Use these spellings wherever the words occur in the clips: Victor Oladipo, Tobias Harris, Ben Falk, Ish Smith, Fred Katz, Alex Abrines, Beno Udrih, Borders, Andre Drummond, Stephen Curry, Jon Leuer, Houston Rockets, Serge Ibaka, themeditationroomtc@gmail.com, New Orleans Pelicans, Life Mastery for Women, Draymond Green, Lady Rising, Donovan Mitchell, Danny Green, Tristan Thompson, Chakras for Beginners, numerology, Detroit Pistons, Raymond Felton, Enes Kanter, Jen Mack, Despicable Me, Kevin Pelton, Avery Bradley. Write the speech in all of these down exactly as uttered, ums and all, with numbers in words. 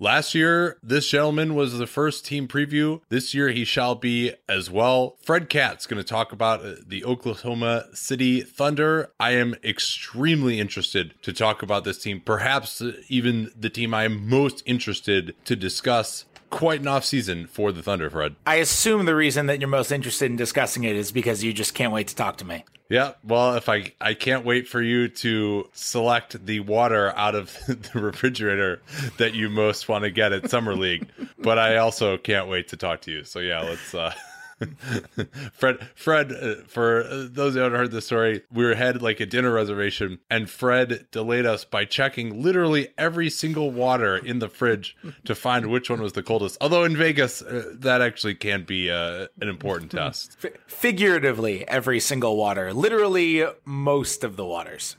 Last year, this gentleman was the first team preview. This year, he shall be as well. Fred Katz's going to talk about the Oklahoma City Thunder. I am extremely interested to talk about this team, perhaps even the team I am most interested to discuss. Quite an offseason for the Thunder, Fred. I assume the reason that you're most interested in discussing it is because you just can't wait to talk to me. Yeah, well, if I I can't wait for you to select the water out of the refrigerator that you most want to get at Summer League, but I also can't wait to talk to you. So yeah, let's... Uh... Fred, Fred. Uh, for those who haven't heard the story, we were had like a dinner reservation, and Fred delayed us by checking literally every single water in the fridge to find which one was the coldest. Although in Vegas, uh, that actually can be uh, an important test. F- figuratively, every single water, literally most of the waters.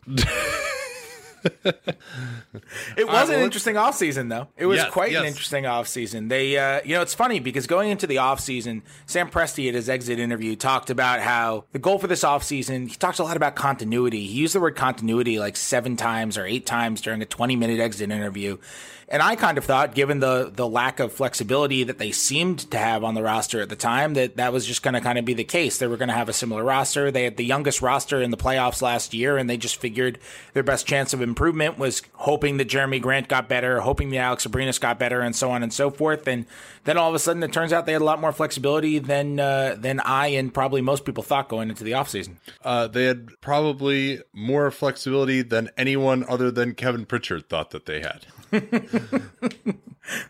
It was an interesting offseason, though. It was yes, quite yes. an interesting offseason. They, uh, you know, it's funny because going into the offseason, Sam Presti at his exit interview talked about how the goal for this offseason, he talked a lot about continuity. He used the word continuity like seven times or eight times during a twenty-minute exit interview. And I kind of thought, given the the lack of flexibility that they seemed to have on the roster at the time, that that was just going to kind of be the case. They were going to have a similar roster. They had the youngest roster in the playoffs last year, and they just figured their best chance of improvement was hoping that Jerami Grant got better, hoping that Alex Abrines got better, and so on and so forth. And then all of a sudden, it turns out they had a lot more flexibility than uh, than I and probably most people thought going into the offseason. Uh, they had probably more flexibility than anyone other than Kevin Pritchard thought that they had.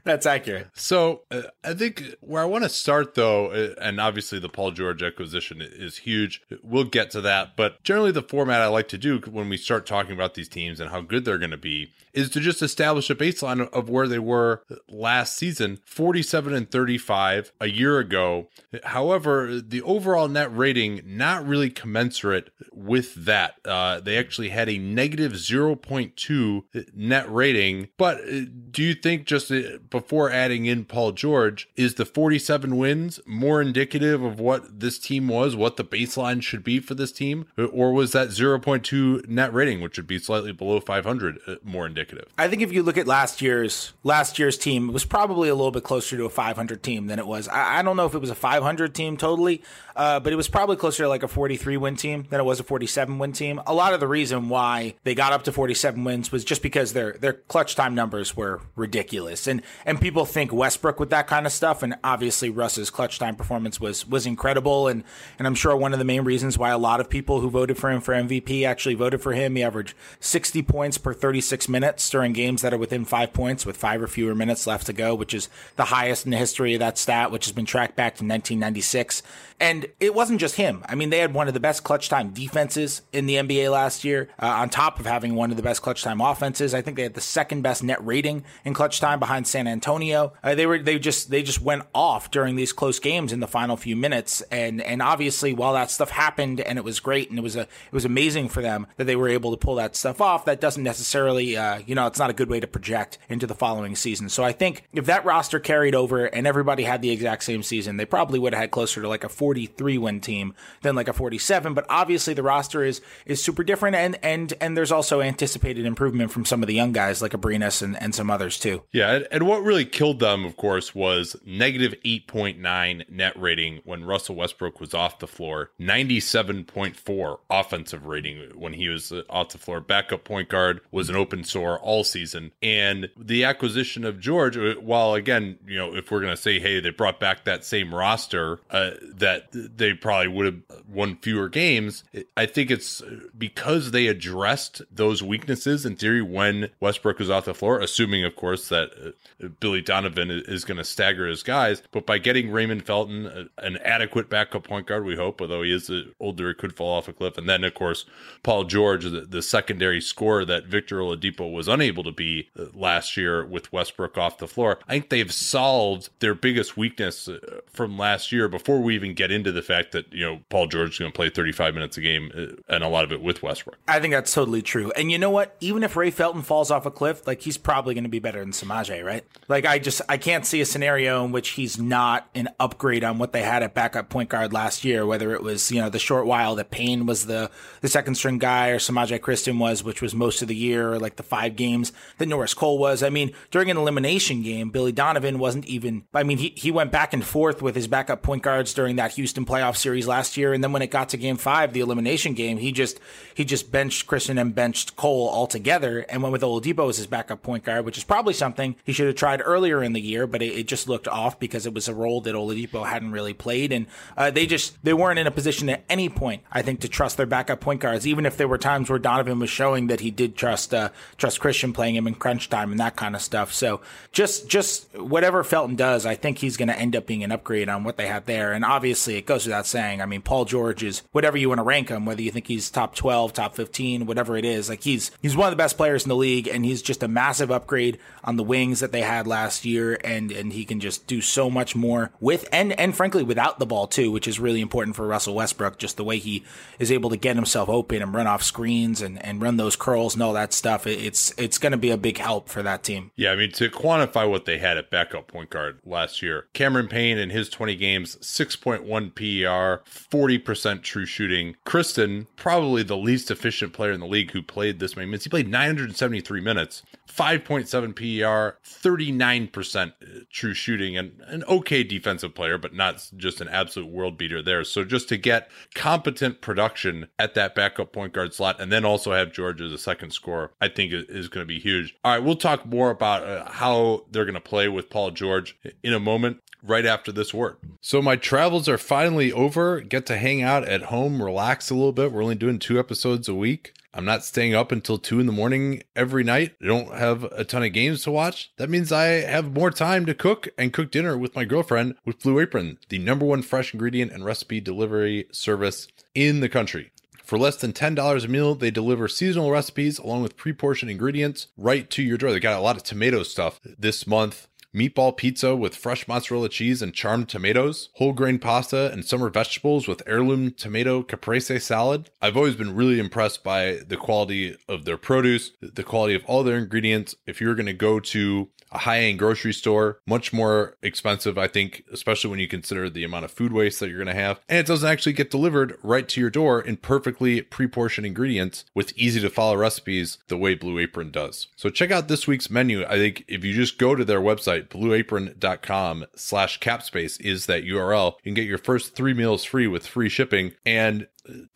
That's accurate. So uh, I think where I want to start, though, and obviously the Paul George acquisition is huge. We'll get to that. But generally the format I like to do when we start talking about these teams and how good they're going to be is to just establish a baseline of where they were last season, forty-seven and thirty-five a year ago. However, the overall net rating, not really commensurate with that. Uh, they actually had a negative zero point two net rating. But do you think just before adding in Paul George, is the forty-seven wins more indicative of what this team was, what the baseline should be for this team? Or was that zero point two net rating, which would be slightly below five hundred, more indicative? I think if you look at last year's last year's team, it was probably a little bit closer to a five hundred team than it was. I, I don't know if it was a five hundred team totally, uh, but it was probably closer to like a forty-three win team than it was a forty-seven win team. A lot of the reason why they got up to forty-seven wins was just because their their clutch time numbers were ridiculous. And and people think Westbrook with that kind of stuff. And obviously Russ's clutch time performance was was incredible. And, and I'm sure one of the main reasons why a lot of people who voted for him for M V P actually voted for him. He averaged sixty points per thirty-six minutes during games that are within five points with five or fewer minutes left to go, which is the highest in the history of that stat, which has been tracked back to nineteen ninety-six. And it wasn't just him. I mean, they had one of the best clutch time defenses in the N B A last year, uh, on top of having one of the best clutch time offenses. I think they had the second best net rating in clutch time behind San Antonio. Uh, they were they just they just went off during these close games in the final few minutes. And and obviously, while that stuff happened and it was great and it was a it was amazing for them that they were able to pull that stuff off, that doesn't necessarily, uh, you know, it's not a good way to project into the following season. So I think if that roster carried over and everybody had the exact same season, they probably would have had closer to like a forty-three win team than like a forty-seven. But obviously the roster is is super different, and and and there's also anticipated improvement from some of the young guys like Abrines and, and some others too. Yeah, And what really killed them, of course, was negative eight point nine net rating when Russell Westbrook was off the floor, ninety-seven point four offensive rating when he was off the floor. Backup point guard was an open sore all season. And the acquisition of George, while again, you know, if we're going to say, hey, they brought back that same roster, uh, that they probably would have won fewer games, I think it's because they addressed those weaknesses in theory when Westbrook was off the floor, assuming, of course, that Billy Donovan is going to stagger his guys. But by getting Raymond Felton, an adequate backup point guard, we hope, although he is older, he could fall off a cliff. And then, of course, Paul George, the, the secondary scorer that Victor Oladipo was unable to be last year with Westbrook off the floor. I think they've solved their biggest weakness from last year before we even get into the fact that, you know, Paul George is going to play thirty-five minutes a game and a lot of it with Westbrook. I think that's totally true. And you know what? Even if Ray Felton falls off a cliff, like, he's probably going to be better than Samaje, right? Like, I just, I can't see a scenario in which he's not an upgrade on what they had at backup point guard last year, whether it was, you know, the short while that Payne was the, the second string guy or Samaje Kristen was, which was most of the year, or like the five games that Norris Cole was. I mean, during an elimination game, Billy Donovan wasn't even, I mean, he, he went back and forth with his backup point guards during that Houston playoff series last year. And then when it got to game five, the elimination game, he just, he just benched Kristen and benched Cole altogether and went with Oladipo as his backup point guard, which is probably something he should have tried earlier in the year, but it, it just looked off because it was a role that Oladipo hadn't really played. And uh, they just, they weren't in a position at any point, I think, to trust their backup point guards, even if there were times where Donovan was showing that he did trust, uh, trust Christian playing him in crunch time and that kind of stuff. So just, just whatever Felton does, I think he's going to end up being an upgrade on what they had there. And obviously it goes without saying, I mean, Paul George is, whatever you want to rank him, whether you think he's top twelve, top fifteen, whatever it is, like he's, he's one of the best players in the league, and he's just a massive upgrade on the wings that they had last year. And, and he can just do so much more with, and, and frankly, without the ball too, which is really important for Russell Westbrook, just the way he is able to get himself open and run off screens and, and run those curls and all that stuff. It, it's, it's going to be a big help for that team. Yeah. I mean, to quantify what they had at backup point guard last year, Cameron Payne in his twenty games, six point one P E R, forty percent true shooting. Kristen, probably the least efficient player in the league who played this many minutes. He played nine hundred seventy-three minutes, five point seven P E R, thirty-nine percent true shooting, and an okay defensive player, but not just an absolute world beater there. So just to get competent production at that backup point guard slot, and then also have George as a second scorer, I think is going to be huge. All right, we'll talk more about uh, how they're going to play with Paul George in a moment, right after this word. So my travels are finally over. Get to hang out at home, relax a little bit. We're only doing two episodes a week. I'm not staying up until two in the morning every night. I don't have a ton of games to watch. That means I have more time to cook and cook dinner with my girlfriend with Blue Apron, the number one fresh ingredient and recipe delivery service in the country. For less than ten dollars a meal, they deliver seasonal recipes along with pre-portioned ingredients right to your door. They got a lot of tomato stuff this month. Meatball pizza with fresh mozzarella cheese and charmed tomatoes, whole grain pasta and summer vegetables with heirloom tomato caprese salad. I've always been really impressed by the quality of their produce, the quality of all their ingredients. If you're going to go to a high-end grocery store, much more expensive, I think, especially when you consider the amount of food waste that you're going to have. And it doesn't actually get delivered right to your door in perfectly pre-portioned ingredients with easy-to-follow recipes the way Blue Apron does. So check out this week's menu. I think if you just go to their website, blue apron dot com slash capspace is that U R L. You can get your first three meals free with free shipping. And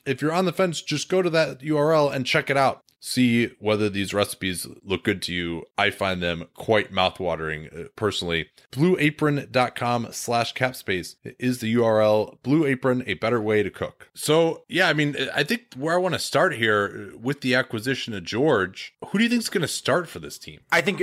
if you're on the fence, just go to that U R L and check it out. See whether these recipes look good to you. I find them quite mouthwatering personally. blue apron dot com slash capspace is the U R L. Blue Apron, a better way to cook. So, yeah, I mean, I think where I want to start here with the acquisition of George, who do you think is going to start for this team? I think,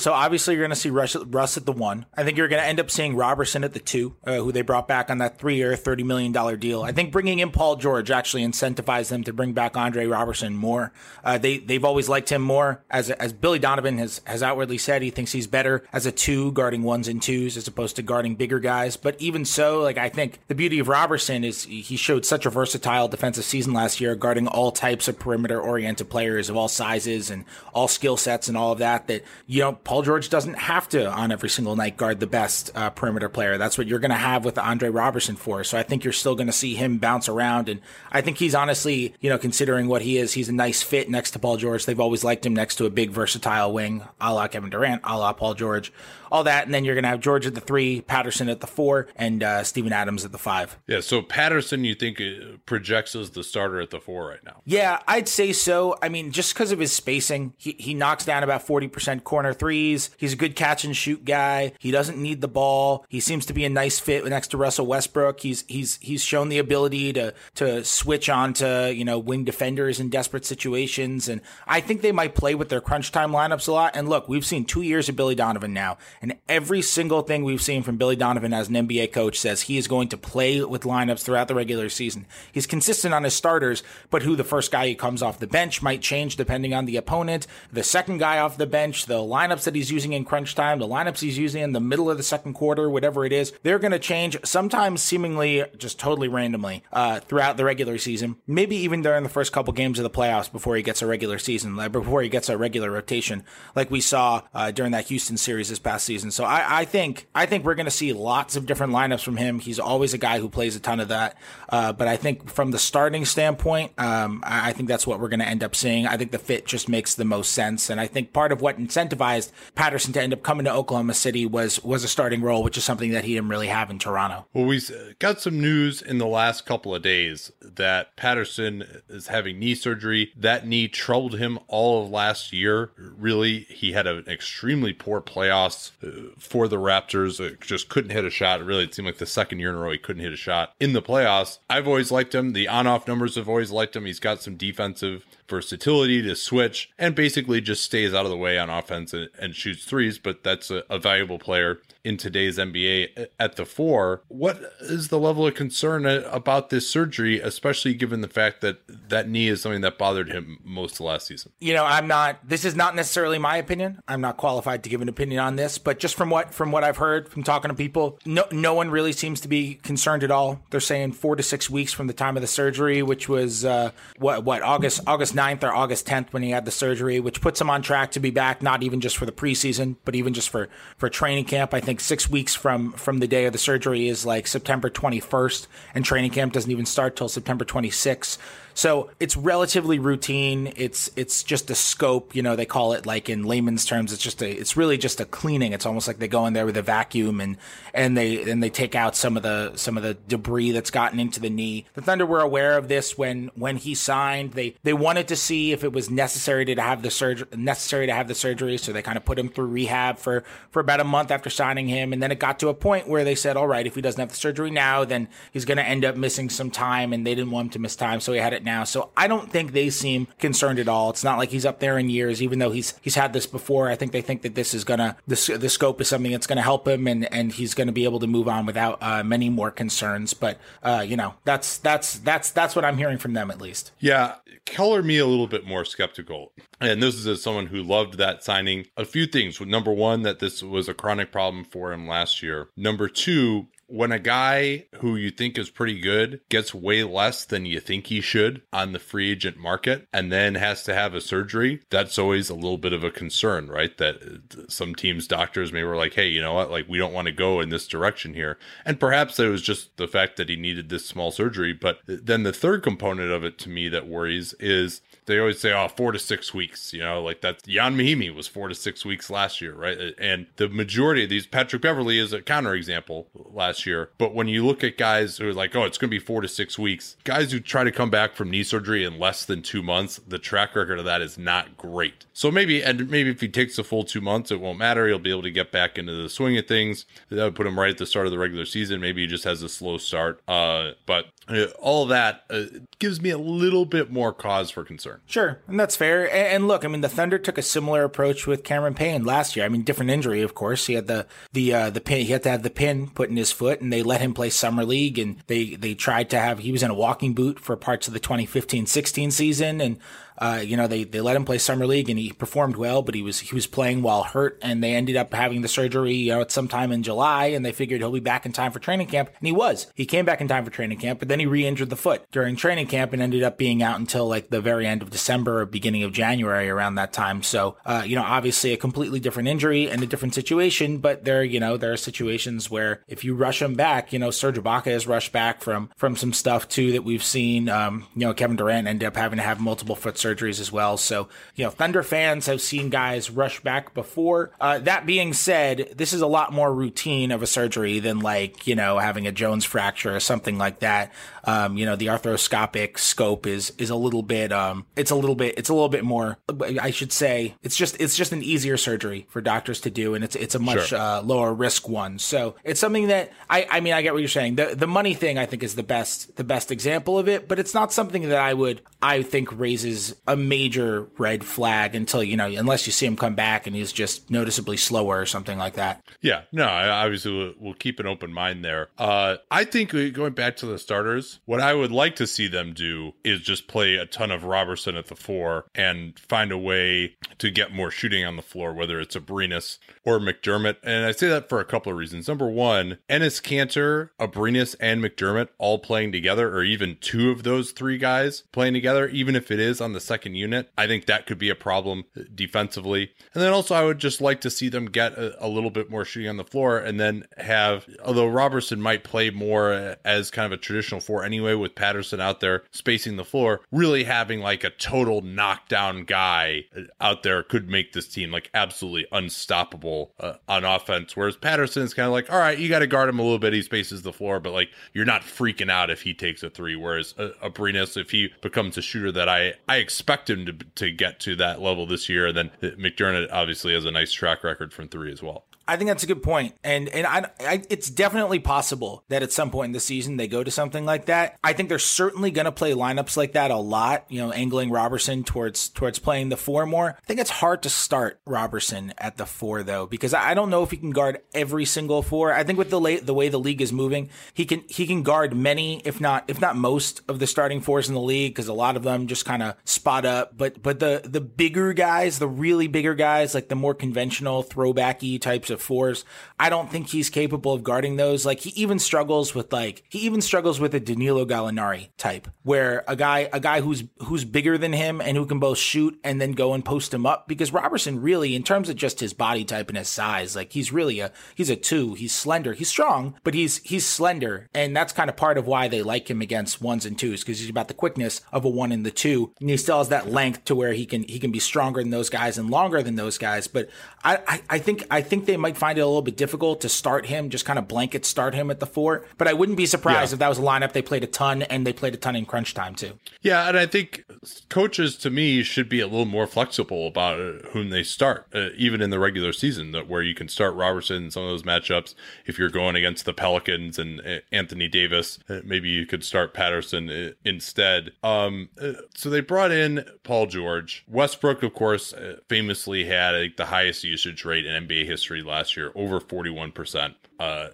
so obviously you're going to see Russ, Russ at the one. I think you're going to end up seeing Roberson at the two, uh, who they brought back on that three-year, thirty million dollars deal. I think bringing in Paul George actually incentivized them to bring back Andre Roberson more. Uh, They, they've always liked him more. As as Billy Donovan has, has outwardly said, he thinks he's better as a two, guarding ones and twos as opposed to guarding bigger guys. But even so, like, I think the beauty of Roberson is he showed such a versatile defensive season last year, guarding all types of perimeter-oriented players of all sizes and all skill sets and all of that, that, you know, Paul George doesn't have to, on every single night, guard the best uh, perimeter player. That's what you're going to have with Andre Roberson for. So I think you're still going to see him bounce around. And I think he's honestly, you know, considering what he is, he's a nice fit next next to Paul George. They've always liked him next to a big, versatile wing, a la Kevin Durant, a la Paul George, all that. And then you're going to have George at the three, Patterson at the four, and uh, Steven Adams at the five. Yeah, so Patterson, you think, projects as the starter at the four right now? Yeah, I'd say so. I mean, just because of his spacing, he, he knocks down about forty percent corner threes. He's a good catch and shoot guy. He doesn't need the ball. He seems to be a nice fit next to Russell Westbrook. He's he's he's shown the ability to to switch on to, you know, wing defenders in desperate situations. And I think they might play with their crunch time lineups a lot. And look, we've seen two years of Billy Donovan now, and every single thing we've seen from Billy Donovan as an N B A coach says he is going to play with lineups throughout the regular season. He's consistent on his starters, but who the first guy who comes off the bench might change depending on the opponent, the second guy off the bench, the lineups that he's using in crunch time, the lineups he's using in the middle of the second quarter, whatever it is, they're going to change, sometimes seemingly just totally randomly, uh, throughout the regular season, maybe even during the first couple games of the playoffs before he gets a regular season, before he gets a regular rotation, like we saw uh, during that Houston series this past season. So I, I think I think we're going to see lots of different lineups from him. He's always a guy who plays a ton of that. Uh, but I think from the starting standpoint, um, I, I think that's what we're going to end up seeing. I think the fit just makes the most sense. And I think part of what incentivized Patterson to end up coming to Oklahoma City was, was a starting role, which is something that he didn't really have in Toronto. Well, we got some news in the last couple of days that Patterson is having knee surgery. That knee troubled him all of last year. Really, he had an extremely poor playoffs for the Raptors. Just couldn't hit a shot. Really, it seemed like the second year in a row he couldn't hit a shot in the playoffs. I've always liked him. The on-off numbers have always liked him. He's got some defensive versatility to switch and basically just stays out of the way on offense and, and shoots threes, but that's a, a valuable player in today's N B A at the four. What is the level of concern about this surgery, especially given the fact that that knee is something that bothered him most of last season? You know, I'm not, this is not necessarily my opinion. I'm not qualified to give an opinion on this, but just from what, from what I've heard from talking to people, no, no one really seems to be concerned at all. They're saying four to six weeks from the time of the surgery, which was uh, what, what, August, August ninth or August tenth when he had the surgery, which puts him on track to be back, not even just for the preseason, but even just for, for training camp. I think six weeks from, from the day of the surgery is like September twenty-first, and training camp doesn't even start till September twenty-sixth. So it's relatively routine. It's it's just a scope, you know, they call it like in layman's terms, it's just a it's really just a cleaning. It's almost like they go in there with a vacuum and and they and they take out some of the some of the debris that's gotten into the knee. The Thunder were aware of this when when he signed. They they wanted to see if it was necessary to have the surgery necessary to have the surgery. So they kind of put him through rehab for, for about a month after signing him. And then it got to a point where they said, all right, if he doesn't have the surgery now, then he's gonna end up missing some time, and they didn't want him to miss time, so he had it now. So I don't think they seem concerned at all. It's not like he's up there in years, even though he's he's had this before. I think they think that this is gonna this the scope is something that's gonna help him, and and he's gonna be able to move on without uh, many more concerns. But uh, you know, that's that's that's that's what I'm hearing from them, at least. Yeah, color me a little bit more skeptical. And this is as someone who loved that signing. A few things. Number one, that this was a chronic problem for him last year. Number two, when a guy who you think is pretty good gets way less than you think he should on the free agent market and then has to have a surgery, that's always a little bit of a concern, right? That some teams' doctors maybe were like, hey, you know what? Like, we don't want to go in this direction here. And perhaps it was just the fact that he needed this small surgery. But then the third component of it to me that worries is they always say, oh, four to six weeks, you know, like that's Jan Mahimi was four to six weeks last year, right? And the majority of these, Patrick Beverley is a counterexample last year. But when you look at guys who are like, oh, it's going to be four to six weeks, guys who try to come back from knee surgery in less than two months, the track record of that is not great. So maybe, and maybe if he takes a full two months, it won't matter. He'll be able to get back into the swing of things. That would put him right at the start of the regular season. Maybe he just has a slow start. Uh, but all that uh, gives me a little bit more cause for concern. Sure. And that's fair. And look, I mean, the Thunder took a similar approach with Cameron Payne last year. I mean, different injury, of course. He had the, the, uh, the pin, he had to have the pin put in his foot. And they let him play summer league, and they they tried to have he was in a walking boot for parts of the twenty fifteen sixteen season, and uh, you know they they let him play summer league, and he performed well, but he was he was playing while hurt, and they ended up having the surgery, you know, at sometime in July, and they figured he'll be back in time for training camp, and he was he came back in time for training camp, but then he re-injured the foot during training camp and ended up being out until like the very end of December or beginning of January around that time. So uh, you know, obviously a completely different injury and a different situation, but there you know there are situations where if you rush him back, you know, Serge Ibaka has rushed back from from some stuff too that we've seen. Um, you know, Kevin Durant ended up having to have multiple foot surgeries as well. So, you know, Thunder fans have seen guys rush back before. Uh, that being said, this is a lot more routine of a surgery than, like, you know, having a Jones fracture or something like that. Um, you know, the arthroscopic scope is, is a little bit, um, it's a little bit, it's a little bit more, I should say, it's just, it's just an easier surgery for doctors to do. And it's, it's a much sure. uh, lower risk one. So it's something that I, I mean, I get what you're saying. The, the money thing, I think, is the best, the best example of it, but it's not something that I would, I think raises a major red flag until, you know, unless you see him come back and he's just noticeably slower or something like that. Yeah, no, obviously we'll, we'll keep an open mind there. Uh, I think going back to the starters, what I would like to see them do is just play a ton of Roberson at the four and find a way to get more shooting on the floor, whether it's Abrines or McDermott. And I say that for a couple of reasons. Number one, Enes Kanter, Abrines, and McDermott all playing together, or even two of those three guys playing together, even if it is on the second unit, I think that could be a problem defensively. And then also I would just like to see them get a, a little bit more shooting on the floor, and then have, although Roberson might play more as kind of a traditional four anyway, with Patterson out there spacing the floor, really having like a total knockdown guy out there could make this team like absolutely unstoppable uh, on offense. Whereas Patterson is kind of like, all right, you got to guard him a little bit. He spaces the floor, but like you're not freaking out if he takes a three. Whereas uh, Abrines, if he becomes a shooter that I, I expect him to, to get to that level this year, and then McDermott obviously has a nice track record from three as well. I think that's a good point. And and I, I, it's definitely possible that at some point in the season they go to something like that. I think they're certainly going to play lineups like that a lot, you know, angling Roberson towards towards playing the four more. I think it's hard to start Roberson at the four, though, because I don't know if he can guard every single four. I think with the late, the way the league is moving, he can he can guard many, if not if not most, of the starting fours in the league, because a lot of them just kind of spot up. But but the, the bigger guys, the really bigger guys, like the more conventional throwbacky types of fours, I don't think he's capable of guarding those. Like he even struggles with like he even struggles with a Danilo Gallinari type, where a guy a guy who's who's bigger than him and who can both shoot and then go and post him up. Because Roberson really, in terms of just his body type and his size, like he's really a he's a two. He's slender. He's strong, but he's he's slender, and that's kind of part of why they like him against ones and twos, because he's about the quickness of a one and the two, and he still has that length to where he can he can be stronger than those guys and longer than those guys. But I I, I think I think they might might find it a little bit difficult to start him, just kind of blanket start him at the four. But I wouldn't be surprised yeah. if that was a lineup they played a ton, and they played a ton in crunch time too. Yeah, and I think coaches, to me, should be a little more flexible about whom they start, uh, even in the regular season, that where you can start Roberson in some of those matchups. If you're going against the Pelicans and uh, Anthony Davis, uh, maybe you could start Patterson uh, instead. Um, uh, so they brought in Paul George. Westbrook, of course, uh, famously had uh, the highest usage rate in N B A history last last year, over forty-one percent. Uh,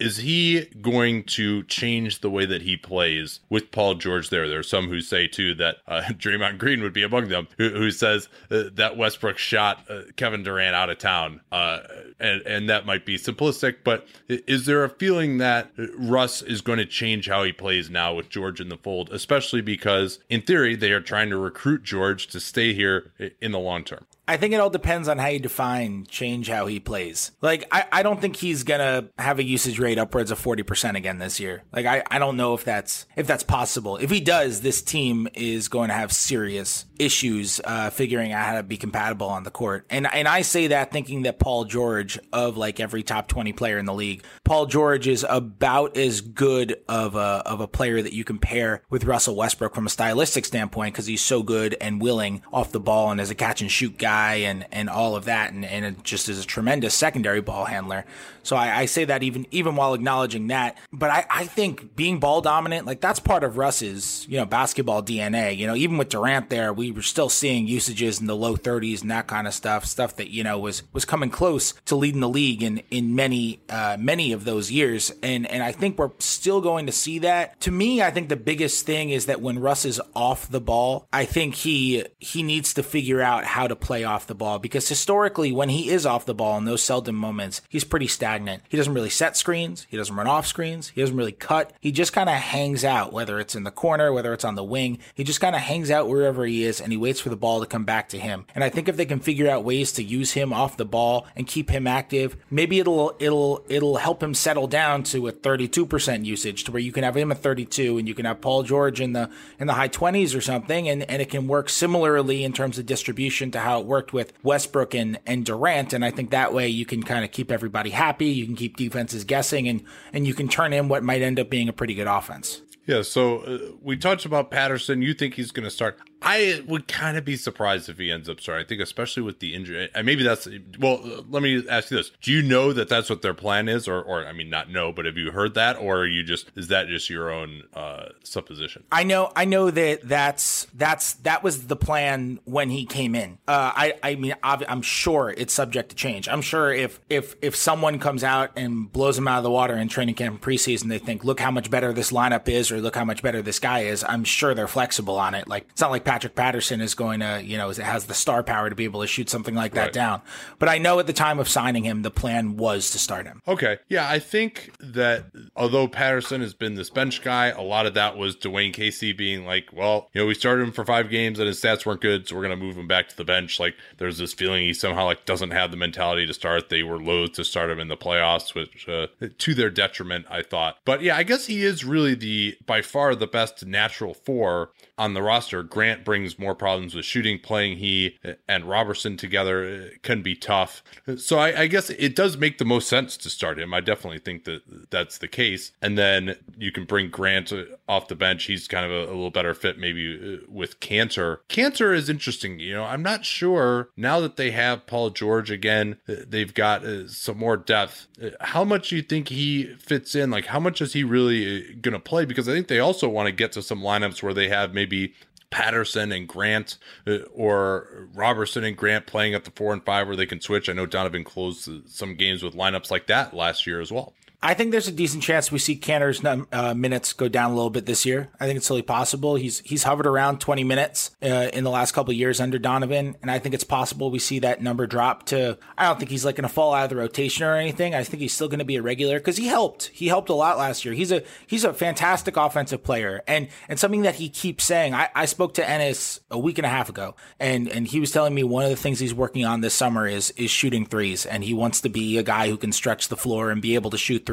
is he going to change the way that he plays with Paul George there? There are some who say, too, that uh, Draymond Green would be among them, who, who says uh, that Westbrook shot uh, Kevin Durant out of town. Uh, and, and that might be simplistic, but is there a feeling that Russ is going to change how he plays now with George in the fold, especially because, in theory, they are trying to recruit George to stay here in the long term? I think it all depends on how you define change how he plays. Like, I, I don't think he's going to have a usage rate upwards of forty percent again this year. Like, I, I don't know if that's if that's possible. If he does, this team is going to have serious issues uh, figuring out how to be compatible on the court. And and I say that thinking that Paul George, of like every top twenty player in the league, Paul George is about as good of a, of a player that you compare with Russell Westbrook from a stylistic standpoint, because he's so good and willing off the ball and as a catch and shoot guy. And, and all of that, and, and it just is a tremendous secondary ball handler. So I, I say that even even while acknowledging that. But I, I think being ball dominant, like that's part of Russ's, you know, basketball D N A. You know, even with Durant there, we were still seeing usages in the low thirties and that kind of stuff, stuff that, you know, was was coming close to leading the league in in many uh, many of those years. And and I think we're still going to see that. To me, I think the biggest thing is that when Russ is off the ball, I think he he needs to figure out how to play play off the ball, because historically when he is off the ball in those seldom moments, he's pretty stagnant. He doesn't really set screens. He doesn't run off screens. He doesn't really cut. He just kind of hangs out, whether it's in the corner, whether it's on the wing. He just kind of hangs out wherever he is, and he waits for the ball to come back to him. And I think if they can figure out ways to use him off the ball and keep him active, maybe it'll it'll it'll help him settle down to a thirty-two percent usage, to where you can have him at thirty-two and you can have Paul George in the in the high twenties or something, and, and it can work similarly in terms of distribution to how it worked with Westbrook and, and Durant. And I think that way you can kind of keep everybody happy, you can keep defenses guessing, and and you can turn in what might end up being a pretty good offense. Yeah, so uh, we touched about Patterson. You think he's going to start. I would kind of be surprised if he ends up starting. I think especially with the injury. And maybe that's – well, let me ask you this. Do you know that that's what their plan is? Or, or I mean, not know, but have you heard that? Or are you just – is that just your own uh, supposition? I know I know that that's, that's – that was the plan when he came in. Uh, I, I mean, I'm sure it's subject to change. I'm sure if, if, if someone comes out and blows him out of the water in training camp and preseason, they think, look how much better this lineup is, or look how much better this guy is. I'm sure they're flexible on it. Like, it's not like Patrick Patterson is going to, you know, has the star power to be able to shoot something like that right down. But I know at the time of signing him, the plan was to start him. Okay. Yeah. I think that although Patterson has been this bench guy, a lot of that was Dwayne Casey being like, well, you know, we started him for five games and his stats weren't good, so we're going to move him back to the bench. Like, there's this feeling he somehow like doesn't have the mentality to start. They were loath to start him in the playoffs, which uh, to their detriment, I thought. But yeah, I guess he is really the, by far the best natural four on the roster. Grant brings more problems with shooting. Playing he and Roberson together can be tough. So I, I guess it does make the most sense to start him. I definitely think that that's the case. And then you can bring Grant off the bench. He's kind of a, a little better fit maybe with Kanter. Kanter is interesting. You know, I'm not sure now that they have Paul George again, they've got uh, some more depth. How much do you think he fits in? Like, how much is he really going to play? Because I think they also want to get to some lineups where they have maybe Patterson and Grant uh, or Roberson and Grant playing at the four and five where they can switch. I know Donovan closed some games with lineups like that last year as well. I think there's a decent chance we see Kanter's uh, minutes go down a little bit this year. I think it's totally possible. He's he's hovered around twenty minutes uh, in the last couple of years under Donovan, and I think it's possible we see that number drop to. I don't think he's like going to fall out of the rotation or anything. I think he's still going to be a regular because he helped. He helped a lot last year. He's a he's a fantastic offensive player, and and something that he keeps saying. I, I spoke to Enes a week and a half ago, and and he was telling me one of the things he's working on this summer is is shooting threes, and he wants to be a guy who can stretch the floor and be able to shoot threes. threes.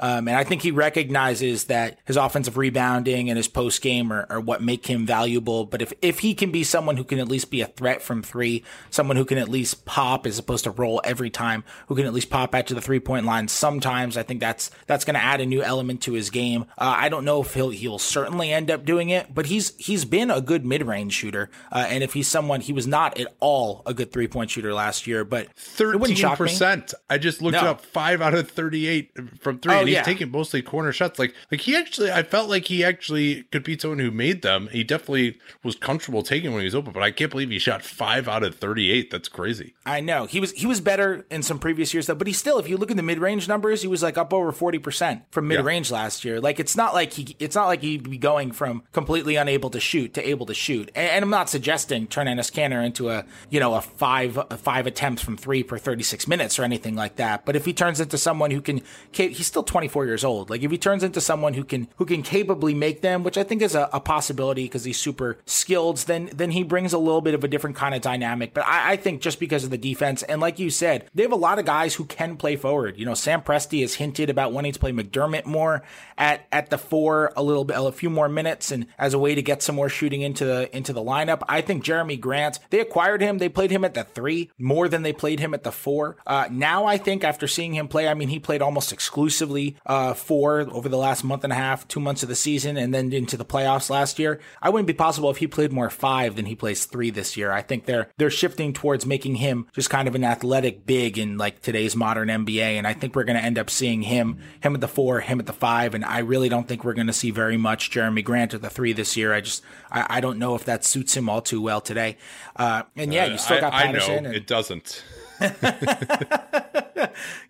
Um, and I think he recognizes that his offensive rebounding and his post game are, are what make him valuable. But if, if he can be someone who can at least be a threat from three, someone who can at least pop as opposed to roll every time, who can at least pop out to the three point line sometimes, I think that's, that's going to add a new element to his game. Uh, I don't know if he'll, he'll certainly end up doing it, but he's, he's been a good mid range shooter. Uh, and if he's someone, he was not at all a good three point shooter last year, but thirteen percent. I just looked no. it up, five out of thirty-eight from three, oh, and he's yeah. taking mostly corner shots. Like, like he actually, I felt like he actually could beat someone who made them. He definitely was comfortable taking when he was open, but I can't believe he shot five out of thirty-eight. That's crazy. I know he was, he was better in some previous years though, but he still, if you look at the mid range numbers, he was like up over forty percent from mid range yeah. last year. Like, it's not like he, it's not like he'd be going from completely unable to shoot to able to shoot. And, and I'm not suggesting turn Enes Kanter into a, you know, a five, a five attempts from three per thirty-six minutes or anything like that. But if he turns into someone who can, he's still twenty-four years old. Like, if he turns into someone who can who can capably make them, which I think is a, a possibility because he's super skilled, then then he brings a little bit of a different kind of dynamic. But I, I think just because of the defense, and like you said, they have a lot of guys who can play forward. You know, Sam Presti has hinted about wanting to play McDermott more at at the four a little bit, a few more minutes, and as a way to get some more shooting into the into the lineup. I think Jerami Grant, they acquired him, they played him at the three more than they played him at the four. Uh, now I think after seeing him play, I mean, he played almost exclusively uh, for over the last month and a half, two months of the season, and then into the playoffs last year. I wouldn't be possible if he played more five than he plays three this year. I think they're they're shifting towards making him just kind of an athletic big in like today's modern N B A, and I think we're going to end up seeing him, him at the four, him at the five, and I really don't think we're going to see very much Jerami Grant at the three this year. I just I, I don't know if that suits him all too well today. Uh, and yeah, you still got uh, I, Patterson. I know, and it doesn't.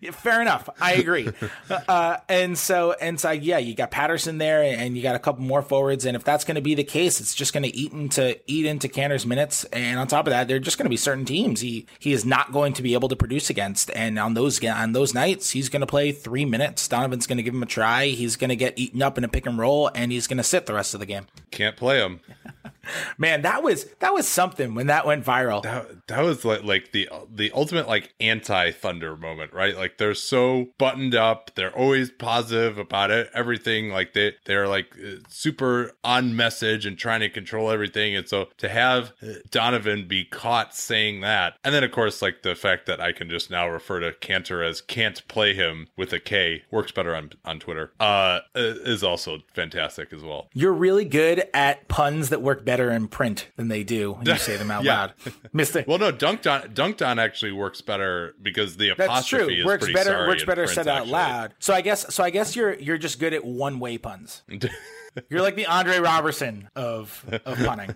Yeah, fair enough. I agree. uh, and so, and so, yeah, you got Patterson there, and you got a couple more forwards. And if that's going to be the case, it's just going to eat into eat into Kanter's minutes. And on top of that, there are just going to be certain teams he he is not going to be able to produce against. And on those on those nights, he's going to play three minutes. Donovan's going to give him a try. He's going to get eaten up in a pick and roll, and he's going to sit the rest of the game. Can't play him. Man, that was that was something when that went viral. That, that was like like the the ultimate like anti-Thunder moment, right? Like they're so buttoned up, they're always positive about it, everything. Like they they're like super on message and trying to control everything. And so to have Donovan be caught saying that, and then of course like the fact that I can just now refer to Kanter as can't play him with a K, works better on on Twitter, uh, is also fantastic as well. You're really good at puns that work better. better in print than they do when you say them out yeah. loud. Mister Well, no, dunked on dunked on actually works better because the apostrophe That's true. Is works pretty better, sorry works better print, said out actually. Loud. So I guess so I guess you're you're just good at one-way puns. You're like the Andre Roberson of of punning.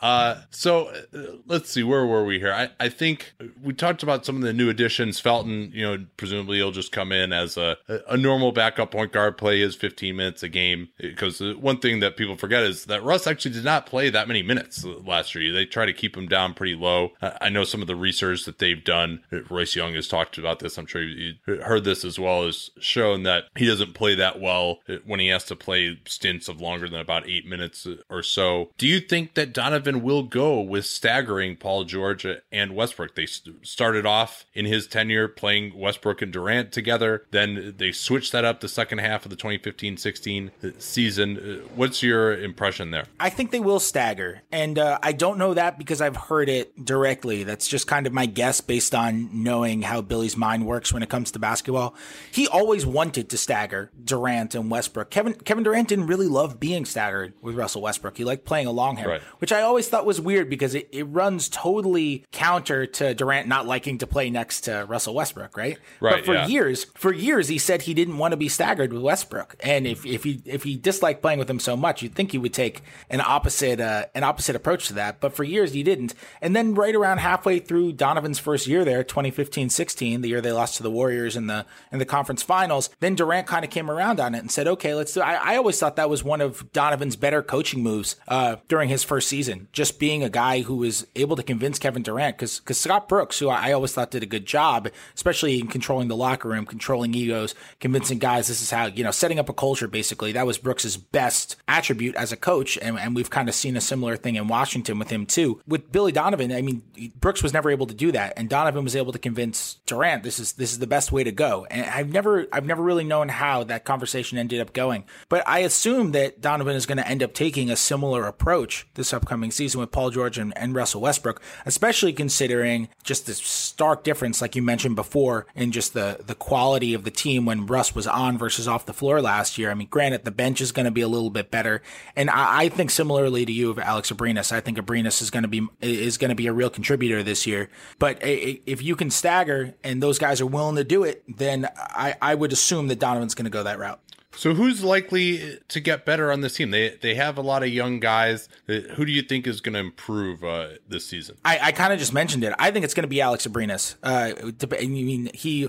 Uh, so uh, let's see, where were we here? I, I think we talked about some of the new additions. Felton, you know, presumably he'll just come in as a, a normal backup point guard, play his fifteen minutes a game. Because one thing that people forget is that Russ actually did not play that many minutes last year. They try to keep him down pretty low. I know some of the research that they've done, Royce Young has talked about this, I'm sure you heard this as well, has shown that he doesn't play that well when he has to play stints of longer than about eight minutes or so. Do you think that Donovan will go with staggering Paul George and Westbrook? They st- started off in his tenure playing Westbrook and Durant together. Then they switched that up the second half of the twenty fifteen sixteen season. What's your impression there? I think they will stagger. And uh, I don't know that because I've heard it directly. That's just kind of my guess based on knowing how Billy's mind works when it comes to basketball. He always wanted to stagger Durant and Westbrook. Kevin, Kevin Durant didn't really love being staggered with Russell Westbrook. He liked playing along him, right. which I always always thought was weird because it, it runs totally counter to Durant not liking to play next to Russell Westbrook, right? Right. But for yeah. years, for years, he said he didn't want to be staggered with Westbrook, and if if he if he disliked playing with him so much, you'd think he would take an opposite uh, an opposite approach to that. But for years, he didn't. And then right around halfway through Donovan's first year there, twenty fifteen sixteen, the year they lost to the Warriors in the in the conference finals, then Durant kind of came around on it and said, "Okay, let's do." I, I always thought that was one of Donovan's better coaching moves uh, during his first season. Just being a guy who was able to convince Kevin Durant, because because Scott Brooks, who I always thought did a good job, especially in controlling the locker room, controlling egos, convincing guys this is how, you know, setting up a culture, basically. That was Brooks's best attribute as a coach, and, and we've kind of seen a similar thing in Washington with him too. With Billy Donovan, I mean, Brooks was never able to do that, and Donovan was able to convince Durant this is this is the best way to go. And I've never I've never really known how that conversation ended up going, but I assume that Donovan is going to end up taking a similar approach this upcoming season with Paul George and, and Russell Westbrook, especially considering just this stark difference, like you mentioned before, in just the the quality of the team when Russ was on versus off the floor last year. I mean, granted, the bench is going to be a little bit better, and I, I think similarly to you of Alex Abrines, I think Abrines is going to be is going to be a real contributor this year. But if you can stagger and those guys are willing to do it, then I, I would assume that Donovan's going to go that route. So who's likely to get better on this team? They they have a lot of young guys. Who do you think is going to improve uh, this season? I, I kind of just mentioned it. I think it's going to be Alex Abrines. Uh, I mean, he...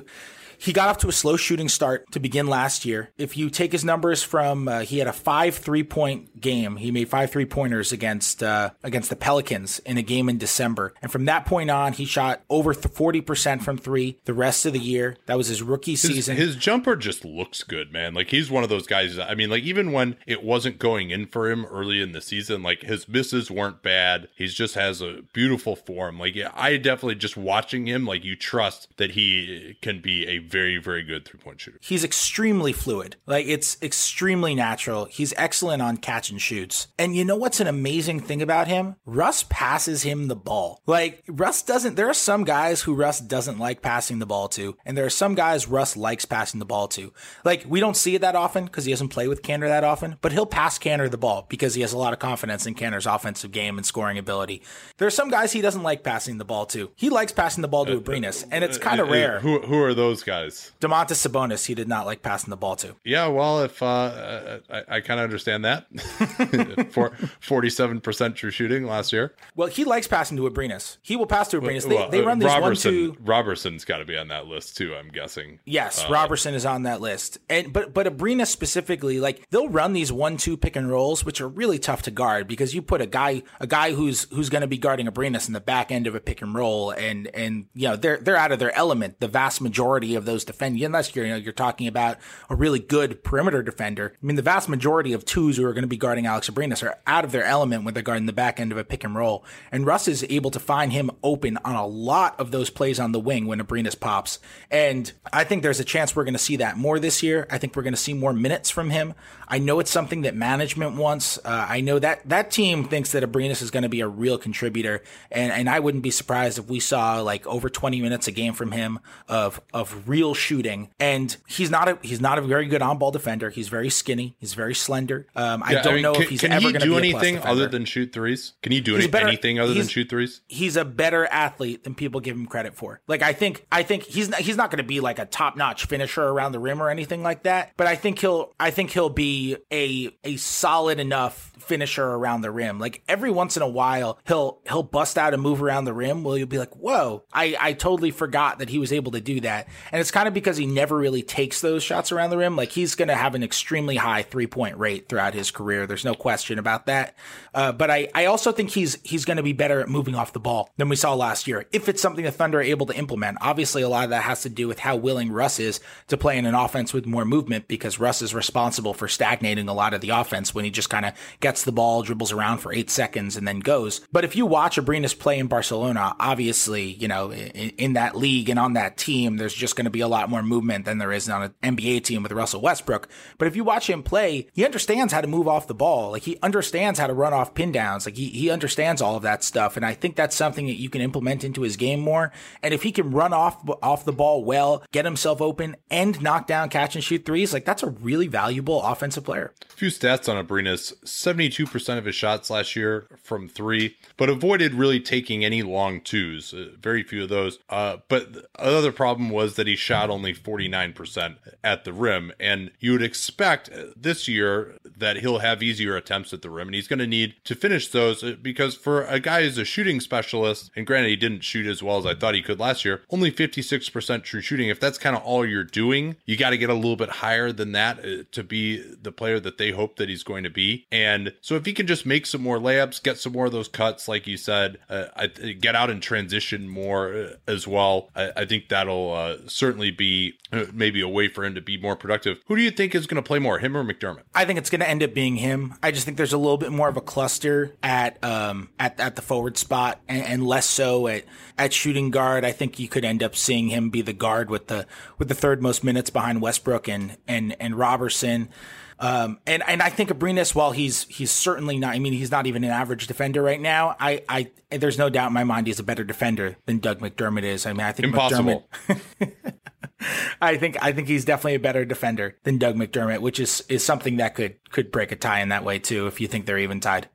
He got off to a slow shooting start to begin last year. If you take his numbers from, uh, he had a five three-point game. He made five three-pointers against uh, against the Pelicans in a game in December. And from that point on, he shot over forty percent from three the rest of the year. That was his rookie his, season. His jumper just looks good, man. Like, he's one of those guys. I mean, like, even when it wasn't going in for him early in the season, like, his misses weren't bad. He just has a beautiful form. Like, I definitely just watching him, like, you trust that he can be a very, very good three-point shooter. He's extremely fluid. Like, it's extremely natural. He's excellent on catch and shoots. And you know what's an amazing thing about him? Russ passes him the ball. Like, Russ doesn't... There are some guys who Russ doesn't like passing the ball to, and there are some guys Russ likes passing the ball to. Like, we don't see it that often because he doesn't play with Kanter that often, but he'll pass Kanter the ball because he has a lot of confidence in Kanter's offensive game and scoring ability. There are some guys he doesn't like passing the ball to. He likes passing the ball to uh, Abrines, uh, and it's kind of uh, rare. Uh, who, who are those guys? guys. Domantas Sabonis, he did not like passing the ball to. Yeah, well, if uh, I, I kind of understand that. For forty-seven percent true shooting last year. Well, he likes passing to Abrines. He will pass to Abrines. Well, they, they run these Roberson, one two. Robertson's got to be on that list too, I'm guessing. Yes, um, Roberson is on that list, and but but Abrines specifically, like they'll run these one two pick and rolls, which are really tough to guard because you put a guy a guy who's who's going to be guarding Abrines in the back end of a pick and roll, and and you know they're they're out of their element. The vast majority of those defend, unless you're you know you're talking about a really good perimeter defender. I mean, the vast majority of twos who are going to be guarding Alex Abrines are out of their element when they're guarding the back end of a pick and roll, and Russ is able to find him open on a lot of those plays on the wing when Abrines pops. And I think there's a chance we're going to see that more this year. I think we're going to see more minutes from him. I know it's something that management wants. Uh, I know that that team thinks that Abrines is going to be a real contributor, and and I wouldn't be surprised if we saw like over twenty minutes a game from him of of real shooting. And he's not a he's not a very good on ball defender. He's very skinny. He's very slender. Um, I yeah, don't I mean, know can, if he's ever going to be a plus defender. Can he do anything other than shoot threes? Can he do any, better, anything other than shoot threes? He's a better athlete than people give him credit for. Like I think I think he's not, he's not going to be like a top-notch finisher around the rim or anything like that, but I think he'll I think he'll be a a solid enough finisher around the rim. Like every once in a while, he'll he'll bust out and move around the rim. Well, you'll be like, whoa, I, I totally forgot that he was able to do that. And it's kind of because he never really takes those shots around the rim. Like he's going to have an extremely high three-point rate throughout his career. There's no question about that. Uh, but I, I also think he's he's going to be better at moving off the ball than we saw last year, if it's something the Thunder are able to implement. Obviously, a lot of that has to do with how willing Russ is to play in an offense with more movement, because Russ is responsible for stagnating a lot of the offense when he just kind of gets the ball, dribbles around for eight seconds, and then goes. But if you watch Abrines play in Barcelona, obviously, you know, in, in that league and on that team, there's just going to be a lot more movement than there is on an N B A team with Russell Westbrook. But if you watch him play, he understands how to move off the ball. Like he understands how to run off pin downs. Like he, he understands all of that stuff. And I think that's something that you can implement into his game more. And if he can run off off the ball well, get himself open, and knock down catch and shoot threes, like that's a really valuable offensive player. A few stats on Abrines: seventy-two percent of his shots last year from three, but avoided really taking any long twos. Uh, very few of those. Uh, but another problem was that he shot only forty-nine percent at the rim, and you would expect this year that he'll have easier attempts at the rim, and he's going to need to finish those, because for a guy who's a shooting specialist, and granted he didn't shoot as well as I thought he could last year, only fifty-six percent true shooting. If that's kind of all you're doing, you got to get a little bit higher than that to be the player that they hope that he's going to be. And so if he can just make some more layups, get some more of those cuts, like you said, uh, I, get out and transition more as well, I, I think that'll uh, certainly be maybe a way for him to be more productive. Who do you think is going to play more, him or McDermott? I think it's going to end up being him. I just think there's a little bit more of a cluster at um at, at the forward spot, and, and less so at at shooting guard. I think you could end up seeing him be the guard with the with the third most minutes behind Westbrook and and and Roberson. Um, and, and I think Abrines, while he's, he's certainly not, I mean, he's not even an average defender right now. I, I, there's no doubt in my mind he's a better defender than Doug McDermott is. I mean, I think Impossible. McDermott, I think, I think he's definitely a better defender than Doug McDermott, which is, is something that could, could break a tie in that way too, if you think they're even tied.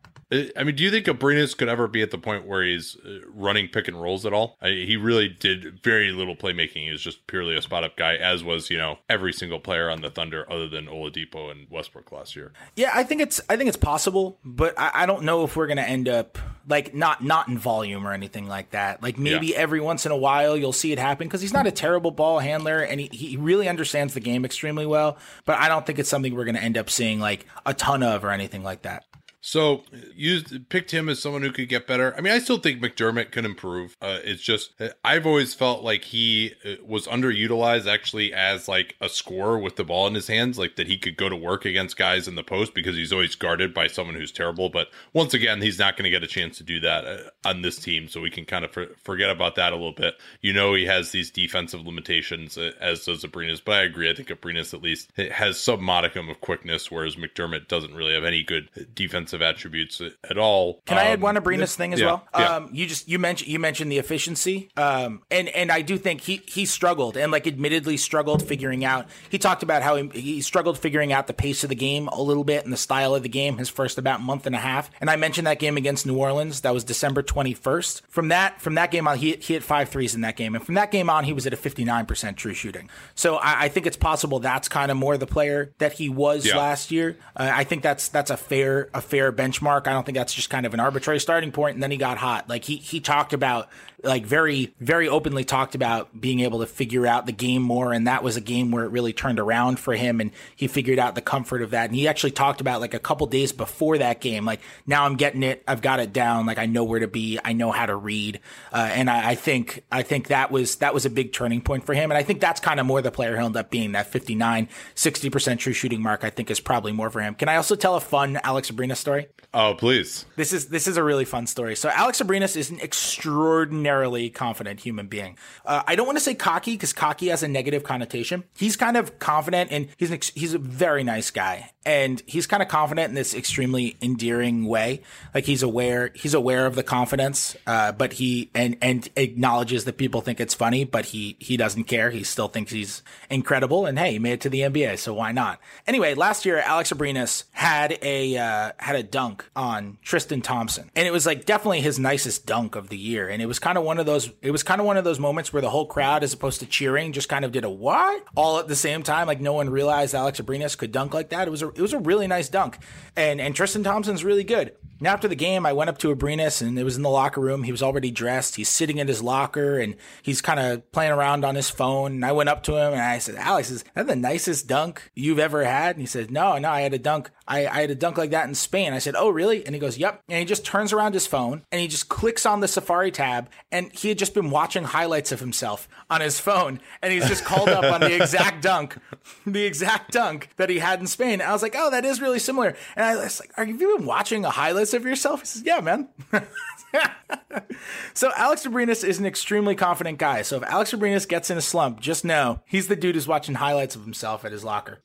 I mean, do you think Abrines could ever be at the point where he's running pick and rolls at all? I, he really did very little playmaking. He was just purely a spot up guy, as was, you know, every single player on the Thunder other than Oladipo and Westbrook last year. Yeah, I think it's I think it's possible, but I, I don't know if we're going to end up like not not in volume or anything like that. Like maybe yeah. every once in a while you'll see it happen, because he's not a terrible ball handler, and he, he really understands the game extremely well. But I don't think it's something we're going to end up seeing like a ton of or anything like that. So you picked him as someone who could get better. I mean, I still think McDermott can improve. Uh, it's just, I've always felt like he was underutilized actually as like a scorer with the ball in his hands, like that he could go to work against guys in the post because he's always guarded by someone who's terrible. But once again, he's not going to get a chance to do that uh, on this team. So we can kind of for- forget about that a little bit. You know, he has these defensive limitations uh, as does Abrines, but I agree. I think Abrines at least has some modicum of quickness, whereas McDermott doesn't really have any good defense defensive attributes at all. Can um, I add one Abrines thing as yeah, well? Yeah. Um, you just you mentioned you mentioned the efficiency, um, and and I do think he he struggled and like admittedly struggled figuring out. He talked about how he, he struggled figuring out the pace of the game a little bit and the style of the game his first about month and a half. And I mentioned that game against New Orleans that was December twenty-first. From that from that game on, he he hit five threes in that game, and from that game on, he was at a fifty-nine percent true shooting. So I, I think it's possible that's kind of more the player that he was yeah. last year. Uh, I think that's that's a fair a fair benchmark. I don't think that's just kind of an arbitrary starting point. And then he got hot. Like he he talked about, like very very openly talked about being able to figure out the game more, and that was a game where it really turned around for him, and he figured out the comfort of that. And he actually talked about like a couple days before that game, like, now I'm getting it, I've got it down, like I know where to be, I know how to read, uh, and I, I think I think that was that was a big turning point for him. And I think that's kind of more the player he'll end up being. That fifty-nine, sixty percent true shooting mark I think is probably more for him. Can I also tell a fun Alex Abrines story? Oh, please. This is this is a really fun story. So Alex Abrines is an extraordinarily confident human being. Uh, I don't want to say cocky because cocky has a negative connotation. He's kind of confident, and he's an ex- he's a very nice guy, and he's kind of confident in this extremely endearing way. Like he's aware he's aware of the confidence, uh, but he and and acknowledges that people think it's funny, but he he doesn't care. He still thinks he's incredible, and hey, he made it to the N B A, so why not? Anyway, last year Alex Abrines had a uh, had a dunk on Tristan Thompson, and it was like definitely his nicest dunk of the year. And it was kind of one of those it was kind of one of those moments where the whole crowd, as opposed to cheering, just kind of did a what all at the same time. Like no one realized Alex Abrines could dunk like that. It was a it was a really nice dunk, and and Tristan Thompson's really good. And after the game, I went up to Abrines, and it was in the locker room. He was already dressed. He's sitting in his locker, and he's kind of playing around on his phone. And I went up to him, and I said, Alex, is that the nicest dunk you've ever had? And he said, no, no, I had a dunk. I, I had a dunk like that in Spain. I said, oh, really? And he goes, yep. And he just turns around his phone, and he just clicks on the Safari tab, and he had just been watching highlights of himself on his phone, and he's just called up on the exact dunk, the exact dunk that he had in Spain. And I was like, oh, that is really similar. And I was like, have you been watching a highlights of yourself? He says, yeah, man. So Alex Abrines is an extremely confident guy. So if Alex Abrines gets in a slump, just know he's the dude who's watching highlights of himself at his locker.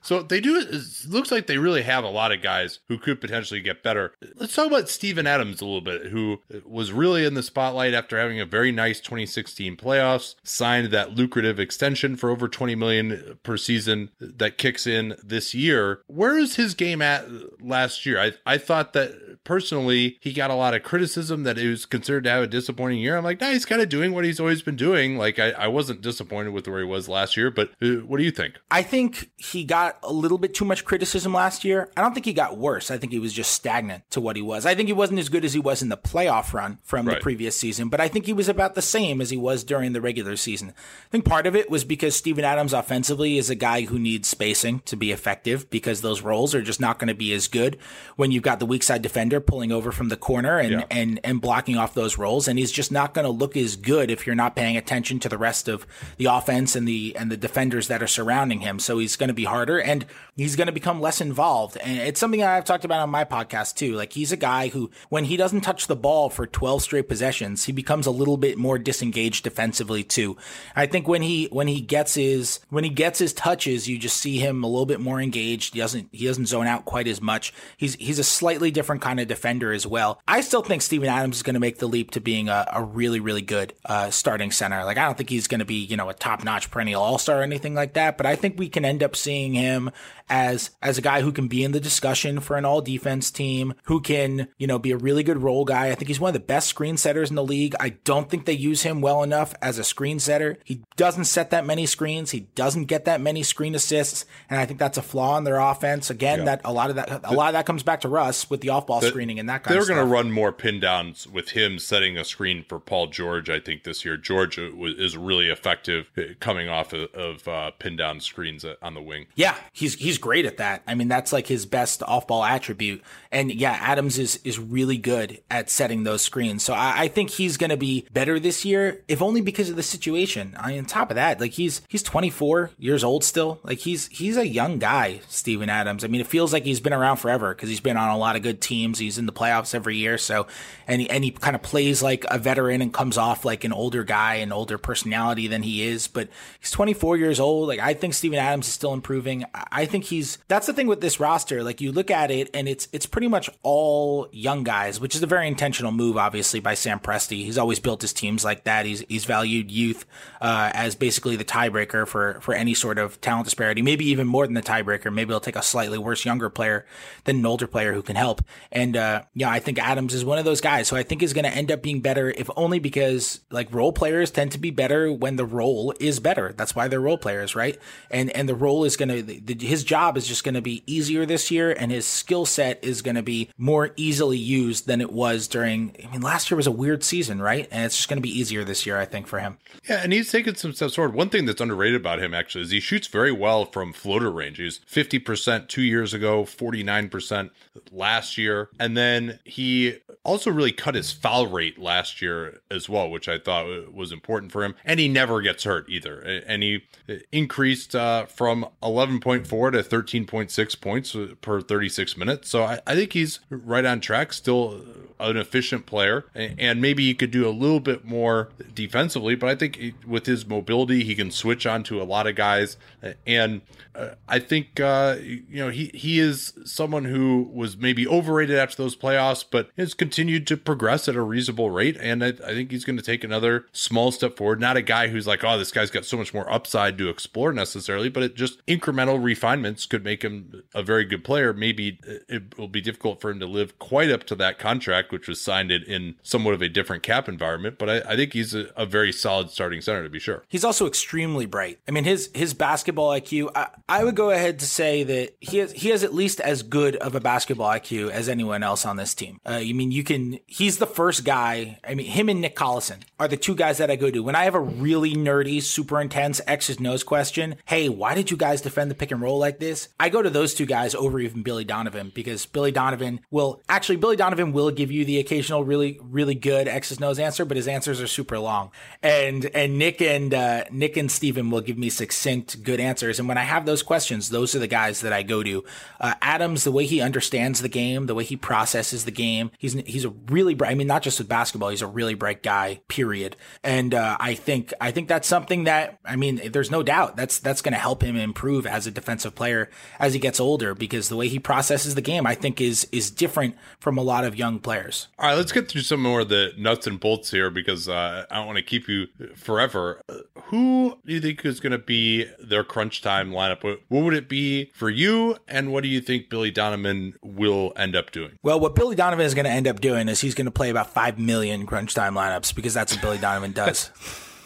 So they do, it looks like they really have a lot of guys who could potentially get better. Let's talk about Steven Adams a little bit, who was really in the spotlight after having a very nice twenty sixteen playoffs, signed that lucrative extension for over twenty million dollars per season that kicks in this year. Where is his game at last year? I, I thought that personally, he got a lot of criticism that it was considered to have a disappointing year. I'm like, nah, he's kind of doing what he's always been doing. Like, I, I wasn't disappointed with where he was last year, but uh, what do you think? I think he got a little bit too much criticism last year. I don't think he got worse. I think he was just stagnant to what he was. I think he wasn't as good as he was in the playoff run from right. the previous season, but I think he was about the same as he was during the regular season. I think part of it was because Steven Adams offensively is a guy who needs spacing to be effective, because those roles are just not going to be as good when you've got the weak side defender pulling over from the corner and, yeah. and, and blocking off those roles. And he's just not going to look as good if you're not paying attention to the rest of the offense and the, and the defenders that are surrounding him. So he's going to be harder, and he's going to become less involved. And it's something I've talked about on my podcast too. Like, he's a guy who, when he doesn't touch the ball for twelve straight possessions, he becomes a little bit more disengaged defensively too. I think when he, when he gets his, when he gets his touches, you just see him a little bit more engaged. He doesn't, he doesn't zone out quite as much. He's, he's a slightly different kind of defender as well. I still think Steven Adams is going to make the leap to being a, a really, really good uh, starting center. Like, I don't think he's going to be, you know, a top-notch perennial all-star or anything like that, but I think we can end up seeing him as as a guy who can be in the discussion for an all-defense team, who can, you know, be a really good role guy. I think he's one of the best screen setters in the league. I don't think they use him well enough as a screen setter. He doesn't set that many screens. He doesn't get that many screen assists, and I think that's a flaw in their offense. Again, yeah. that a lot of that a lot of that comes back to Russ with the off-ball but, screening and that kind of stuff. They're going to run more pin downs with him setting a screen for Paul George, I think, this year. George is really effective coming off of, of uh, pin down screens on the wing. Yeah, he's he's great at that. I mean, that's like his best off-ball attribute. And yeah, Adams is, is really good at setting those screens. So I, I think he's going to be better this year, if only because of the situation. I mean, on top of that, like he's he's twenty-four years old still. Like he's he's a young guy, Steven Adams. I mean, it feels like he's been around forever because he's been on a lot of good teams. He's in the playoffs every year. So, and he, and he kind of plays like a veteran and comes off like an older guy, an older personality than he is. But he's twenty-four years old. Like, I think Steven Adams is still improving. I think he's, that's the thing with this roster. Like, you look at it and it's, it's pretty much all young guys, which is a very intentional move, obviously, by Sam Presti. He's always built his teams like that. He's, he's valued youth uh, as basically the tiebreaker for, for any sort of talent disparity, maybe even more than the tiebreaker. Maybe he'll take a slightly worse younger player than an older player who can help. And, uh, yeah, I think Adams is one of those guys who I think is going to end up being better, if only because, like, role players tend to be better when the role is better. That's why they're role players, right? And, and the role is going to, his job is just going to be easier this year, and his skill set is going to be more easily used than it was during, I mean, last year was a weird season, right? And it's just going to be easier this year, I think, for him. Yeah, and he's taken some steps forward. One thing that's underrated about him, actually, is he shoots very well from floater range. He's fifty percent two years ago, forty-nine percent last year. And then he also really cut his foul rate last year as well, which I thought was important for him. And he never gets hurt either. And he increased uh, from eleven point four to thirteen point six points per thirty-six minutes. So I, I think he's right on track, still an efficient player. And maybe he could do a little bit more defensively, but I think with his mobility, he can switch on to a lot of guys. And uh, I think, uh, you know, he, he is someone who was maybe overrated after those playoffs, but has continued to progress at a reasonable rate. And I, I think he's going to take another small step forward. Not a guy who's like, oh, this guy's got so much more upside to explore necessarily, but it just incremental refinements could make him a very good player. Maybe it will be difficult for him to live quite up to that contract, which was signed in somewhat of a different cap environment. But I, I think he's a, a very solid starting center, to be sure. He's also extremely bright. I mean, his, his basketball I Q, I, I would go ahead to say that he has, he has at least as good of a basketball I Q as anyone else on this team. Uh, you mean, you can, he's the first guy. I mean, him and Nick Collison are the two guys that I go to when I have a really nerdy, super intense X's and O's question. Hey, why did you guys defend the pick and roll like this? I go to those two guys over even Billy Donovan, because Billy Donovan will actually, Billy Donovan will give you the occasional really, really good X's and O's answer, but his answers are super long. And, and Nick and, uh, Nick and Steven will give me succinct, good answers. And when I have those questions, those are the guys that I go to. Uh, Adams, the way he understands the game, the way he processes the game, he's he's a really bright, I mean, not just with basketball, he's a really bright guy, period. And uh, I think I think that's something that, I mean, there's no doubt that's that's going to help him improve as a defensive player as he gets older, because the way he processes the game, I think, is is different from a lot of young players. All right, let's get through some more of the nuts and bolts here, because uh, I don't want to keep you forever. Uh, who do you think is going to be their crunch time lineup? What, what would it be for you, and what do you think Billy Donovan will end up doing? Well, what Billy Donovan is going to end up doing is he's going to play about five million crunch time lineups, because that's what Billy Donovan does.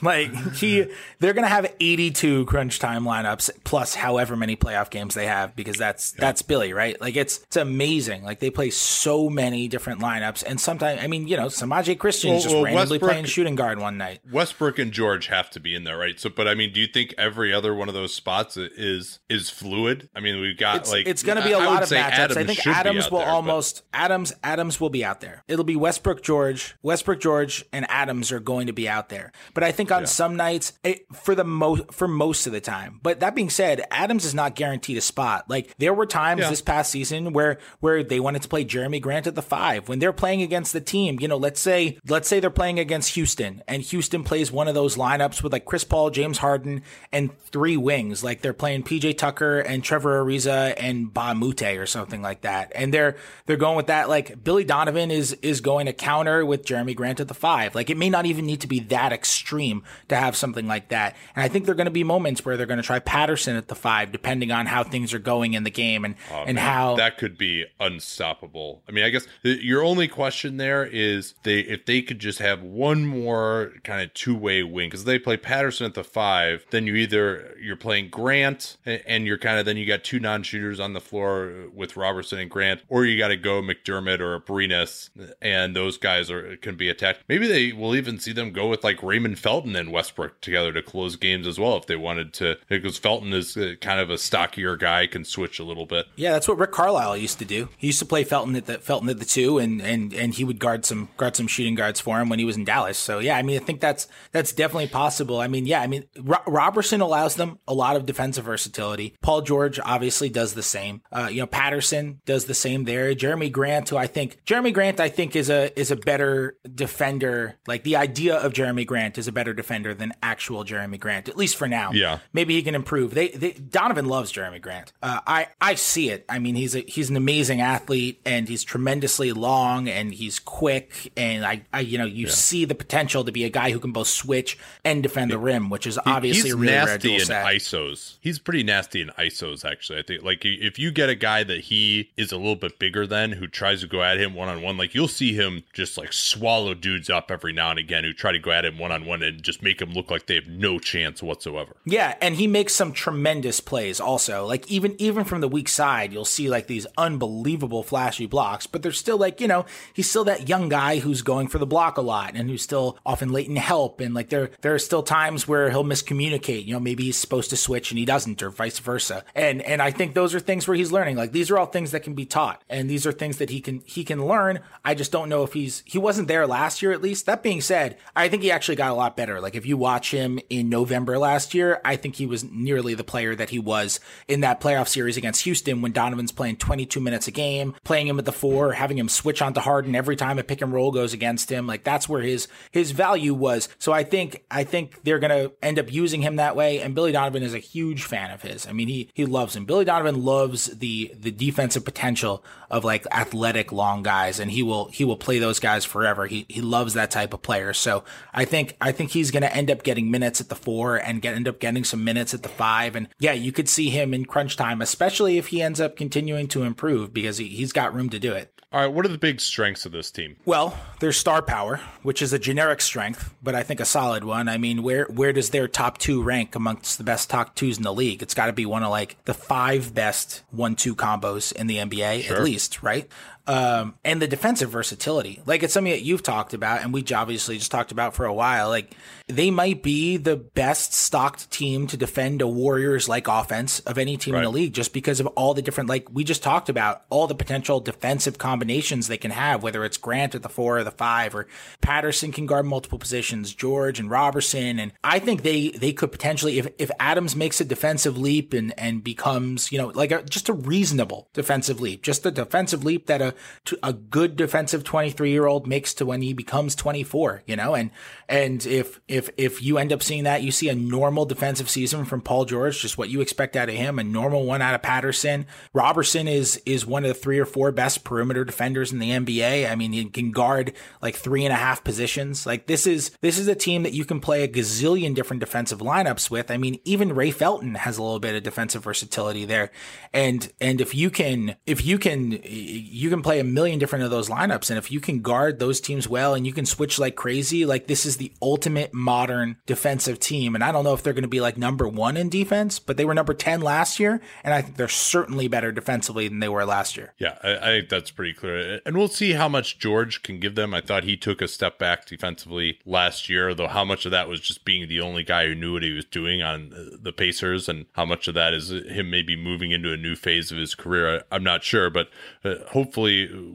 Like, he, they're going to have eighty-two crunch time lineups plus however many playoff games they have, because that's, yeah. that's Billy, right? Like, it's, it's amazing. Like, they play so many different lineups. And sometimes, I mean, you know, Samaje Christian well, just well, randomly Westbrook, playing shooting guard one night. Westbrook and George have to be in there, right? So, but I mean, do you think every other one of those spots is, is fluid? I mean, we've got it's, like, it's going to be a I, lot I of matchups. Adams I think Adams will there, almost, but... Adams, Adams will be out there. It'll be Westbrook, George, Westbrook, George, and Adams are going to be out there. But I think on yeah. some nights it, for the most for most of the time. But that being said, Adams is not guaranteed a spot. Like, there were times yeah. this past season where where they wanted to play Jerami Grant at the five when they're playing against the team. You know, let's say let's say they're playing against Houston, and Houston plays one of those lineups with like Chris Paul, James Harden, and three wings. Like, they're playing P J Tucker and Trevor Ariza and Ba Mute or something like that. And they're they're going with that. Like, Billy Donovan is is going to counter with Jerami Grant at the five. Like, it may not even need to be that extreme to have something like that. And I think there are going to be moments where they're going to try Patterson at the five, depending on how things are going in the game and, oh, and man, how that could be unstoppable. I mean, I guess your only question there is they if they could just have one more kind of two-way wing, because they play Patterson at the five, then you either you're playing Grant and you're kind of then you got two non-shooters on the floor with Robertson and Grant, or you got to go McDermott or Abrines, and those guys are can be attacked. Maybe they will even see them go with like Raymond Felton Felton and Westbrook together to close games as well if they wanted to, because Felton is kind of a stockier guy, can switch a little bit. Yeah, that's what Rick Carlisle used to do. He used to play Felton at the Felton at the two, and and and he would guard some guard some shooting guards for him when he was in Dallas. So yeah, I mean, I think that's that's definitely possible. I mean, yeah, I mean, Ro- Roberson allows them a lot of defensive versatility. Paul George obviously does the same. Uh, you know, Patterson does the same there. Jerami Grant, who I think Jerami Grant, I think is a is a better defender. Like the idea of Jerami Grant is a better defender than actual Jerami Grant, at least for now. Yeah, maybe he can improve. They, they Donovan loves Jerami Grant. Uh, I I see it. I mean, he's a he's an amazing athlete, and he's tremendously long, and he's quick, and I, I you know you yeah. see the potential to be a guy who can both switch and defend the rim, which is obviously he's a really rare dual set. He's nasty in I S Os. He's pretty nasty in I S Os, actually. I think like if you get a guy that he is a little bit bigger than who tries to go at him one on one, like you'll see him just like swallow dudes up every now and again who try to go at him one on one and just make him look like they have no chance whatsoever. Yeah, and he makes some tremendous plays also. Like even even from the weak side, you'll see like these unbelievable flashy blocks, but they're still like, you know, he's still that young guy who's going for the block a lot and who's still often late in help, and like there there are still times where he'll miscommunicate. You know, maybe he's supposed to switch and he doesn't, or vice versa. And and I think those are things where he's learning. Like these are all things that can be taught, and these are things that he can he can learn. I just don't know if he's he wasn't there last year, at least. That being said, I think he actually got a lot better. Like if you watch him in November last year, I think he was nearly the player that he was in that playoff series against Houston when Donovan's playing twenty-two minutes a game, playing him at the four, having him switch onto Harden every time a pick and roll goes against him. Like that's where his his value was. So I think I think they're gonna end up using him that way. And Billy Donovan is a huge fan of his. I mean, he he loves him. Billy Donovan loves the the defensive potential of like athletic long guys, and he will he will play those guys forever. He he loves that type of player. So I think I think he's gonna end up getting minutes at the four and get end up getting some minutes at the five. And yeah, you could see him in crunch time, especially if he ends up continuing to improve, because he, he's got room to do it. All right, what are the big strengths of this team? Well, their star power, which is a generic strength, but I think a solid one. I mean, where where does their top two rank amongst the best top twos in the league? It's got to be one of like the five best one-two combos in the N B A, sure. At least, right? Um, and the defensive versatility, like it's something that you've talked about and we obviously just talked about for a while. Like they might be the best stocked team to defend a Warriors like offense of any team right. in the league, just because of all the different, like we just talked about, all the potential defensive combinations they can have, whether it's Grant at the four or the five, or Patterson can guard multiple positions, George and Roberson. And I think they they could potentially, if, if Adams makes a defensive leap and and becomes, you know, like a, just a reasonable defensive leap, just a defensive leap that a To a good defensive twenty-three year old makes to when he becomes twenty-four, you know, and, and if, if, if you end up seeing that, you see a normal defensive season from Paul George, just what you expect out of him, a normal one out of Patterson. Roberson is, is one of the three or four best perimeter defenders in the N B A. I mean, he can guard like three and a half positions. Like this is, this is a team that you can play a gazillion different defensive lineups with. I mean, even Ray Felton has a little bit of defensive versatility there. And, and if you can, if you can, you can play a million different of those lineups, and if you can guard those teams well and you can switch like crazy, like this is the ultimate modern defensive team. And I don't know if they're going to be like number one in defense, but they were number ten last year, and I think they're certainly better defensively than they were last year. Yeah, I, I think that's pretty clear, and we'll see how much George can give them. I thought he took a step back defensively last year, though how much of that was just being the only guy who knew what he was doing on the Pacers, and how much of that is him maybe moving into a new phase of his career, I, I'm not sure, but uh, hopefully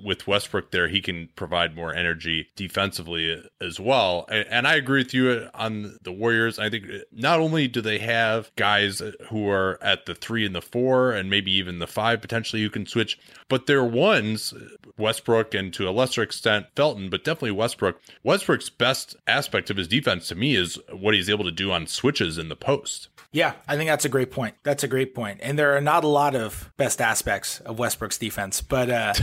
with Westbrook there, he can provide more energy defensively as well. And, and I agree with you on the Warriors. I think not only do they have guys who are at the three and the four, and maybe even the five potentially who can switch, but their ones, Westbrook and to a lesser extent Felton, but definitely Westbrook. Westbrook's best aspect of his defense to me is what he's able to do on switches in the post. Yeah, I think that's a great point. That's a great point. And there are not a lot of best aspects of Westbrook's defense, but uh,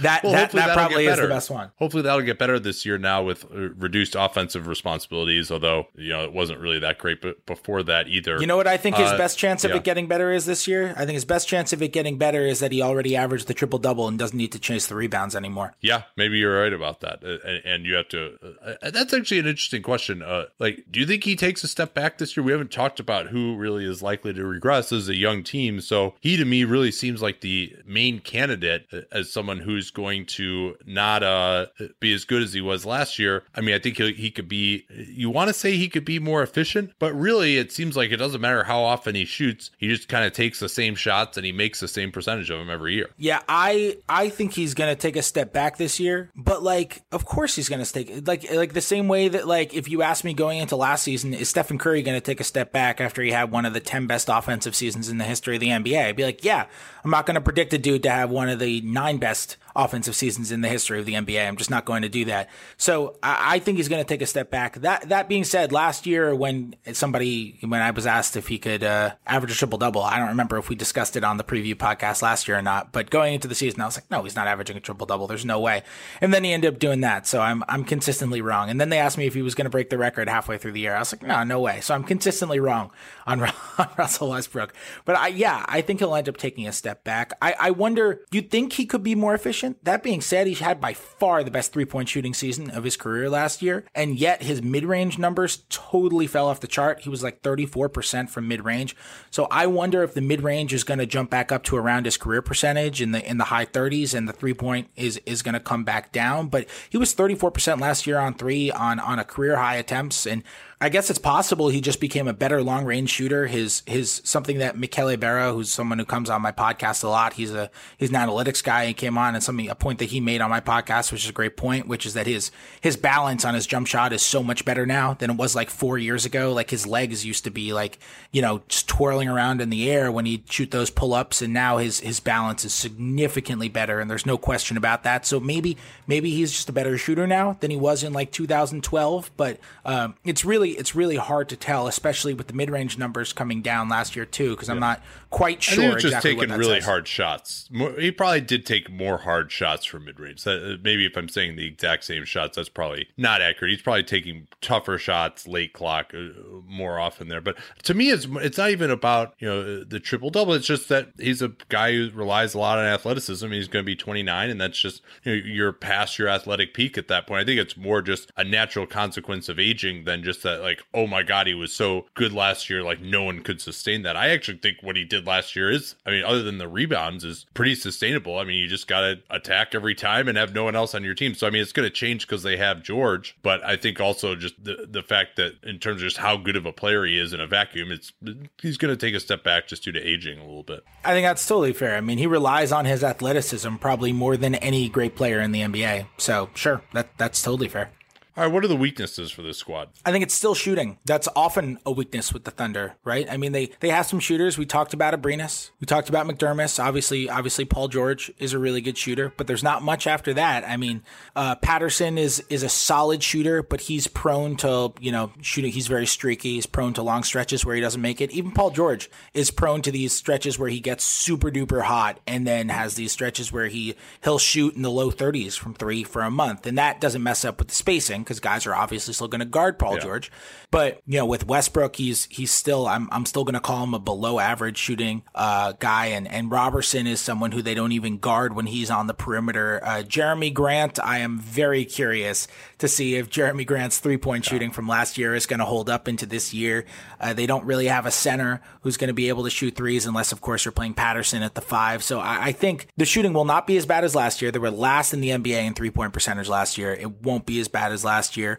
that, well, that, that probably is the best one. Hopefully that'll get better this year now with reduced offensive responsibilities, although, you know, it wasn't really that great but before that either. You know what I think his uh, best chance of yeah. it getting better is this year? I think his best chance of it getting better is that he already averaged the triple-double and doesn't need to chase the rebounds anymore. Yeah, maybe you're right about that. And, and you have to uh, – that's actually an interesting question. Uh, like, do you think he takes a step back this year? We haven't talked about who really is likely to regress as a young team, so he to me really seems like the main candidate as someone someone who's going to not uh, be as good as he was last year. I mean, I think he, he could be, you want to say he could be more efficient, but really it seems like it doesn't matter how often he shoots. He just kind of takes the same shots and he makes the same percentage of them every year. Yeah, I I think he's going to take a step back this year, but like, of course he's going to take, like, like the same way that, like, if you asked me going into last season, is Stephen Curry going to take a step back after he had one of the ten best offensive seasons in the history of the N B A? I'd be like, yeah, I'm not going to predict a dude to have one of the nine best offensive seasons in the history of the N B A. I'm just not going to do that. So I, I think he's going to take a step back. That that being said, last year when somebody, when I was asked if he could uh, average a triple-double, I don't remember if we discussed it on the preview podcast last year or not, but going into the season, I was like, no, he's not averaging a triple-double. There's no way. And then he ended up doing that. So I'm I'm consistently wrong. And then they asked me if he was going to break the record halfway through the year. I was like, no, no way. So I'm consistently wrong on, on Russell Westbrook. But I, yeah, I think he'll end up taking a step back. I, I wonder, do you think he could be more efficient? That being said, he had by far the best three-point shooting season of his career last year, and yet his mid-range numbers totally fell off the chart. He was like thirty-four percent from mid-range. So I wonder if the mid-range is going to jump back up to around his career percentage in the in the high thirties, and the three-point is is going to come back down. But he was thirty-four percent last year on three on, on a career-high attempts, and I guess it's possible he just became a better long-range shooter. His his something that Michele Berra, who's someone who comes on my podcast a lot, he's a he's an analytics guy, and came on and something a point that he made on my podcast, which is a great point, which is that his his balance on his jump shot is so much better now than it was like four years ago. Like his legs used to be like, you know, just twirling around in the air when he'd shoot those pull-ups, and now his his balance is significantly better, and there's no question about that. So maybe maybe he's just a better shooter now than he was in like two thousand twelve, but um, it's really it's really hard to tell, especially with the mid-range numbers coming down last year too, because yeah. I'm not quite sure. I think it's just exactly taking really says. hard shots. More, he probably did take more hard shots from mid-range. That, maybe if I'm saying the exact same shots, that's probably not accurate. He's probably taking tougher shots, late clock, uh, more often there. But to me, it's it's not even about, you know, the triple-double. It's just that he's a guy who relies a lot on athleticism. He's going to be twenty-nine, and that's just, you know, you're past your athletic peak at that point. I think it's more just a natural consequence of aging than just that, like, oh my God, he was so good last year, like no one could sustain that. I actually think what he did last year is, I mean, other than the rebounds, is pretty sustainable. I mean, you just got to attack every time and have no one else on your team. So, I mean, it's going to change because they have George, but I think also just the, the fact that in terms of just how good of a player he is in a vacuum, it's he's going to take a step back just due to aging a little bit. I think that's totally fair. I mean, he relies on his athleticism probably more than any great player in the N B A. So, sure, that that's totally fair. All right, what are the weaknesses for this squad? I think it's still shooting. That's often a weakness with the Thunder, right? I mean, they, they have some shooters. We talked about Abrines. We talked about McDermott. Obviously, obviously Paul George is a really good shooter, but there's not much after that. I mean, uh, Patterson is is a solid shooter, but he's prone to, you know, shooting. He's very streaky. He's prone to long stretches where he doesn't make it. Even Paul George is prone to these stretches where he gets super duper hot and then has these stretches where he, he'll shoot in the low thirties from three for a month. And that doesn't mess up with the spacing, because guys are obviously still going to guard Paul yeah. George. But, you know, with Westbrook, he's he's still, I'm I'm still going to call him a below average shooting uh, guy. And, and Roberson is someone who they don't even guard when he's on the perimeter. Uh, Jerami Grant, I am very curious to see if Jerami Grant's three-point yeah. shooting from last year is going to hold up into this year. Uh, they don't really have a center who's going to be able to shoot threes unless, of course, you're playing Patterson at the five. So I, I think the shooting will not be as bad as last year. They were last in the N B A in three-point percentage last year. It won't be as bad as last last year,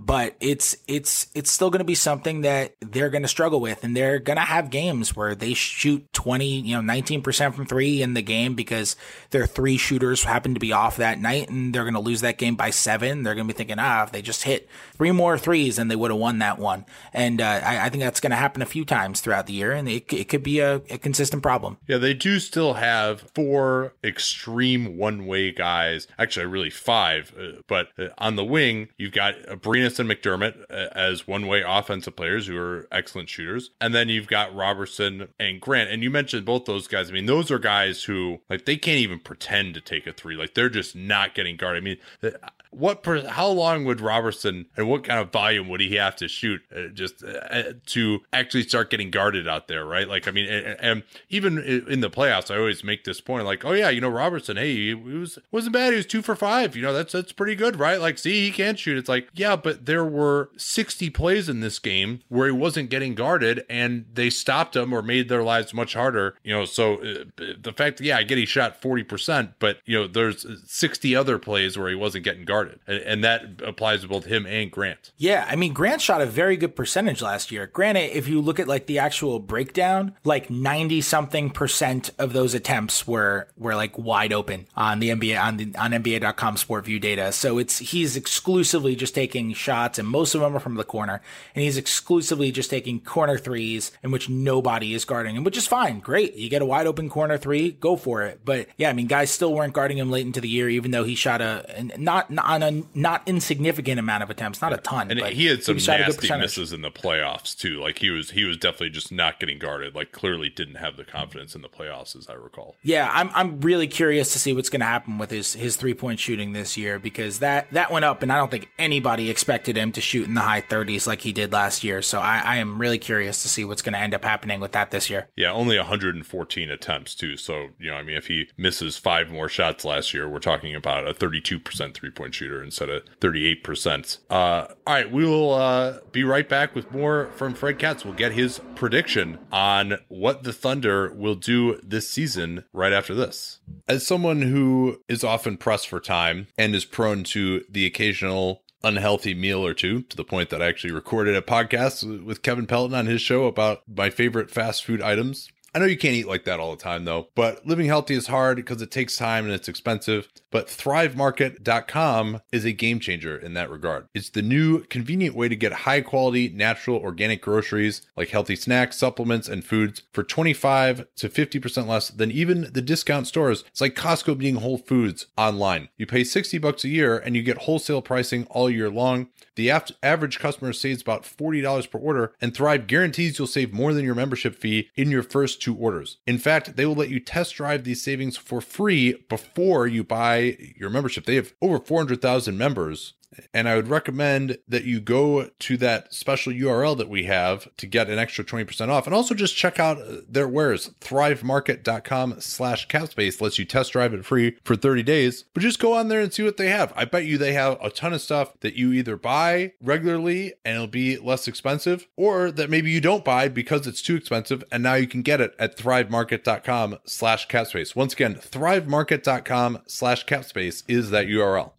but it's it's it's still going to be something that they're going to struggle with, and they're going to have games where they shoot twenty, you know, nineteen percent from three in the game because their three shooters happen to be off that night, and they're going to lose that game by seven. They're going to be thinking, ah, if they just hit three more threes, then they would have won that one. And uh, I, I think that's going to happen a few times throughout the year, and it, it could be a, a consistent problem. Yeah, they do still have four extreme one-way guys, actually really five, uh, but uh, on the wing, you've got Abrines and McDermott as one-way offensive players who are excellent shooters. And then you've got Roberson and Grant. And you mentioned both those guys. I mean, those are guys who, like, they can't even pretend to take a three. Like, they're just not getting guarded. I mean, what per- how long would Roberson and what kind of volume would he have to shoot uh, just uh, to actually start getting guarded out there, right? Like, I mean, and, and even in the playoffs, I always make this point, like, oh yeah, you know, Roberson, hey, he was, wasn't bad. He was two for five. You know, that's, that's pretty good, right? Like, see, he can shoot. It's like, yeah, but there were sixty plays in this game where he wasn't getting guarded and they stopped him or made their lives much harder, you know? So uh, the fact that, yeah, I get he shot forty percent, but you know, there's sixty other plays where he wasn't getting guarded. And, and that applies to both him and Grant. Yeah. I mean, Grant shot a very good percentage last year. Granted, if you look at like the actual breakdown, like ninety something percent of those attempts were, were like wide open on the N B A, on the, on N B A dot com sport view data. So it's, he's exclusively just taking shots and most of them are from the corner, and he's exclusively just taking corner threes in which nobody is guarding him, which is fine. Great. You get a wide open corner three, go for it. But yeah, I mean, guys still weren't guarding him late into the year, even though he shot a not, not on a not insignificant amount of attempts, not yeah. a ton. And but he had some he nasty misses in the playoffs too. Like he was, he was definitely just not getting guarded. Like clearly didn't have the confidence in the playoffs, as I recall. Yeah, I'm I'm really curious to see what's going to happen with his his three point shooting this year, because that that went up, and I don't think anybody expected him to shoot in the high thirties like he did last year. So I, I am really curious to see what's going to end up happening with that this year. Yeah, only one hundred fourteen attempts too. So you know, I mean, if he misses five more shots last year, we're talking about a thirty-two percent three point shooter instead of thirty-eight percent. Uh, all right, we will uh, be right back with more from Fred Katz. We'll get his prediction on what the Thunder will do this season right after this. As someone who is often pressed for time and is prone to the occasional unhealthy meal or two, to the point that I actually recorded a podcast with Kevin Pelton on his show about my favorite fast food items. I know you can't eat like that all the time though, but living healthy is hard because it takes time and it's expensive. But thrive market dot com is a game changer in that regard. It's the new convenient way to get high quality, natural, organic groceries like healthy snacks, supplements, and foods for twenty-five to fifty percent less than even the discount stores. It's like Costco being Whole Foods online. You pay sixty bucks a year and you get wholesale pricing all year long. The average customer saves about forty dollars per order, and Thrive guarantees you'll save more than your membership fee in your first two orders. In fact, they will let you test drive these savings for free before you buy your membership. They have over four hundred thousand members. And I would recommend that you go to that special U R L that we have to get an extra twenty percent off. And also just check out their wares. thrive market dot com slash capspace lets you test drive it free for thirty days. But just go on there and see what they have. I bet you they have a ton of stuff that you either buy regularly and it'll be less expensive, or that maybe you don't buy because it's too expensive. And now you can get it at thrive market dot com slash capspace. Once again, thrive market dot com slash capspace is that U R L.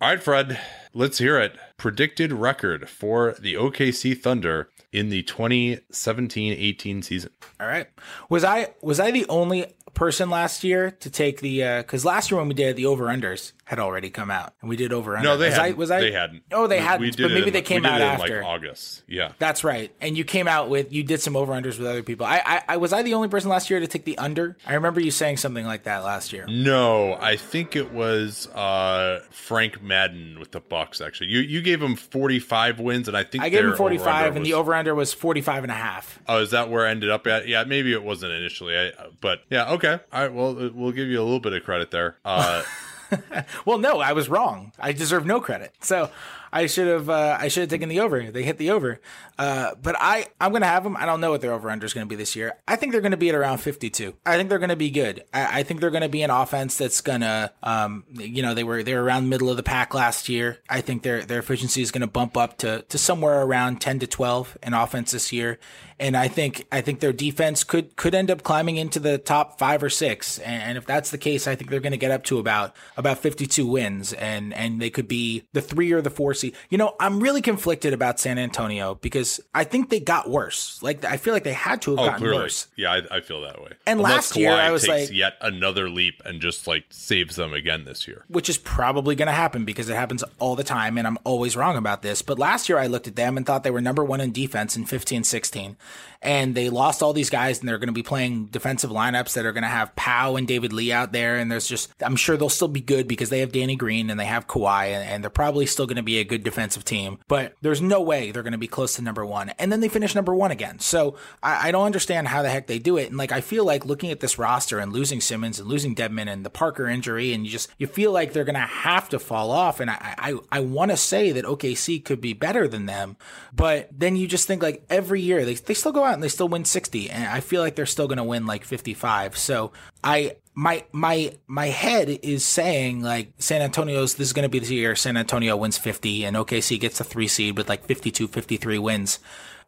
All right, Fred. Let's hear it. Predicted record for the O K C Thunder in the twenty seventeen eighteen season. All right. Was I was I the only person last year to take the uh because last year when we did the over unders had already come out and we did over under. No, they was hadn't. I, was I? They hadn't. Oh, they we, hadn't. We did but maybe they the, came we did out it after in like August. Yeah, that's right. And you came out with you did some over unders with other people. I, I I was I the only person last year to take the under? I remember you saying something like that last year. No, I think it was uh Frank Madden with the Bucks. Actually, you you gave him forty-five wins, and I think I gave him forty-five, and was, the over under was forty-five and a half. Oh, is that where I ended up at? Yeah, maybe it wasn't initially, I, but yeah. Okay. Okay. All right. Well, we'll give you a little bit of credit there. Uh, well, no, I was wrong. I deserve no credit. So I should have uh, I should have taken the over. They hit the over. Uh, but I, I'm going to have them. I don't know what their over-under is going to be this year. I think they're going to be at around fifty-two. I think they're going to be good. I, I think they're going to be an offense that's going to, um, you know, they were they were around middle of the pack last year. I think their their efficiency is going to bump up to, to somewhere around ten to twelve in offense this year. And I think I think their defense could could end up climbing into the top five or six. And, and if that's the case, I think they're going to get up to about about fifty-two wins. And, and they could be the three or the four. You know, I'm really conflicted about San Antonio because I think they got worse. Like, I feel like they had to have oh, gotten clearly. worse. Yeah, I, I feel that way. And Unless last Kawhi year, I was takes like, yet another leap and just like saves them again this year, which is probably going to happen because it happens all the time. And I'm always wrong about this. But last year, I looked at them and thought they were number one in defense in fifteen sixteen. And they lost all these guys, and they're going to be playing defensive lineups that are going to have Powell and David Lee out there. And there's just, I'm sure they'll still be good because they have Danny Green and they have Kawhi, and, and they're probably still going to be a good defensive team, but there's no way they're going to be close to number one. And then they finish number one again. So I, I don't understand how the heck they do it. And like, I feel like looking at this roster and losing Simmons and losing Dedmon and the Parker injury, and you just, you feel like they're going to have to fall off. And I, I, I want to say that O K C could be better than them, but then you just think like every year they, they still go out and they still win sixty. And I feel like they're still going to win like fifty-five. So I, My my my head is saying like San Antonio's, this is going to be the year San Antonio wins fifty and O K C gets the three seed with like fifty-two, fifty-three wins.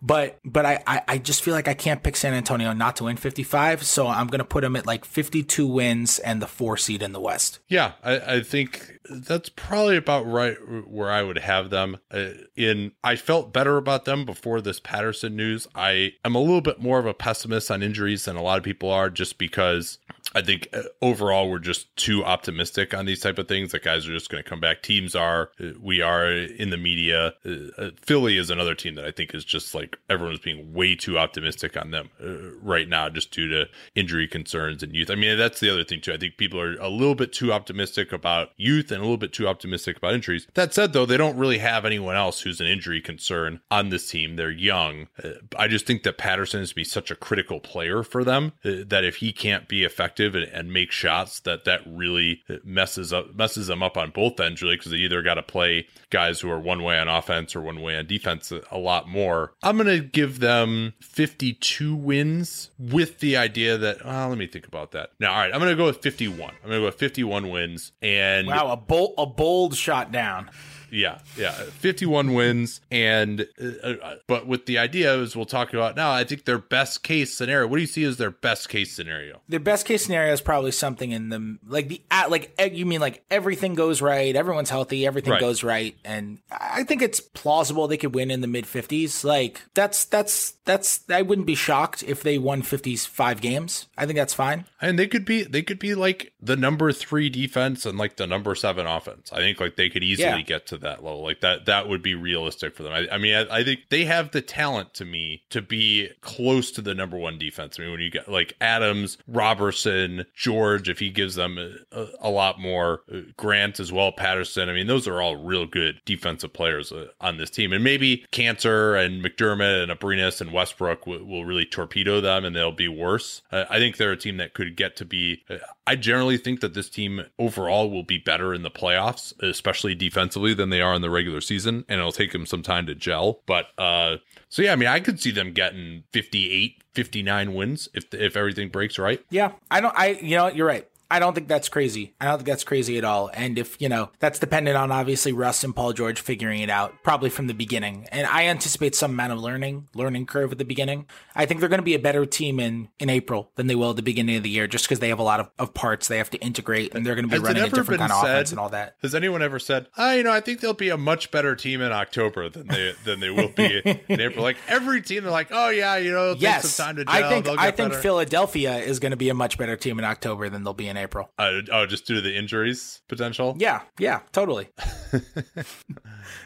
But but I, I, I just feel like I can't pick San Antonio not to win fifty-five. So I'm going to put them at like fifty-two wins and the four seed in the West. Yeah, I, I think that's probably about right where I would have them uh, in. I felt better about them before this Patterson news. I am a little bit more of a pessimist on injuries than a lot of people are, just because I think overall we're just too optimistic on these type of things. That guys are just going to come back. Teams are, we are in the media. Uh, Philly is another team that I think is just like everyone's being way too optimistic on them uh, right now, just due to injury concerns and youth. I mean, that's the other thing too. I think people are a little bit too optimistic about youth and a little bit too optimistic about injuries. That said, though, they don't really have anyone else who's an injury concern on this team. They're young. Uh, I just think that Patterson is to be such a critical player for them uh, that if he can't be effective and make shots, that that really messes up messes them up on both ends, really, because they either got to play guys who are one way on offense or one way on defense a lot more. I'm gonna give them fifty-two wins with the idea that oh, let me think about that now. All right, I'm gonna go with fifty-one. I'm gonna go with fifty-one wins. And wow, a bold a bold shot down. Yeah, yeah, fifty-one wins, and uh, but with the idea is we'll talk about now. I think their best case scenario. What do you see as their best case scenario? Their best case scenario is probably something in the like the like you mean like everything goes right, everyone's healthy, everything right. goes right, and I think it's plausible they could win in the mid fifties. Like that's that's that's I wouldn't be shocked if they won fifty-five games. I think that's fine, and they could be they could be like the number three defense and like the number seven offense. I think like they could easily yeah. get to that level. Like that that would be realistic for them. I, I mean I, I think they have the talent to me to be close to the number one defense. I mean, when you got like Adams, Roberson, George, if he gives them a, a lot more, Grant as well, Patterson, I mean those are all real good defensive players uh, on this team, and maybe Kanter and McDermott and Abrines and Westbrook w- will really torpedo them and they'll be worse. uh, I think they're a team that could get to be uh, I generally think that this team overall will be better in the playoffs, especially defensively, than they are in the regular season, and it'll take them some time to gel. But uh, so yeah, I mean, I could see them getting fifty-eight, fifty-nine wins if if everything breaks right. Yeah, I don't. I you know you're right. I don't think that's crazy. I don't think that's crazy at all. And if, you know, that's dependent on obviously Russ and Paul George figuring it out probably from the beginning. And I anticipate some amount of learning, learning curve at the beginning. I think they're going to be a better team in, in April than they will at the beginning of the year, just because they have a lot of, of parts they have to integrate, and they're going to be running a different kind of offense and all that. Has anyone ever said, ah, oh, you know, I think they'll be a much better team in October than they than they will be in April? Like every team, they're like, oh yeah, you know, it'll yes, take some time to gel. I think, I think Philadelphia is going to be a much better team in October than they'll be in April. Uh, oh, just due to the injuries potential? Yeah, yeah, totally.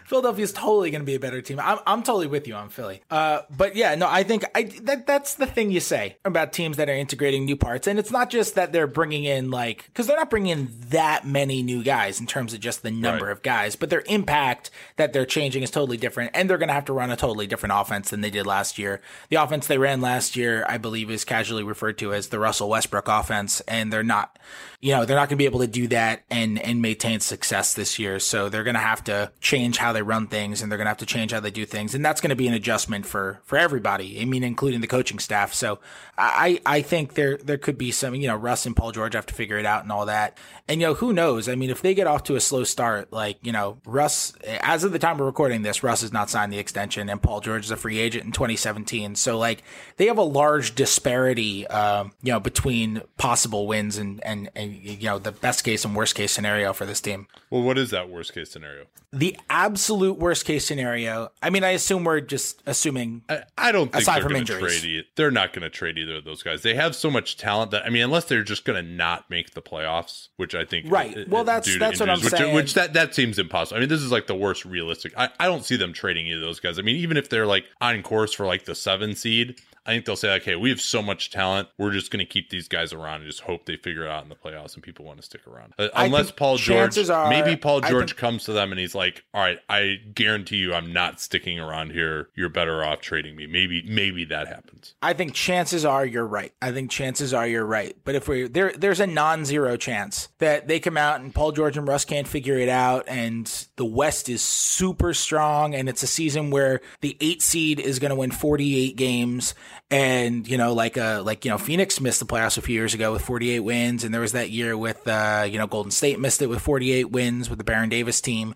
Philadelphia's totally going to be a better team. I'm, I'm totally with you on Philly. Uh, but yeah, no, I think I that that's the thing you say about teams that are integrating new parts. And it's not just that they're bringing in like, because they're not bringing in that many new guys in terms of just the number right. of guys, but their impact that they're changing is totally different. And they're going to have to run a totally different offense than they did last year. The offense they ran last year, I believe, is casually referred to as the Russell Westbrook offense. And they're not You know, they're not going to be able to do that and, and maintain success this year. So they're going to have to change how they run things, and they're going to have to change how they do things. And that's going to be an adjustment for, for everybody, I mean, including the coaching staff. So I, I think there, there could be some, you know, Russ and Paul George have to figure it out and all that. And, you know, who knows? I mean, if they get off to a slow start, like, you know, Russ, as of the time we're recording this, Russ has not signed the extension, and Paul George is a free agent in twenty seventeen. So, like, they have a large disparity, um, you know, between possible wins and, And, and, you know, the best case and worst case scenario for this team. Well, what is that worst case scenario? The absolute worst case scenario. I mean, I assume we're just assuming. I, I don't think aside they're going to trade it. They're not going to trade either of those guys. They have so much talent that, I mean, unless they're just going to not make the playoffs, which I think. Right. It, well, that's that's what I'm which, saying. Which that, that seems impossible. I mean, this is like the worst realistic. I, I don't see them trading either of those guys. I mean, even if they're like on course for like the seven seed. I think they'll say, like, hey, we have so much talent. We're just going to keep these guys around and just hope they figure it out in the playoffs and people want to stick around. Uh, unless Paul George, are, maybe Paul George think, comes to them and he's like, all right, I guarantee you I'm not sticking around here. You're better off trading me. Maybe maybe that happens. I think chances are you're right. I think chances are you're right. But if we there, there's a non-zero chance that they come out and Paul George and Russ can't figure it out and the West is super strong and it's a season where the eight seed is going to win forty-eight games. And, you know, like, uh, like, you know, Phoenix missed the playoffs a few years ago with forty-eight wins. And there was that year with, uh, you know, Golden State missed it with forty-eight wins with the Baron Davis team.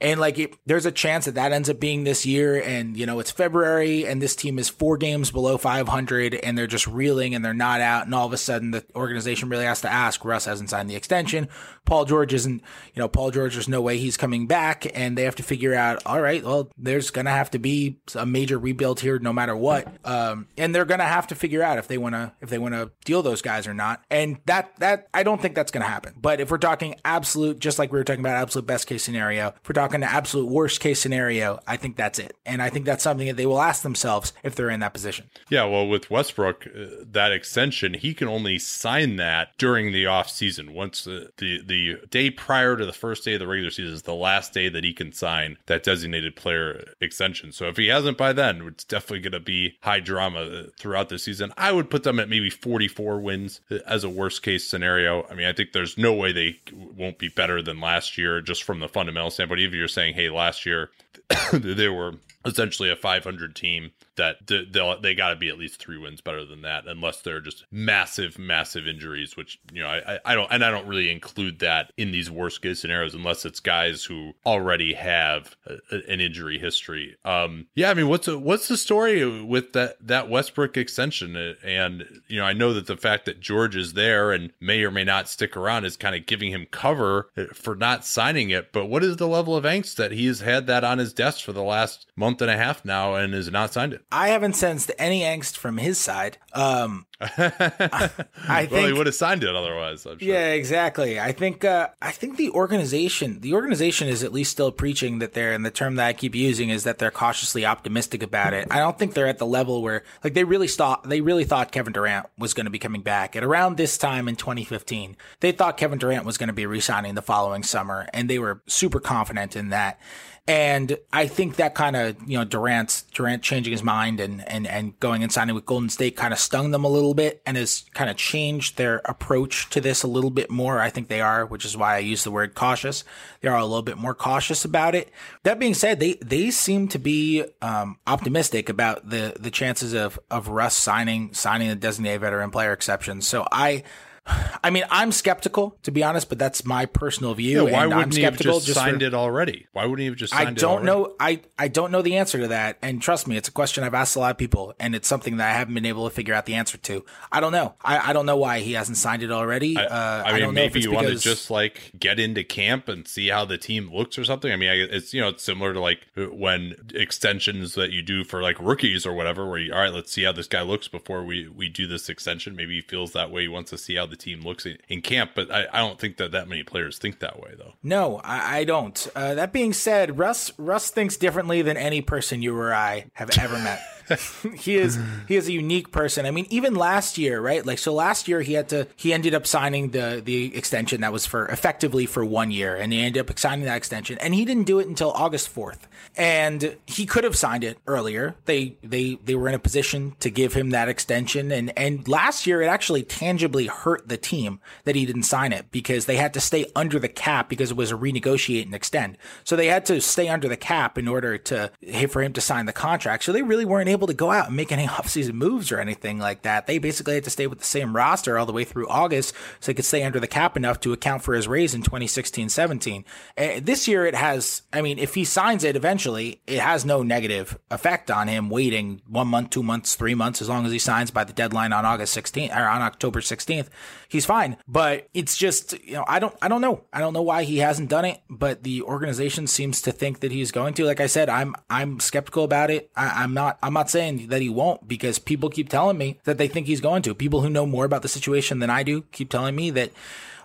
And like, it, there's a chance that that ends up being this year. And, you know, it's February and this team is four games below five hundred and they're just reeling and they're not out. And all of a sudden the organization really has to ask. Russ hasn't signed the extension. Paul George isn't, you know, Paul George, there's no way he's coming back. And they have to figure out, all right, well, there's going to have to be a major rebuild here no matter what. Um, and they're going to have to figure out if they want to, if they want to deal those guys or not. And that, that, I don't think that's going to happen. But if we're talking absolute, just like we were talking about absolute best case scenario, if we're talking in the absolute worst case scenario, I think that's it. And I think that's something that they will ask themselves if they're in that position. Yeah, well, with Westbrook, uh, that extension, he can only sign that during the offseason. Once the, the the day prior to the first day of the regular season is the last day that he can sign that designated player extension. So if he hasn't by then, it's definitely going to be high drama throughout the season. I would put them at maybe forty-four wins as a worst case scenario. I mean, I think there's no way they won't be better than last year just from the fundamental standpoint. Even you're saying, hey, last year they were essentially a five hundred team, that they'll, they got to be at least three wins better than that, unless they're just massive, massive injuries, which, you know, I, I don't, and I don't really include that in these worst case scenarios, unless it's guys who already have a, an injury history. Um, yeah, I mean, what's a, what's the story with that, that Westbrook extension? And, you know, I know that the fact that George is there and may or may not stick around is kind of giving him cover for not signing it. But what is the level of angst that he has had that on his desk for the last month and a half now and has not signed it? I haven't sensed any angst from his side. Um, I, I think, well, he would have signed it otherwise, I'm sure. Yeah, exactly. I think uh, I think the organization, the organization is at least still preaching that they're, and the term that I keep using is that they're cautiously optimistic about it. I don't think they're at the level where, like, they really thought, they really thought Kevin Durant was going to be coming back. At around this time in twenty fifteen, they thought Kevin Durant was going to be re-signing the following summer, and they were super confident in that. And I think that kind of, you know, Durant, Durant changing his mind and, and, and going and signing with Golden State kind of stung them a little bit and has kind of changed their approach to this a little bit more. I think they are, which is why I use the word cautious. They are a little bit more cautious about it. That being said, they, they seem to be um, optimistic about the, the chances of, of Russ signing, signing the designated veteran player exception. So I, I mean, I'm skeptical, to be honest, but that's my personal view. Yeah, why and wouldn't I'm he have just, just signed for, it already? Why wouldn't he have just signed it already? I don't know. I, I don't know the answer to that. And trust me, it's a question I've asked a lot of people, and it's something that I haven't been able to figure out the answer to. I don't know. I, I don't know why he hasn't signed it already. I, uh, I mean, I don't know maybe if you because... want to just, like, get into camp and see how the team looks or something. I mean, I, it's, you know, it's similar to, like, when extensions that you do for, like, rookies or whatever, where you, all right, let's see how this guy looks before we, we do this extension. Maybe he feels that way. He wants to see how the team looks in, in camp, but I, I don't think that that many players think that way, though. No, I, I don't. Uh, that being said, Russ Russ thinks differently than any person you or I have ever met. he is he is a unique person. I mean, even last year, right? Like, so last year he had to he ended up signing the the extension that was for effectively for one year, and he ended up signing that extension, and he didn't do it until August fourth. And he could have signed it earlier. They they they were in a position to give him that extension, and and last year it actually tangibly hurt the team that he didn't sign it because they had to stay under the cap because it was a renegotiate and extend. So they had to stay under the cap in order to for him to sign the contract. So they really weren't able to go out and make any offseason moves or anything like that. They basically had to stay with the same roster all the way through August so they could stay under the cap enough to account for his raise in twenty sixteen seventeen. Uh, this year it has, I mean, if he signs it eventually, it has no negative effect on him waiting one month, two months, three months, as long as he signs by the deadline on August sixteenth or on October sixteenth, he's fine. But it's just, you know, I don't, I don't know. I don't know why he hasn't done it, but the organization seems to think that he's going to. Like I said, I'm, I'm skeptical about it. I, I'm not, I'm not saying that he won't because people keep telling me that they think he's going to. People who know more about the situation than I do keep telling me that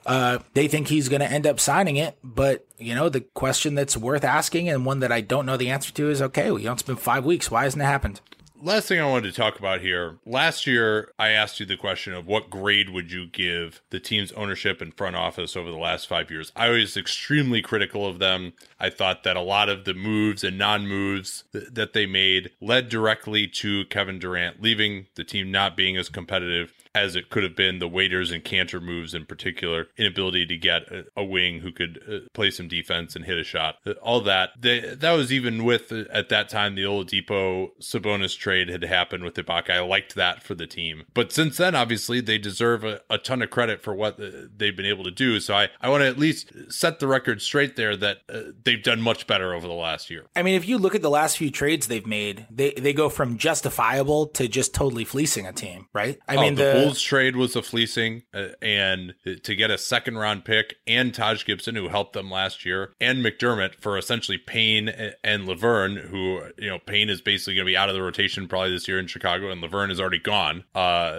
uh, they think he's going to end up signing it. But, you know, the question that's worth asking and one that I don't know the answer to is, okay, we don't spend five weeks. Why hasn't it happened? last thing I wanted to talk about here. Last year, I asked you the question of what grade would you give the team's ownership and front office over the last five years? I was extremely critical of them. I thought that a lot of the moves and non-moves th- that they made led directly to Kevin Durant leaving, the team not being as competitive as it could have been, the Waiters and Kanter moves in particular, inability to get a, a wing who could uh, play some defense and hit a shot, all that. They, that was even with, at that time, the Oladipo Sabonis trade had happened with Ibaka. I liked that for the team. But since then, obviously, they deserve a, a ton of credit for what the, they've been able to do. So I, I want to at least set the record straight there that uh, they've done much better over the last year. I mean, if you look at the last few trades they've made, they, they go from justifiable to just totally fleecing a team, right? I oh, mean, the, the- Bulls trade was a fleecing, uh, and to get a second round pick and Taj Gibson, who helped them last year, and McDermott for essentially Payne and, and Laverne, who, you know, Payne is basically going to be out of the rotation probably this year in Chicago, and Laverne is already gone. Uh,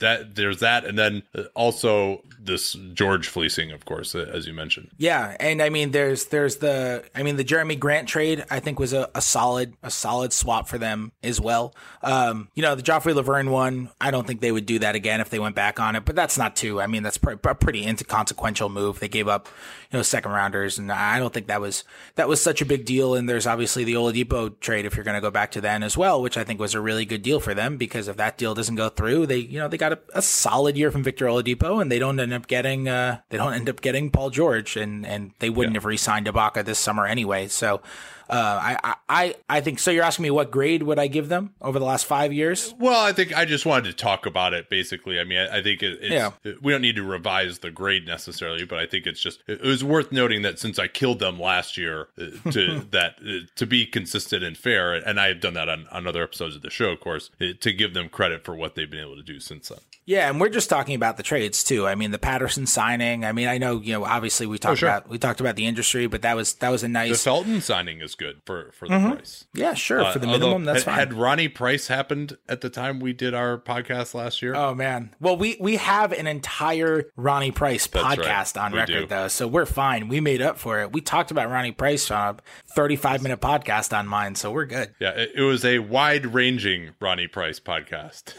that there's that, and then also this George fleecing, of course, uh, as you mentioned. Yeah, and I mean, there's there's the I mean the Jerami Grant trade, I think, was a, a solid a solid swap for them as well. Um, you know, the Joffrey Laverne one, I don't think they would do that again. Again, if they went back on it, but that's not too. I mean, that's a pretty inconsequential move. They gave up, you know, second rounders, and I don't think that was that was such a big deal. And there's obviously the Oladipo trade, if you're going to go back to then as well, which I think was a really good deal for them, because if that deal doesn't go through, they, you know, they got a, a solid year from Victor Oladipo, and they don't end up getting uh, they don't end up getting Paul George, and and they wouldn't yeah. have re-signed Ibaka this summer anyway. So. Uh, I, I, I think, so you're asking me what grade would I give them over the last five years? Well, I think I just wanted to talk about it, basically. I mean, I, I think it, it's, yeah. it, we don't need to revise the grade necessarily, but I think it's just, it, it was worth noting that since I killed them last year, uh, to that uh, to be consistent and fair, and I have done that on, on other episodes of the show, of course, uh, to give them credit for what they've been able to do since then. Yeah, and we're just talking about the trades too. I mean, the Patterson signing. I mean, I know, you know, obviously we talked oh, sure. about we talked about the industry, but that was that was a nice. The Felton signing is good for for the mm-hmm. price. Yeah, sure, uh, for the minimum. That's had, fine. Had Ronnie Price happened at the time we did our podcast last year? Oh man, well we we have an entire Ronnie Price that's podcast right. on we record do. though, so we're fine. We made up for it. We talked about Ronnie Price on a thirty-five minute podcast on mine, so we're good. Yeah, it, it was a wide ranging Ronnie Price podcast.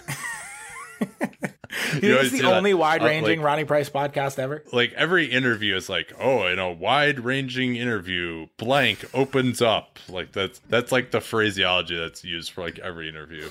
You know, it's the only that, wide-ranging uh, like, Ronnie Price podcast ever. Like every interview is like, oh, in a wide-ranging interview, blank opens up. Like that's that's like the phraseology that's used for like every interview.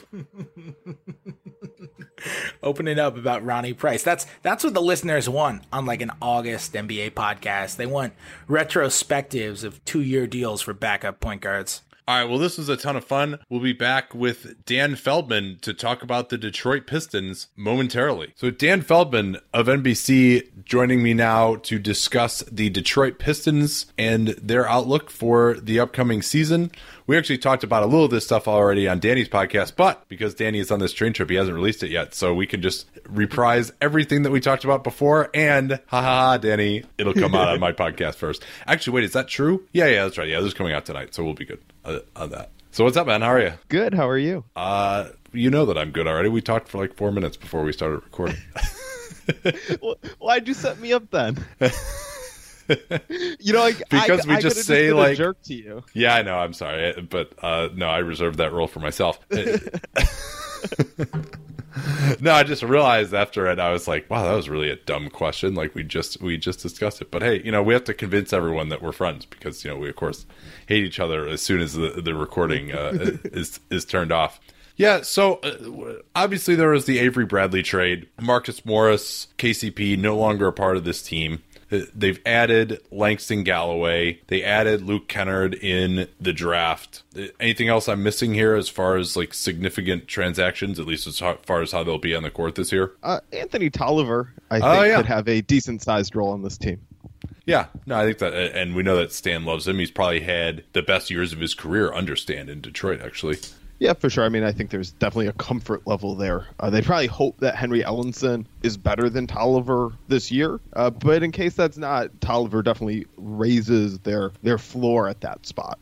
Opening up about Ronnie Price. That's that's what the listeners want on like an August N B A podcast. They want retrospectives of two-year deals for backup point guards. All right, well, this was a ton of fun. We'll be back with Dan Feldman to talk about the Detroit Pistons momentarily. So Dan Feldman of N B C joining me now to discuss the Detroit Pistons and their outlook for the upcoming season. We actually talked about a little of this stuff already on Danny's podcast, but because Danny is on this train trip, he hasn't released it yet. So we can just reprise everything that we talked about before. And ha ha ha, Danny, it'll come out on my podcast first. Actually, wait, is that true? Yeah, yeah, that's right. Yeah, this is coming out tonight. So we'll be good uh, on that. So what's up, man? How are you? Good. How are you? Uh, you know that I'm good already. We talked for like four minutes before we started recording. Well, why'd you set me up then? You know, like, because I, we I just say just like jerk to you. Yeah, I know. I'm sorry, but uh, no, I reserved that role for myself. No, I just realized after it, I was like, wow, that was really a dumb question. Like we just we just discussed it. But hey, you know, we have to convince everyone that we're friends because, you know, we, of course, hate each other as soon as the, the recording uh, is is turned off. Yeah, so uh, obviously there was the Avery Bradley trade. Marcus Morris, K C P, no longer a part of this team. They've added Langston Galloway. They added Luke Kennard in the draft. Anything else I'm missing here as far as like significant transactions, at least as far as how they'll be on the court this year? Uh, Anthony Tolliver, I think, oh, yeah. could have a decent-sized role on this team. Yeah, no, I think that, and we know that Stan loves him. He's probably had the best years of his career under Stan in Detroit, actually. Yeah, for sure. I mean, I think there's definitely a comfort level there. Uh, they probably hope that Henry Ellenson is better than Tolliver this year. Uh, but in case that's not, Tolliver definitely raises their, their floor at that spot.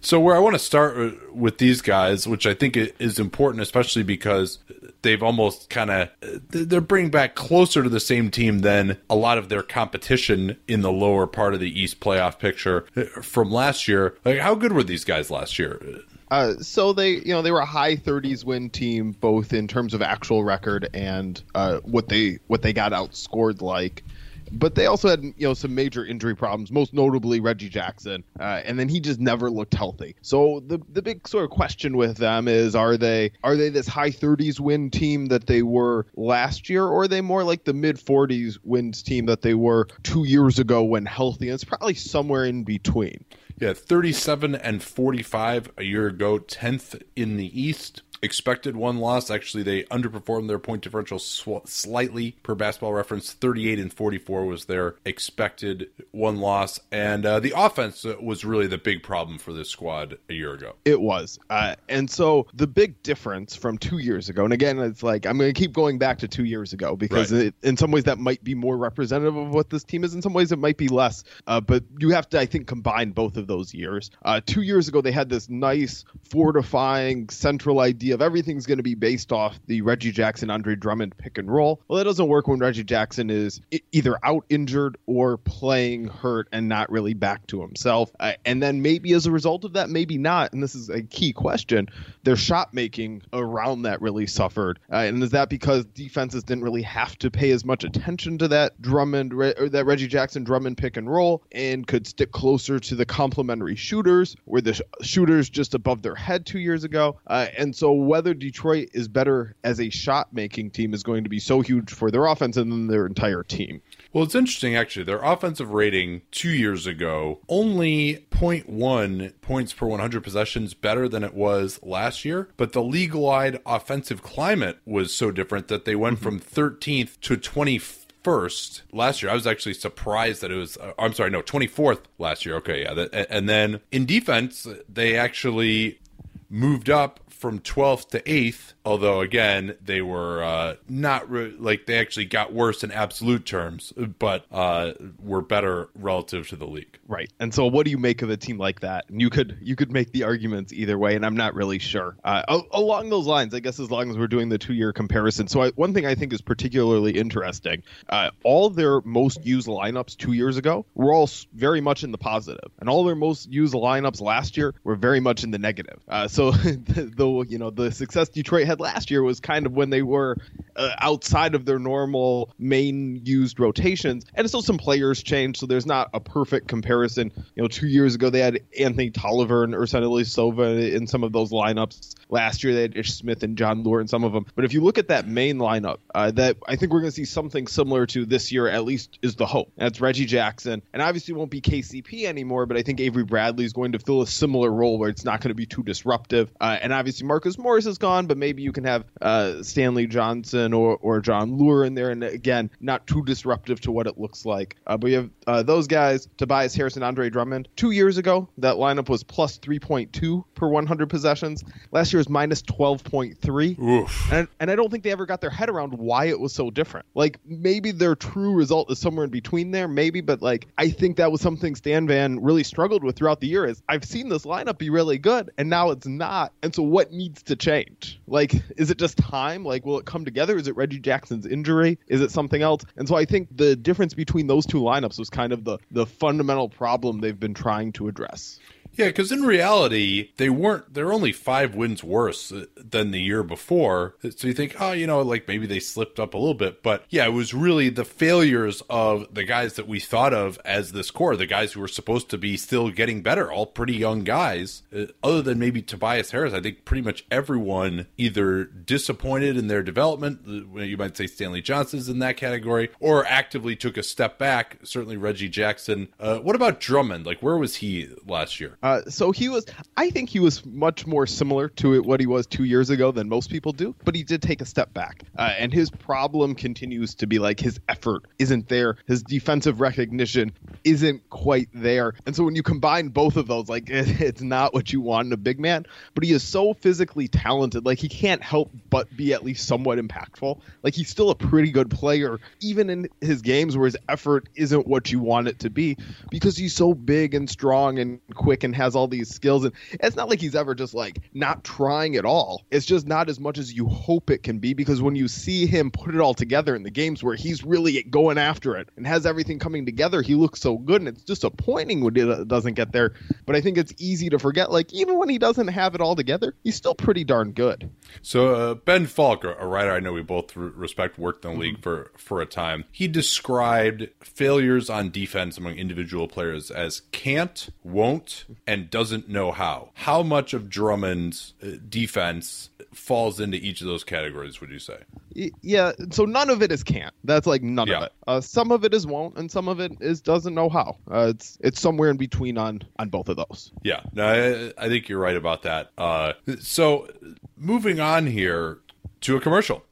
So where I want to start with these guys, which I think is important, especially because they've almost kind of, they're bringing back closer to the same team than a lot of their competition in the lower part of the East playoff picture from last year. Like, how good were these guys last year? Uh, so they, you know, they were a high thirties win team, both in terms of actual record and uh, what they what they got outscored like. But they also had, you know, some major injury problems, most notably Reggie Jackson. Uh, and then he just never looked healthy. So the the big sort of question with them is, are they are they this high thirties win team that they were last year? Or are they more like the mid forties wins team that they were two years ago when healthy? And it's probably somewhere in between. Yeah, thirty-seven and forty-five a year ago, tenth in the East. Expected one loss. Actually, they underperformed their point differential sw- slightly per Basketball Reference. thirty-eight and forty-four was their expected one loss. And uh, the offense was really the big problem for this squad a year ago. It was. Uh, and so the big difference from two years ago, and again, it's like I'm going to keep going back to two years ago because right. it, in some ways that might be more representative of what this team is. In some ways it might be less. Uh, but you have to, I think, combine both of those years. Uh, two years ago, they had this nice, fortifying, central idea of everything's going to be based off the Reggie Jackson, Andre Drummond pick and roll. Well, that doesn't work when Reggie Jackson is either out injured or playing hurt and not really back to himself. Uh, and then maybe as a result of that, maybe not. And this is a key question. Their shot making around that really suffered. Uh, and is that because defenses didn't really have to pay as much attention to that Drummond or that Reggie Jackson Drummond pick and roll and could stick closer to the complementary shooters? Were the sh- shooters just above their head two years ago? Uh, and so whether Detroit is better as a shot-making team is going to be so huge for their offense and then their entire team. Well, it's interesting, actually. Their offensive rating two years ago, only zero point one points per one hundred possessions better than it was last year. But the league-wide offensive climate was so different that they went from thirteenth to twenty-fourth. First last year. I was actually surprised that it was uh, I'm sorry no twenty-fourth last year. Okay, yeah, that, and then in defense they actually moved up from twelfth to eighth, although again they were uh, not re- like they actually got worse in absolute terms but uh, were better relative to the league. Right. And so what do you make of a team like that? And you could you could make the arguments either way, and I'm not really sure. Uh, along those lines, I guess, as long as we're doing the two-year comparison. So I, one thing I think is particularly interesting, uh, all their most used lineups two years ago were all very much in the positive, and all their most used lineups last year were very much in the negative. Uh, so the, the you know, the success Detroit had last year was kind of when they were uh, outside of their normal main used rotations. And so some players changed, so there's not a perfect comparison. You know, two years ago they had Anthony Tolliver and Ersan Ilyasova in some of those lineups. Last year they had Ish Smith and Jon Leuer in some of them. But if you look at that main lineup, uh, that I think we're going to see something similar to this year, at least is the hope. That's Reggie Jackson. And obviously it won't be K C P anymore, but I think Avery Bradley is going to fill a similar role where it's not going to be too disruptive. Uh, and obviously Marcus Morris is gone, but maybe you can have uh, Stanley Johnson or, or Jon Leuer in there. And again, not too disruptive to what it looks like. Uh, but you have uh, those guys, Tobias Harris and Andre Drummond. Two years ago, that lineup was plus three point two per one hundred possessions. Last year was minus twelve point three. Oof. And, and I don't think they ever got their head around why it was so different. Like, maybe their true result is somewhere in between there, maybe. But, like, I think that was something Stan Van really struggled with throughout the year is I've seen this lineup be really good, and now it's not. And so what needs to change? Like, is it just time? Like, will it come together? Is it Reggie Jackson's injury? Is it something else? And so I think the difference between those two lineups was kind of the, the fundamental problem they've been trying to address. Yeah, because in reality, they weren't, they're only five wins worse than the year before. So you think, oh, you know, like maybe they slipped up a little bit. But yeah, it was really the failures of the guys that we thought of as this core, the guys who were supposed to be still getting better, all pretty young guys. Other than maybe Tobias Harris, I think pretty much everyone either disappointed in their development, you might say Stanley Johnson's in that category, or actively took a step back, certainly Reggie Jackson. Uh, what about Drummond? Like, where was he last year? Uh, so he was, I think he was much more similar to what he was two years ago than most people do, but he did take a step back. Uh, and his problem continues to be like his effort isn't there. His defensive recognition isn't quite there. And so when you combine both of those, like it, it's not what you want in a big man, but he is so physically talented. Like he can't help but be at least somewhat impactful. Like he's still a pretty good player, even in his games where his effort isn't what you want it to be, because he's so big and strong and quick and and has all these skills. And it's not like he's ever just like not trying at all. It's just not as much as you hope it can be, because when you see him put it all together in the games where he's really going after it and has everything coming together, he looks so good. And it's disappointing when it doesn't get there. But I think it's easy to forget, like, even when he doesn't have it all together, he's still pretty darn good. So uh, Ben Falk, a writer I know we both respect, worked in the league for, for a time. He described failures on defense among individual players as can't, won't, and doesn't know how. How much of Drummond's defense falls into each of those categories, would you say? Yeah, so none of it is can't. That's like none yeah. of it. Uh, some of it is won't, and some of it is doesn't know how. Uh, it's it's somewhere in between on, on both of those. Yeah, no, I, I think you're right about that. Uh, so moving on here to a commercial.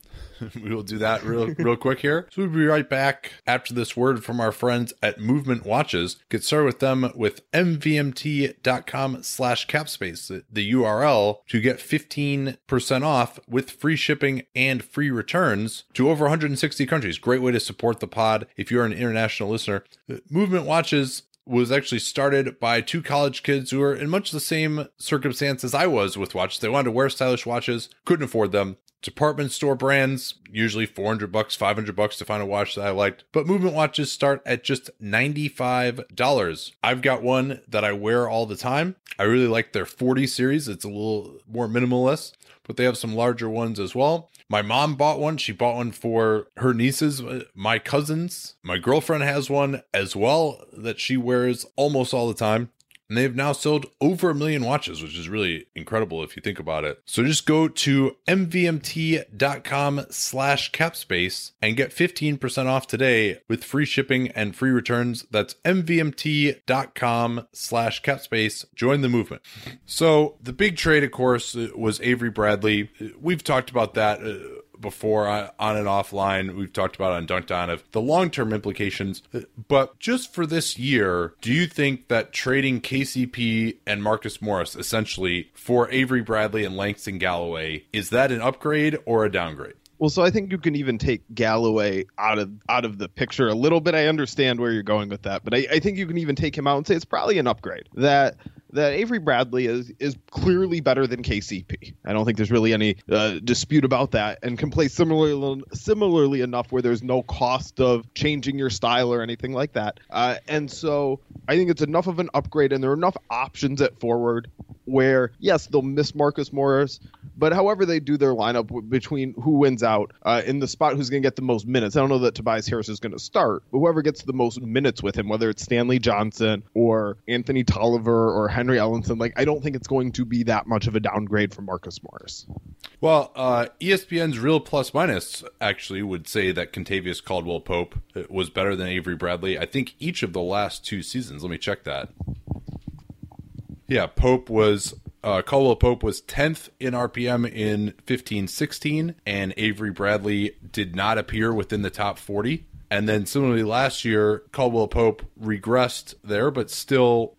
We will do that real real quick here. So we'll be right back after this word from our friends at Movement Watches. Get started with them with mvmt.com slash capspace, the U R L, to get fifteen percent off with free shipping and free returns to over one hundred sixty countries. Great way to support the pod if you're an international listener. Movement Watches was actually started by two college kids who were in much the same circumstance as I was with watches. They wanted to wear stylish watches, couldn't afford them. Department store brands, usually four hundred bucks, five hundred bucks to find a watch that I liked. But Movement watches start at just ninety-five dollars. I've got one that I wear all the time. I really like their forty series. It's a little more minimalist, but they have some larger ones as well. My mom bought one. She bought one for her nieces, my cousins. My girlfriend has one as well that she wears almost all the time. And they've now sold over a million watches, which is really incredible if you think about it. So just go to mvmt.com slash capspace and get fifteen percent off today with free shipping and free returns. That's mvmt.com slash capspace. Join the movement. So the big trade, of course, was Avery Bradley. We've talked about that Uh, before on and offline. We've talked about on Dunked On of the long-term implications, but just for this year, do you think that trading K C P and Marcus Morris essentially for Avery Bradley and Langston Galloway, is that an upgrade or a downgrade? Well, so I think you can even take Galloway out of out of the picture a little bit. I understand where you're going with that, but I, I think you can even take him out and say it's probably an upgrade. That that Avery Bradley is is clearly better than K C P. I don't think there's really any uh, dispute about that, and can play similarly similarly enough where there's no cost of changing your style or anything like that. Uh, and so I think it's enough of an upgrade, and there are enough options at forward where, yes, they'll miss Marcus Morris, but however they do their lineup between who wins out uh, in the spot, who's going to get the most minutes. I don't know that Tobias Harris is going to start, but whoever gets the most minutes with him, whether it's Stanley Johnson or Anthony Tolliver or Henry Ellenson, like, I don't think it's going to be that much of a downgrade for Marcus Morris. Well, uh, E S P N's Real Plus Minus actually would say that Kentavious Caldwell-Pope was better than Avery Bradley, I think, each of the last two seasons. Let me check that. Yeah, Pope was... Uh, Caldwell-Pope was tenth in R P M in fifteen sixteen, and Avery Bradley did not appear within the top forty. And then similarly last year, Caldwell-Pope regressed there, but still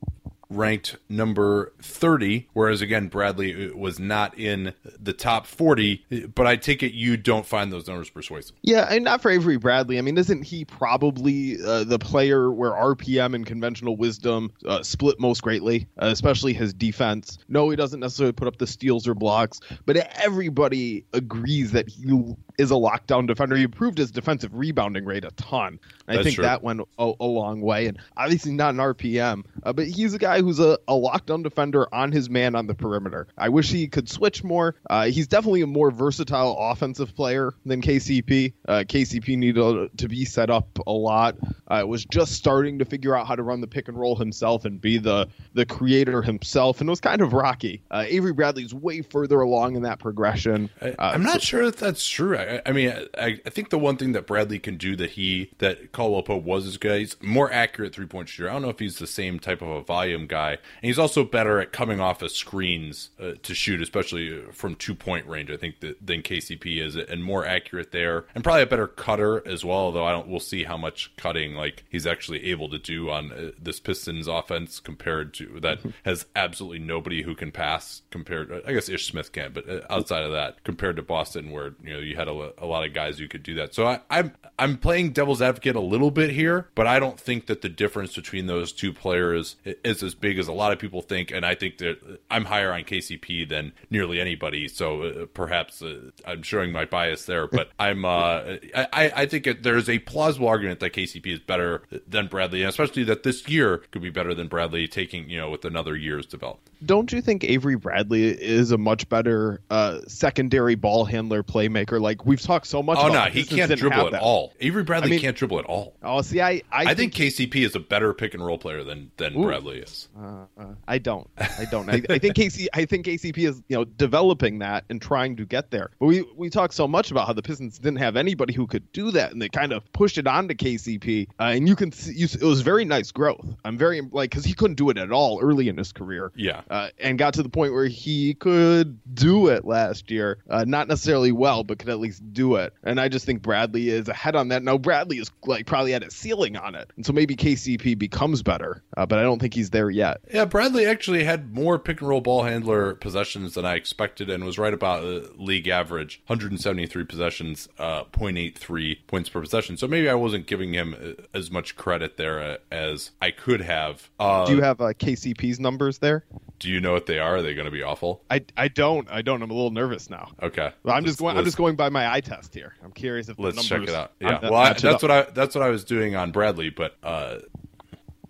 ranked number thirty, whereas again, Bradley was not in the top forty, but I take it you don't find those numbers persuasive. Yeah, and not for Avery Bradley. I mean, isn't he probably uh, the player where R P M and conventional wisdom uh, split most greatly, uh, especially his defense? No, he doesn't necessarily put up the steals or blocks, but everybody agrees that he is a lockdown defender. He improved his defensive rebounding rate a ton. I That's think true. That went a, a long way, and obviously not an R P M, uh, but he's a guy who's a, a lockdown defender on his man on the perimeter. I wish he could switch more. Uh, he's definitely a more versatile offensive player than K C P. Uh, K C P needed to be set up a lot. Uh, was just starting to figure out how to run the pick and roll himself and be the, the creator himself, and it was kind of rocky. Uh, Avery Bradley's way further along in that progression. Uh, I, I'm not so, sure if that's true. I, I mean, I, I think the one thing that Bradley can do that he, that Caldwell-Pope was is good. He's more accurate three-point shooter. I don't know if he's the same type of a volume guy, and he's also better at coming off of screens uh, to shoot, especially from two-point range, I think, that, than K C P is, and more accurate there, and probably a better cutter as well, although I don't, we'll see how much cutting like he's actually able to do on uh, this Pistons offense compared to that has absolutely nobody who can pass compared, I guess Ish Smith can, but outside of that, compared to Boston, where, you know, you had a, a lot of guys who could do that. So I, I'm, I'm playing devil's advocate a little bit here, but I don't think that the difference between those two players is as as big as a lot of people think, and I think that I'm higher on K C P than nearly anybody, so uh, perhaps uh, I'm showing my bias there, but I'm uh, I, I think it, there's a plausible argument that K C P is better than Bradley, and especially that this year could be better than Bradley, taking, you know, with another year's development. Don't you think Avery Bradley is a much better uh, secondary ball handler playmaker? Like, we've talked so much oh, about Oh, no, he can't dribble at that. all. Avery Bradley I mean, can't dribble at all. Oh, see, I I, I think, think K C P is a better pick-and-roll player than, than Bradley is. Uh, uh, I don't. I don't. I, I think KC. I think K C P is, you know, developing that and trying to get there. But we, we talked so much about how the Pistons didn't have anybody who could do that, and they kind of pushed it on to K C P. Uh, and you can see, you, it was very nice growth. I'm very, like, because he couldn't do it at all early in his career. Yeah. Uh, and got to the point where he could do it last year. Uh, not necessarily well, but could at least do it. And I just think Bradley is ahead on that. Now, Bradley is like probably at a ceiling on it. And so maybe K C P becomes better, uh, but I don't think he's there yet. Yeah, Bradley actually had more pick-and-roll ball handler possessions than I expected and was right about uh, league average, one hundred seventy-three possessions, uh, zero point eight three points per possession. So maybe I wasn't giving him as much credit there uh, as I could have. Uh, Do you have uh, K C P's numbers there? Do you know what they are? Are they going to be awful? I, I don't. I don't. I'm a little nervous now. Okay. Well, I'm let's, just going. I'm just going by my eye test here. I'm curious if the let's numbers, check it out. Yeah. I'm, well, I, that's what I. That's what I was doing on Bradley, but. Uh,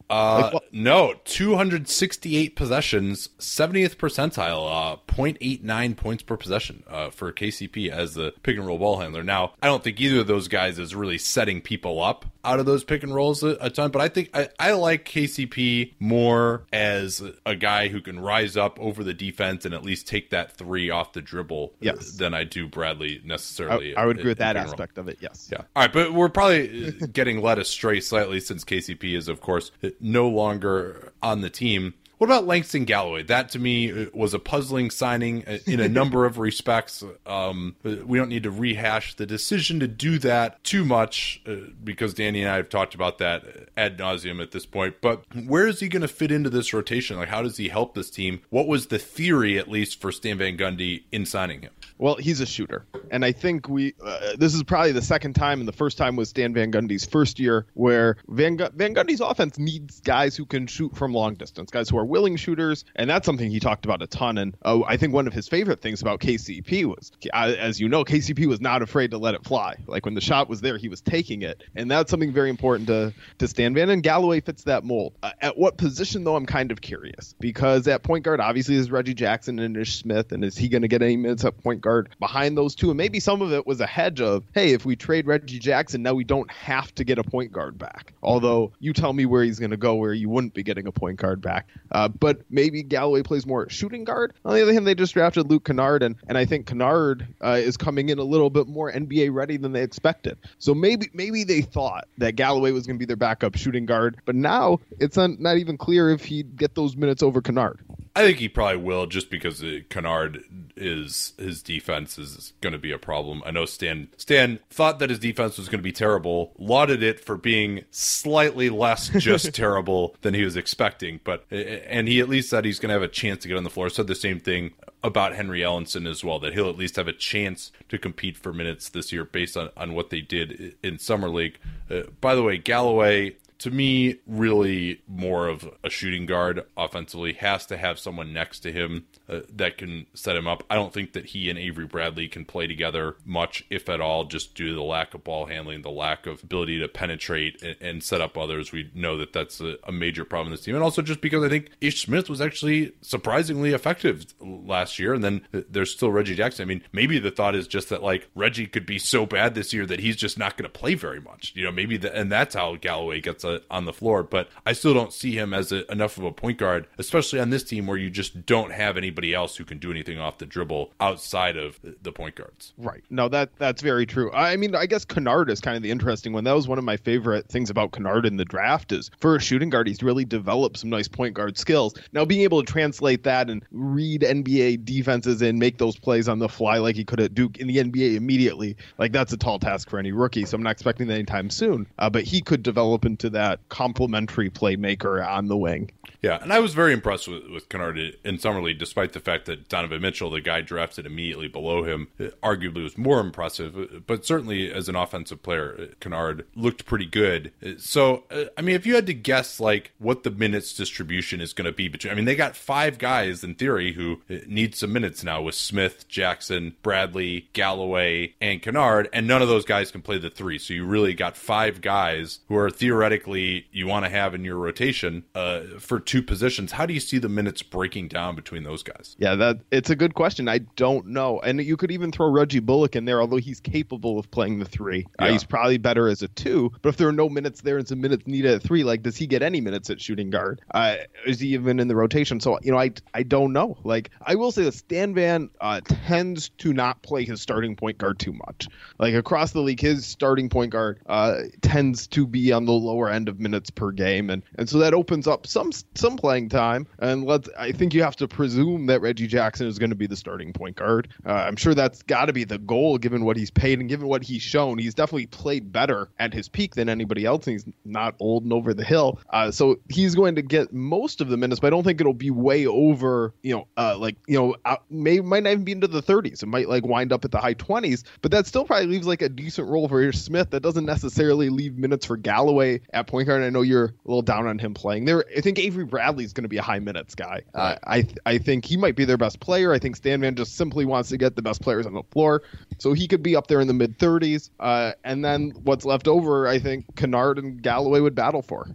Uh, like no, two hundred sixty-eight possessions, seventieth percentile, uh, zero point eight nine points per possession uh, for K C P as the pick and roll ball handler. Now, I don't think either of those guys is really setting people up out of those pick and rolls a, a ton, but I think I, I like K C P more as a guy who can rise up over the defense and at least take that three off the dribble yes. than I do Bradley necessarily. I, I would in, agree with that aspect roll. of it, yes. Yeah. All right, but we're probably getting led astray slightly since K C P is, of course, no longer on the team. What about Langston Galloway? That, to me, was a puzzling signing in a number of respects. Um, we don't need to rehash the decision to do that too much uh, because Danny and I have talked about that ad nauseum at this point. But where is he going to fit into this rotation? Like, how does he help this team? What was the theory, at least, for Stan Van Gundy in signing him? Well, he's a shooter. And I think we uh, this is probably the second time, and the first time was Stan Van Gundy's first year, where Van, Gu- Van Gundy's offense needs guys who can shoot from long distance, guys who are willing shooters. And that's something he talked about a ton. And uh, I think one of his favorite things about K C P was, uh, as you know, K C P was not afraid to let it fly. Like, when the shot was there, he was taking it. And that's something very important to, to Stan Van. And Galloway fits that mold. Uh, at what position, though, I'm kind of curious, because at point guard, obviously, is Reggie Jackson and Ish Smith. And is he going to get any minutes at point guard behind those two? And maybe some of it was a hedge of, hey, if we trade Reggie Jackson, now we don't have to get a point guard back. Although you tell me where he's going to go, where you wouldn't be getting a point guard back. Uh, but maybe Galloway plays more shooting guard. On the other hand, they just drafted Luke Kennard, and, and I think Kennard uh, is coming in a little bit more N B A ready than they expected. So maybe maybe they thought that Galloway was going to be their backup shooting guard, but now it's un- not even clear if he'd get those minutes over Kennard. I think he probably will, just because Kennard is his defense is going to be a problem. I know Stan Stan thought that his defense was going to be terrible, lauded it for being slightly less just terrible than he was expecting, but and he at least said he's going to have a chance to get on the floor. Said the same thing about Henry Ellenson as well, that he'll at least have a chance to compete for minutes this year based on, on what they did in Summer League. Uh, by the way, Galloway, to me, really more of a shooting guard offensively, has to have someone next to him uh, that can set him up. I don't think that he and Avery Bradley can play together much, if at all, just due to the lack of ball handling, the lack of ability to penetrate and, and set up others. We know that that's a, a major problem in this team. And also just because I think Ish Smith was actually surprisingly effective last year. And then there's still Reggie Jackson. I mean, maybe the thought is just that, like, Reggie could be so bad this year that he's just not going to play very much. You know, maybe the, and that's how Galloway gets a on the floor, but I still don't see him as a, enough of a point guard, especially on this team where you just don't have anybody else who can do anything off the dribble outside of the point guards. Right. No, that that's very true. I mean, I guess Kennard is kind of the interesting one. That was one of my favorite things about Kennard in the draft is, for a shooting guard, he's really developed some nice point guard skills. Now, being able to translate that and read N B A defenses and make those plays on the fly like he could at Duke in the N B A immediately, like, that's a tall task for any rookie, so I'm not expecting that anytime soon, uh, but he could develop into that that complementary playmaker on the wing. Yeah, and I was very impressed with, with Kennard in summer league, despite the fact that Donovan Mitchell, the guy drafted immediately below him, arguably was more impressive. But certainly as an offensive player, Kennard looked pretty good. So, I mean, if you had to guess, like, what the minutes distribution is going to be between, I mean, they got five guys in theory who need some minutes now with Smith, Jackson, Bradley, Galloway, and Kennard, and none of those guys can play the three. So you really got five guys who are theoretically you want to have in your rotation uh, for two. Two positions. How do you see the minutes breaking down between those guys? Yeah, that it's a good question. I don't know. And you could even throw Reggie Bullock in there, although he's capable of playing the three. Yeah. Uh, he's probably better as a two. But if there are no minutes there and some minutes needed at three, like, does he get any minutes at shooting guard? Uh, is he even in the rotation? So, you know, I I don't know. Like, I will say that Stan Van uh, tends to not play his starting point guard too much. Like, across the league, his starting point guard uh, tends to be on the lower end of minutes per game. And, and so that opens up some some playing time, and let's I think you have to presume that Reggie Jackson is going to be the starting point guard. Uh, I'm sure that's got to be the goal, given what he's paid and given what he's shown. He's definitely played better at his peak than anybody else, and he's not old and over the hill. Uh, so he's going to get most of the minutes, but I don't think it'll be way over, you know, uh, like, you know, out, may might not even be into the thirties. It might, like, wind up at the high twenties, but that still probably leaves, like, a decent role for Ish Smith. That doesn't necessarily leave minutes for Galloway at point guard. I know you're a little down on him playing there. I think Avery Bradley's going to be a high minutes guy. Uh, I th- I think he might be their best player. I think Stan Van just simply wants to get the best players on the floor. So he could be up there in the mid thirties. Uh, and then what's left over, I think Kennard and Galloway would battle for.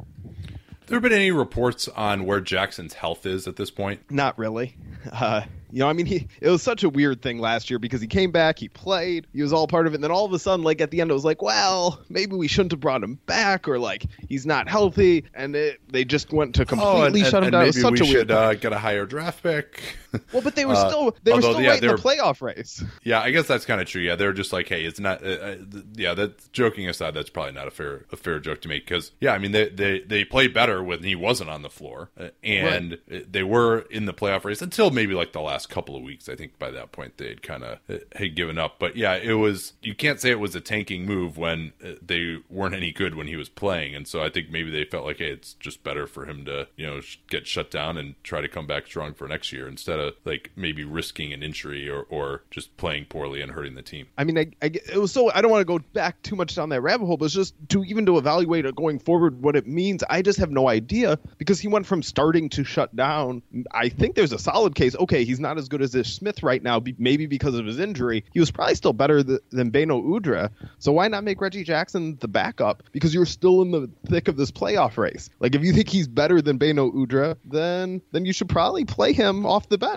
There have been any reports on where Jackson's health is at this point? Not really. Uh, you know, I mean, he it was such a weird thing last year because he came back, he played, he was all part of it. And then all of a sudden, like, at the end, it was like, well, maybe we shouldn't have brought him back, or, like, he's not healthy. And it, they just went to completely oh, and, shut and, him and down. Maybe it was such we a weird should uh, get a higher draft pick. Well, but they were still they uh, were although, still yeah, right in were, the playoff race. Yeah, I guess that's kind of true. Yeah, they're just like, hey, it's not. Uh, uh, yeah, that's joking aside. That's probably not a fair a fair joke to make because yeah, I mean they they they played better when he wasn't on the floor, uh, and right. they were in the playoff race until maybe like the last couple of weeks. I think by that point they'd kind of uh, had given up. But yeah, it was you can't say it was a tanking move when uh, they weren't any good when he was playing, and so I think maybe they felt like hey, it's just better for him to you know sh- get shut down and try to come back strong for next year instead of like maybe risking an injury or, or just playing poorly and hurting the team. I mean, I, I it was so I don't want to go back too much down that rabbit hole, but it's just to even to evaluate it going forward what it means. I just have no idea because he went from starting to shut down. I think there's a solid case. Okay, he's not as good as Ish Smith right now, maybe because of his injury. He was probably still better th- than Beno Udrih. So why not make Reggie Jackson the backup? Because you're still in the thick of this playoff race. Like if you think he's better than Beno Udrih, then then you should probably play him off the bench.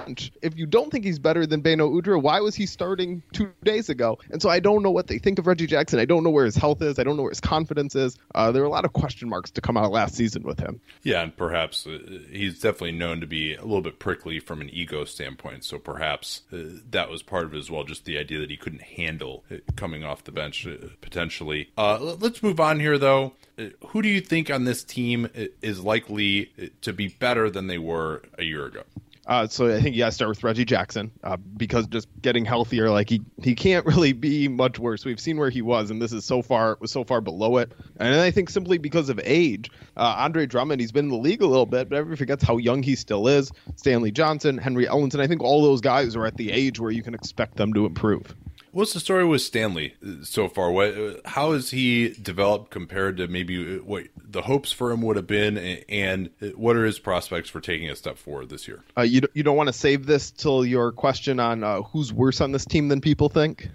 If you don't think he's better than Beno Udrih, why was he starting two days ago? And so I don't know what they think of Reggie Jackson. I don't know where his health is. I don't know where his confidence is. Uh, there were a lot of question marks to come out of last season with him. Yeah, and perhaps uh, he's definitely known to be a little bit prickly from an ego standpoint. So perhaps uh, that was part of it as well, just the idea that he couldn't handle it coming off the bench uh, potentially. Uh, let's move on here, though. Uh, who do you think on this team is likely to be better than they were a year ago? Uh, so I think you got to start with Reggie Jackson uh, because just getting healthier, like he, he can't really be much worse. We've seen where he was, and this is so far was so far below it. And I think simply because of age, uh, Andre Drummond, he's been in the league a little bit, but everybody forgets how young he still is. Stanley Johnson, Henry Ellenson, I think all those guys are at the age where you can expect them to improve. What's the story with Stanley so far? What, how has he developed compared to maybe what the hopes for him would have been, and what are his prospects for taking a step forward this year? Uh, you you don't want to save this till your question on uh, who's worse on this team than people think?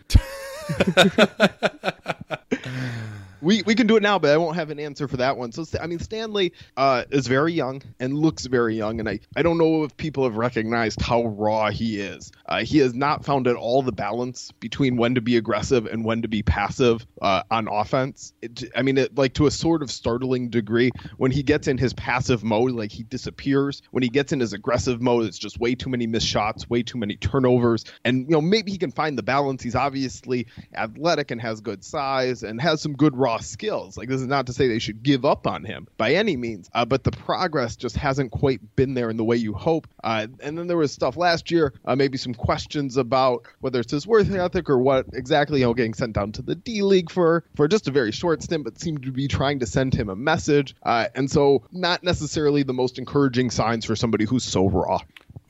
We we can do it now, but I won't have an answer for that one. So, I mean, Stanley uh, is very young and looks very young, and I, I don't know if people have recognized how raw he is. Uh, he has not found at all the balance between when to be aggressive and when to be passive uh, on offense. It, I mean, it, like to a sort of startling degree, when he gets in his passive mode, like he disappears. When he gets in his aggressive mode, it's just way too many missed shots, way too many turnovers. And, you know, maybe he can find the balance. He's obviously athletic and has good size and has some good raw raw skills. Like, this is not to say they should give up on him by any means, uh, but the progress just hasn't quite been there in the way you hope. Uh, and then there was stuff last year, uh, maybe some questions about whether it's his worth ethic or what exactly, you know, getting sent down to the D League for, for just a very short stint, but seemed to be trying to send him a message. Uh, and so not necessarily the most encouraging signs for somebody who's so raw.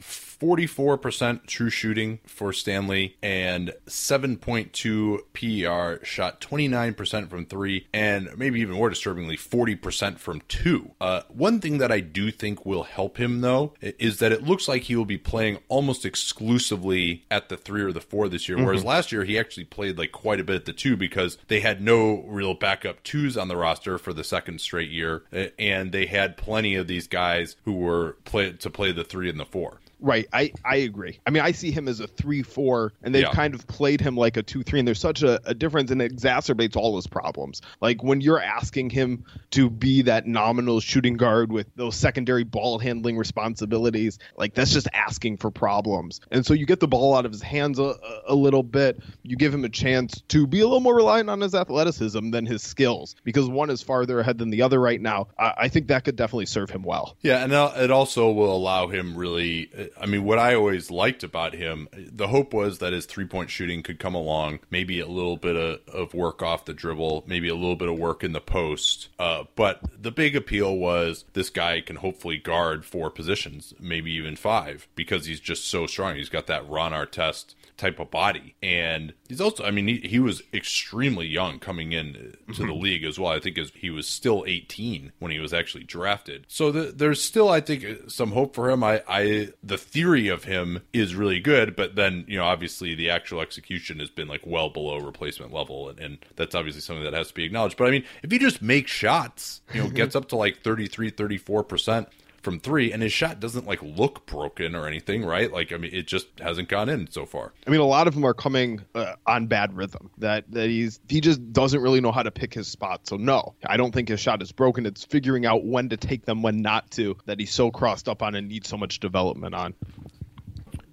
forty-four percent true shooting for Stanley and seven point two P E R, shot twenty-nine percent from three, and maybe even more disturbingly, forty percent from two. Uh, one thing that I do think will help him, though, is that it looks like he will be playing almost exclusively at the three or the four this year, mm-hmm. whereas last year he actually played like quite a bit at the two because they had no real backup twos on the roster for the second straight year, and they had plenty of these guys who were play- to play the three and the four. Right. I, I agree. I mean, I see him as a three four, and they've yeah. kind of played him like a two three, and there's such a, a difference, and it exacerbates all his problems. Like, when you're asking him to be that nominal shooting guard with those secondary ball handling responsibilities, like, that's just asking for problems. And so you get the ball out of his hands a, a little bit. You give him a chance to be a little more reliant on his athleticism than his skills, because one is farther ahead than the other right now. I, I think that could definitely serve him well. Yeah, and it also will allow him really... I mean, what I always liked about him, the hope was that his three-point shooting could come along, maybe a little bit of, of work off the dribble, maybe a little bit of work in the post. Uh, but the big appeal was this guy can hopefully guard four positions, maybe even five, because he's just so strong. He's got that Ron Artest type of body. And he's also, I mean, he, he was extremely young coming in to mm-hmm. the league as well. I think he was still eighteen when he was actually drafted. So the, there's still, I think, some hope for him. I, I the theory of him is really good, but then, you know, obviously the actual execution has been like well below replacement level. And, and that's obviously something that has to be acknowledged. But I mean, if he just makes shots, you know, gets up to like thirty-three, thirty-four percent from three, and his shot doesn't like look broken or anything, right? Like, I mean, it just hasn't gone in so far. I mean, a lot of them are coming uh, on bad rhythm, that that he's he just doesn't really know how to pick his spot. So no, I don't think his shot is broken. It's figuring out when to take them, when not to, that he's so crossed up on and needs so much development on.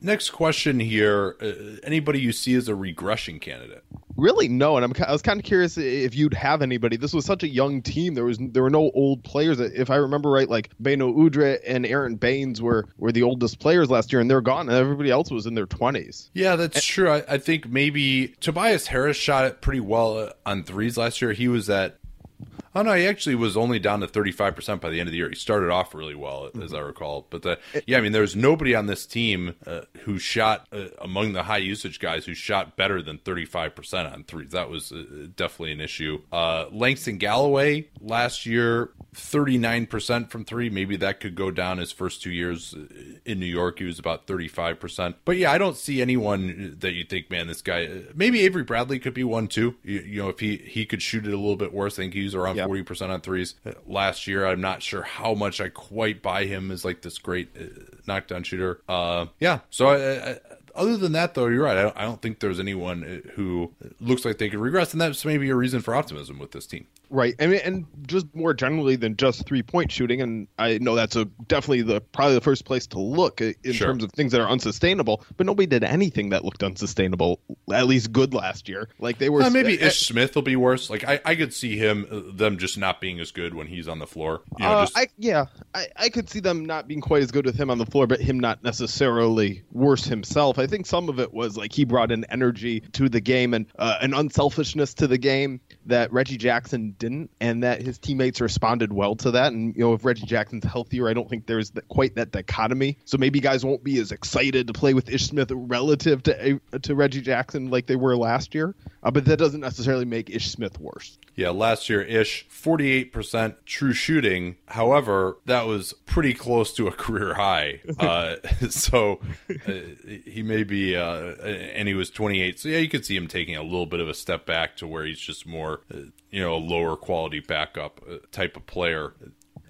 Next question here. Uh, anybody you see as a regression candidate? Really, no. And I'm, I was kind of curious if you'd have anybody. This was such a young team. There was there were no old players. If I remember right, like Beno Udrih and Aron Baynes were, were the oldest players last year, and they're gone. And everybody else was in their twenties. Yeah, that's and, true. I, I think maybe Tobias Harris shot it pretty well on threes last year. He was at... Oh, no, he actually was only down to thirty-five percent by the end of the year. He started off really well, as mm-hmm. I recall. But, the, yeah, I mean, there's nobody on this team uh, who shot uh, among the high-usage guys who shot better than thirty-five percent on threes. That was uh, definitely an issue. Uh, Langston Galloway last year, thirty-nine percent from three. Maybe that could go down his first two years in New York. He was about thirty-five percent. But, yeah, I don't see anyone that you think, man, this guy – maybe Avery Bradley could be one, too. You, you know, if he, he could shoot it a little bit worse, I think he's around yeah. forty percent on threes last year. I'm not sure how much I quite buy him as like this great uh, knockdown shooter. Uh, yeah. So I, I, other than that, though, you're right. I don't, I don't think there's anyone who looks like they could regress. And that's maybe a reason for optimism with this team. Right. I mean, and just more generally than just three point shooting. And I know that's a, definitely the probably the first place to look in sure. terms of things that are unsustainable. But nobody did anything that looked unsustainable, at least good last year. Like they were uh, maybe uh, Ish Smith will be worse. Like I, I could see him them just not being as good when he's on the floor. You know, uh, just... I, yeah, I, I could see them not being quite as good with him on the floor, but him not necessarily worse himself. I think some of it was like he brought an energy to the game and uh, an unselfishness to the game that Reggie Jackson didn't, and that his teammates responded well to that. And, you know, if Reggie Jackson's healthier, I don't think there's that, quite that dichotomy. So maybe guys won't be as excited to play with Ish Smith relative to uh, to Reggie Jackson like they were last year. Uh, but that doesn't necessarily make Ish Smith worse. Yeah, last year, Ish, forty-eight percent true shooting. However, that was pretty close to a career high. Uh, so uh, he may be, uh, and he was twenty-eight. So, yeah, you could see him taking a little bit of a step back to where he's just more, uh, you know, a lower quality backup uh, type of player.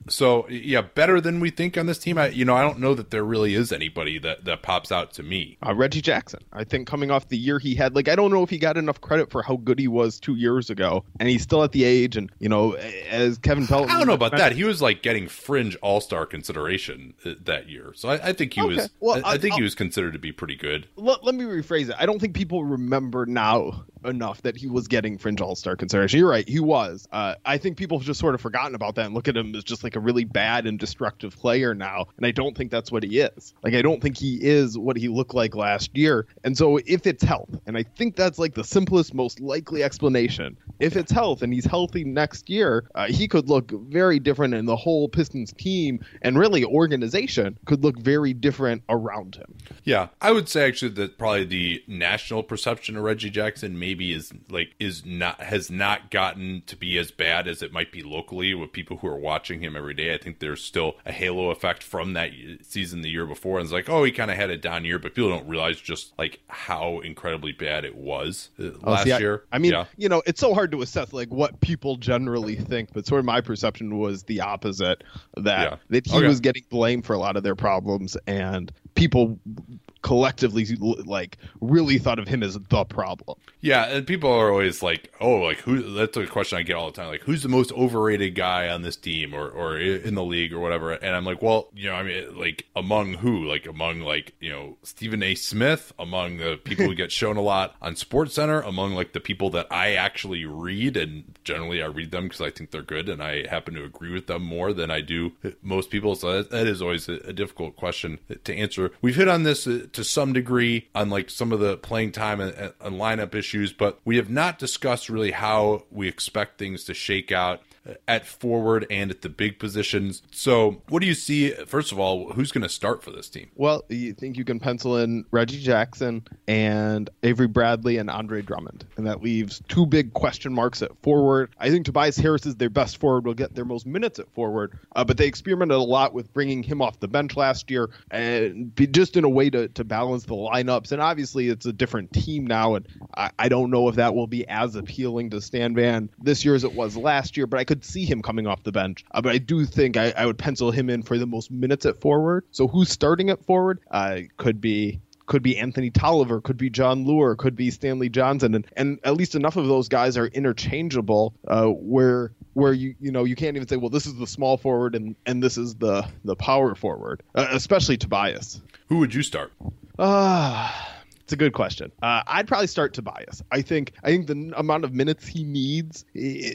So, yeah, better than we think on this team. I, you know, I don't know that there really is anybody that, that pops out to me. Uh, Reggie Jackson, I think coming off the year he had, like, I don't know if he got enough credit for how good he was two years ago. And he's still at the age. And, you know, as Kevin Pelton. I don't know about that. He was, like, getting fringe all-star consideration that year. So I, I think he okay. was well, I, I think I'll, he was considered to be pretty good. Let, let me rephrase it. I don't think people remember now enough that he was getting fringe all-star consideration. You're right. He was. Uh, I think people have just sort of forgotten about that and look at him as just like a really bad and destructive player now. And I don't think that's what he is. Like, I don't think he is what he looked like last year. And so if it's health, and I think that's like the simplest, most likely explanation. If it's health and he's healthy next year, uh, he could look very different, and the whole Pistons team and really organization could look very different around him. Yeah, I would say actually that probably the national perception of Reggie Jackson maybe is like is not has not gotten to be as bad as it might be locally with people who are watching him every day. I think there's still a halo effect from that season the year before, and it's like, oh, he kind of had a down year, but people don't realize just like how incredibly bad it was last oh, see, year. I, I mean, yeah. you know, it's so hard to assess like what people generally think, but sort of my perception was the opposite, that yeah. that he okay. was getting blamed for a lot of their problems, and people collectively like really thought of him as the problem. Yeah, and people are always like, oh, like who? That's a question I get all the time, like who's the most overrated guy on this team or or in the league or whatever. And I'm like, well, you know, I mean, like among who? Like among like you know Stephen A. Smith, among the people who get shown a lot on SportsCenter, among like the people that I actually read, and generally I read them because I think they're good and I happen to agree with them more than I do most people. So that, that is always a, a difficult question to answer. We've hit on this Uh, to some degree on like some of the playing time and, and lineup issues, but we have not discussed really how we expect things to shake out at forward and at the big positions. So what do you see, first of all, who's going to start for this team? Well, you think you can pencil in Reggie Jackson and Avery Bradley and Andre Drummond, and that leaves two big question marks at forward. I think Tobias Harris is their best forward, will get their most minutes at forward, uh, but they experimented a lot with bringing him off the bench last year, and be just in a way to, to balance the lineups. And obviously it's a different team now, and I, I don't know if that will be as appealing to Stan Van this year as it was last year, but I could Could see him coming off the bench, uh, but I do think I, I would pencil him in for the most minutes at forward. So who's starting at forward? Uh, could be could be Anthony Tolliver, could be Jon Leuer, could be Stanley Johnson, and, and at least enough of those guys are interchangeable, uh, where where you you know you can't even say, well, this is the small forward and and this is the the power forward, uh, especially Tobias. Who would you start? Ah. Uh, It's a good question. Uh, I'd probably start Tobias. I think I think the amount of minutes he needs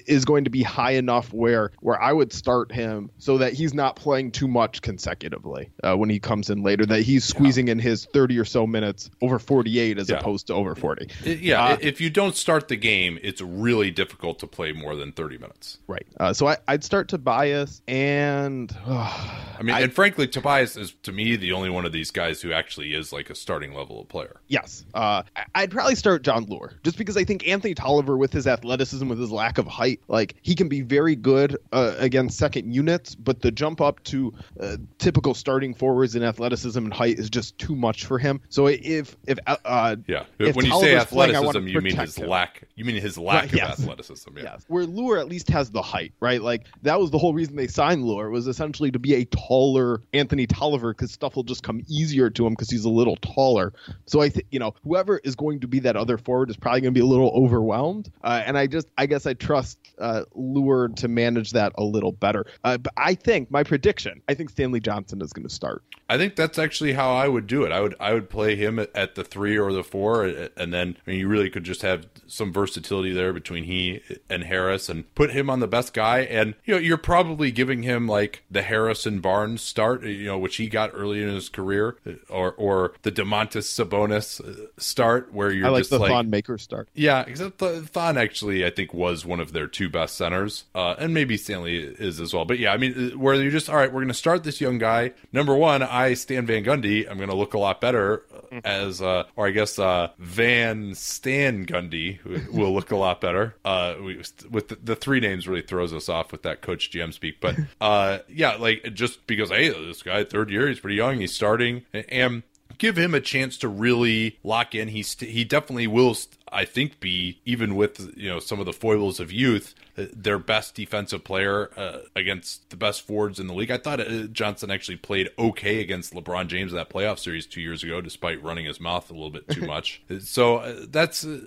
is going to be high enough where where I would start him so that he's not playing too much consecutively uh, when he comes in later, that he's squeezing yeah. in his thirty or so minutes over forty-eight as yeah. opposed to over forty. Yeah. Uh, if you don't start the game, it's really difficult to play more than thirty minutes. Right. Uh, so I, I'd start Tobias, and oh, I mean, I, and frankly, Tobias is to me the only one of these guys who actually is like a starting level of player. Yeah. Yes, uh, I'd probably start Jon Leuer, just because I think Anthony Tolliver, with his athleticism, with his lack of height, like he can be very good uh, against second units, but the jump up to uh, typical starting forwards in athleticism and height is just too much for him. So if if uh, yeah, if when Tolliver's you say athleticism, playing, you mean his him. lack, you mean his lack right, of yes. athleticism. Yeah. Yes, where Leuer at least has the height, right? Like that was the whole reason they signed Leuer, was essentially to be a taller Anthony Tolliver, because stuff will just come easier to him because he's a little taller. So I think. You know, whoever is going to be that other forward is probably going to be a little overwhelmed. Uh, and I just, I guess I trust uh, Leuer to manage that a little better. Uh, but I think my prediction, I think Stanley Johnson is going to start. I think that's actually how I would do it. I would, I would play him at, at the three or the four. And then I mean, you really could just have some versatility there between he and Harris, and put him on the best guy. And, you know, you're probably giving him like the Harrison Barnes start, you know, which he got early in his career, or, or the Domantas Sabonis start, where you're I like just the like Thon Maker start. Yeah, except Thon actually I think was one of their two best centers, uh, and maybe Stanley is as well. But yeah, I mean, where you're just, all right, we're going to start this young guy. Number one, I Stan Van Gundy. I'm going to look a lot better mm-hmm. as, uh, or I guess uh, Van Stan Gundy will look a lot better. Uh, we, with the, the three names really throws us off with that coach G M speak. But uh, yeah, like just because hey, this guy third year, he's pretty young, he's starting, and give him a chance to really lock in. He st- he definitely will, st- I think, be, even with you know some of the foibles of youth, their best defensive player uh, against the best forwards in the league. I thought uh, Johnson actually played okay against LeBron James in that playoff series two years ago, despite running his mouth a little bit too much. So uh, that's, uh,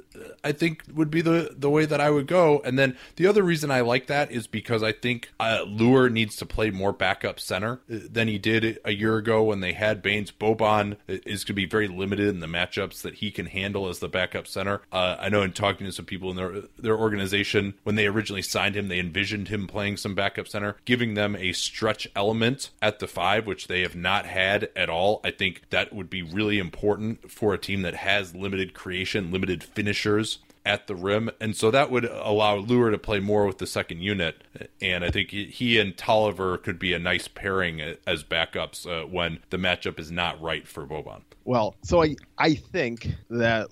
I think, would be the, the way that I would go. And then the other reason I like that is because I think uh, Leuer needs to play more backup center than he did a year ago when they had Baynes. Boban is going to be very limited in the matchups that he can handle as the backup center. Uh, I know in talking to some people in their their organization, when they originally signed him, they envisioned him playing some backup center, giving them a stretch element at the five, which they have not had at all. I think that would be really important for a team that has limited creation, limited finishers at the rim, and so that would allow Leuer to play more with the second unit, and I think he and Tolliver could be a nice pairing as backups uh, when the matchup is not right for Boban. Well, so I I think that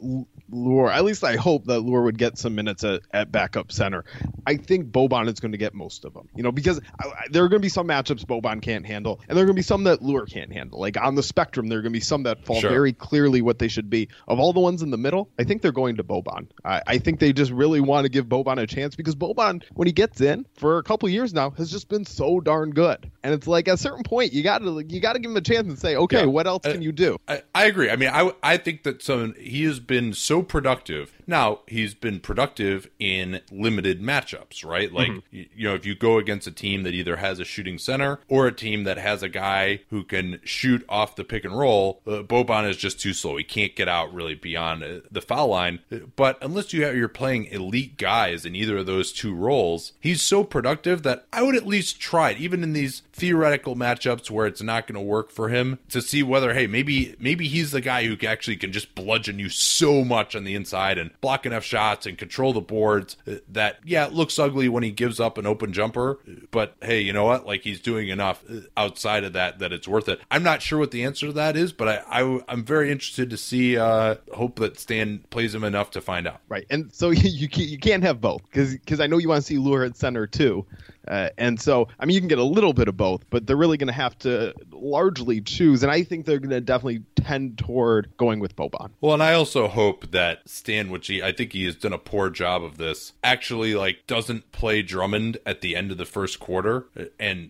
Leuer, at least I hope that Leuer would get some minutes at, at backup center. I think Boban is going to get most of them, you know, because I, I, there are going to be some matchups Boban can't handle, and there are going to be some that Leuer can't handle. Like on the spectrum, there are going to be some that fall sure. very clearly what they should be. Of all the ones in the middle, I think they're going to Boban. I, I think they just really want to give Boban a chance because Boban, when he gets in for a couple of years now, has just been so darn good. And it's like at a certain point, you got to like, you got to give him a chance and say, okay, yeah, what else I, can you do? I, I agree. I mean, I, I think that some, he has been so productive. Now, he's been productive in limited matchups, right? Like, mm-hmm. you, you know, if you go against a team that either has a shooting center or a team that has a guy who can shoot off the pick and roll, uh, Boban is just too slow. He can't get out really beyond uh, the foul line. But unless you have, you're playing elite guys in either of those two roles, he's so productive that I would at least try it, even in these theoretical matchups where it's not going to work for him, to see whether, hey, maybe maybe he's the guy who actually can just bludgeon you so much on the inside and block enough shots and control the boards that, yeah, it looks ugly when he gives up an open jumper, but hey, you know what? Like, he's doing enough outside of that that it's worth it. I'm not sure what the answer to that is, but I, I, I'm very interested to see, uh, hope that Stan plays him enough to find out. Right, and so you you can't have both, because because I know you want to see Leuer at center too. Uh, and so, I mean, you can get a little bit of both, but they're really going to have to largely choose. And I think they're going to definitely tend toward going with Boban. Well, and I also hope that Stan, which he, I think he has done a poor job of this, actually like doesn't play Drummond at the end of the first quarter and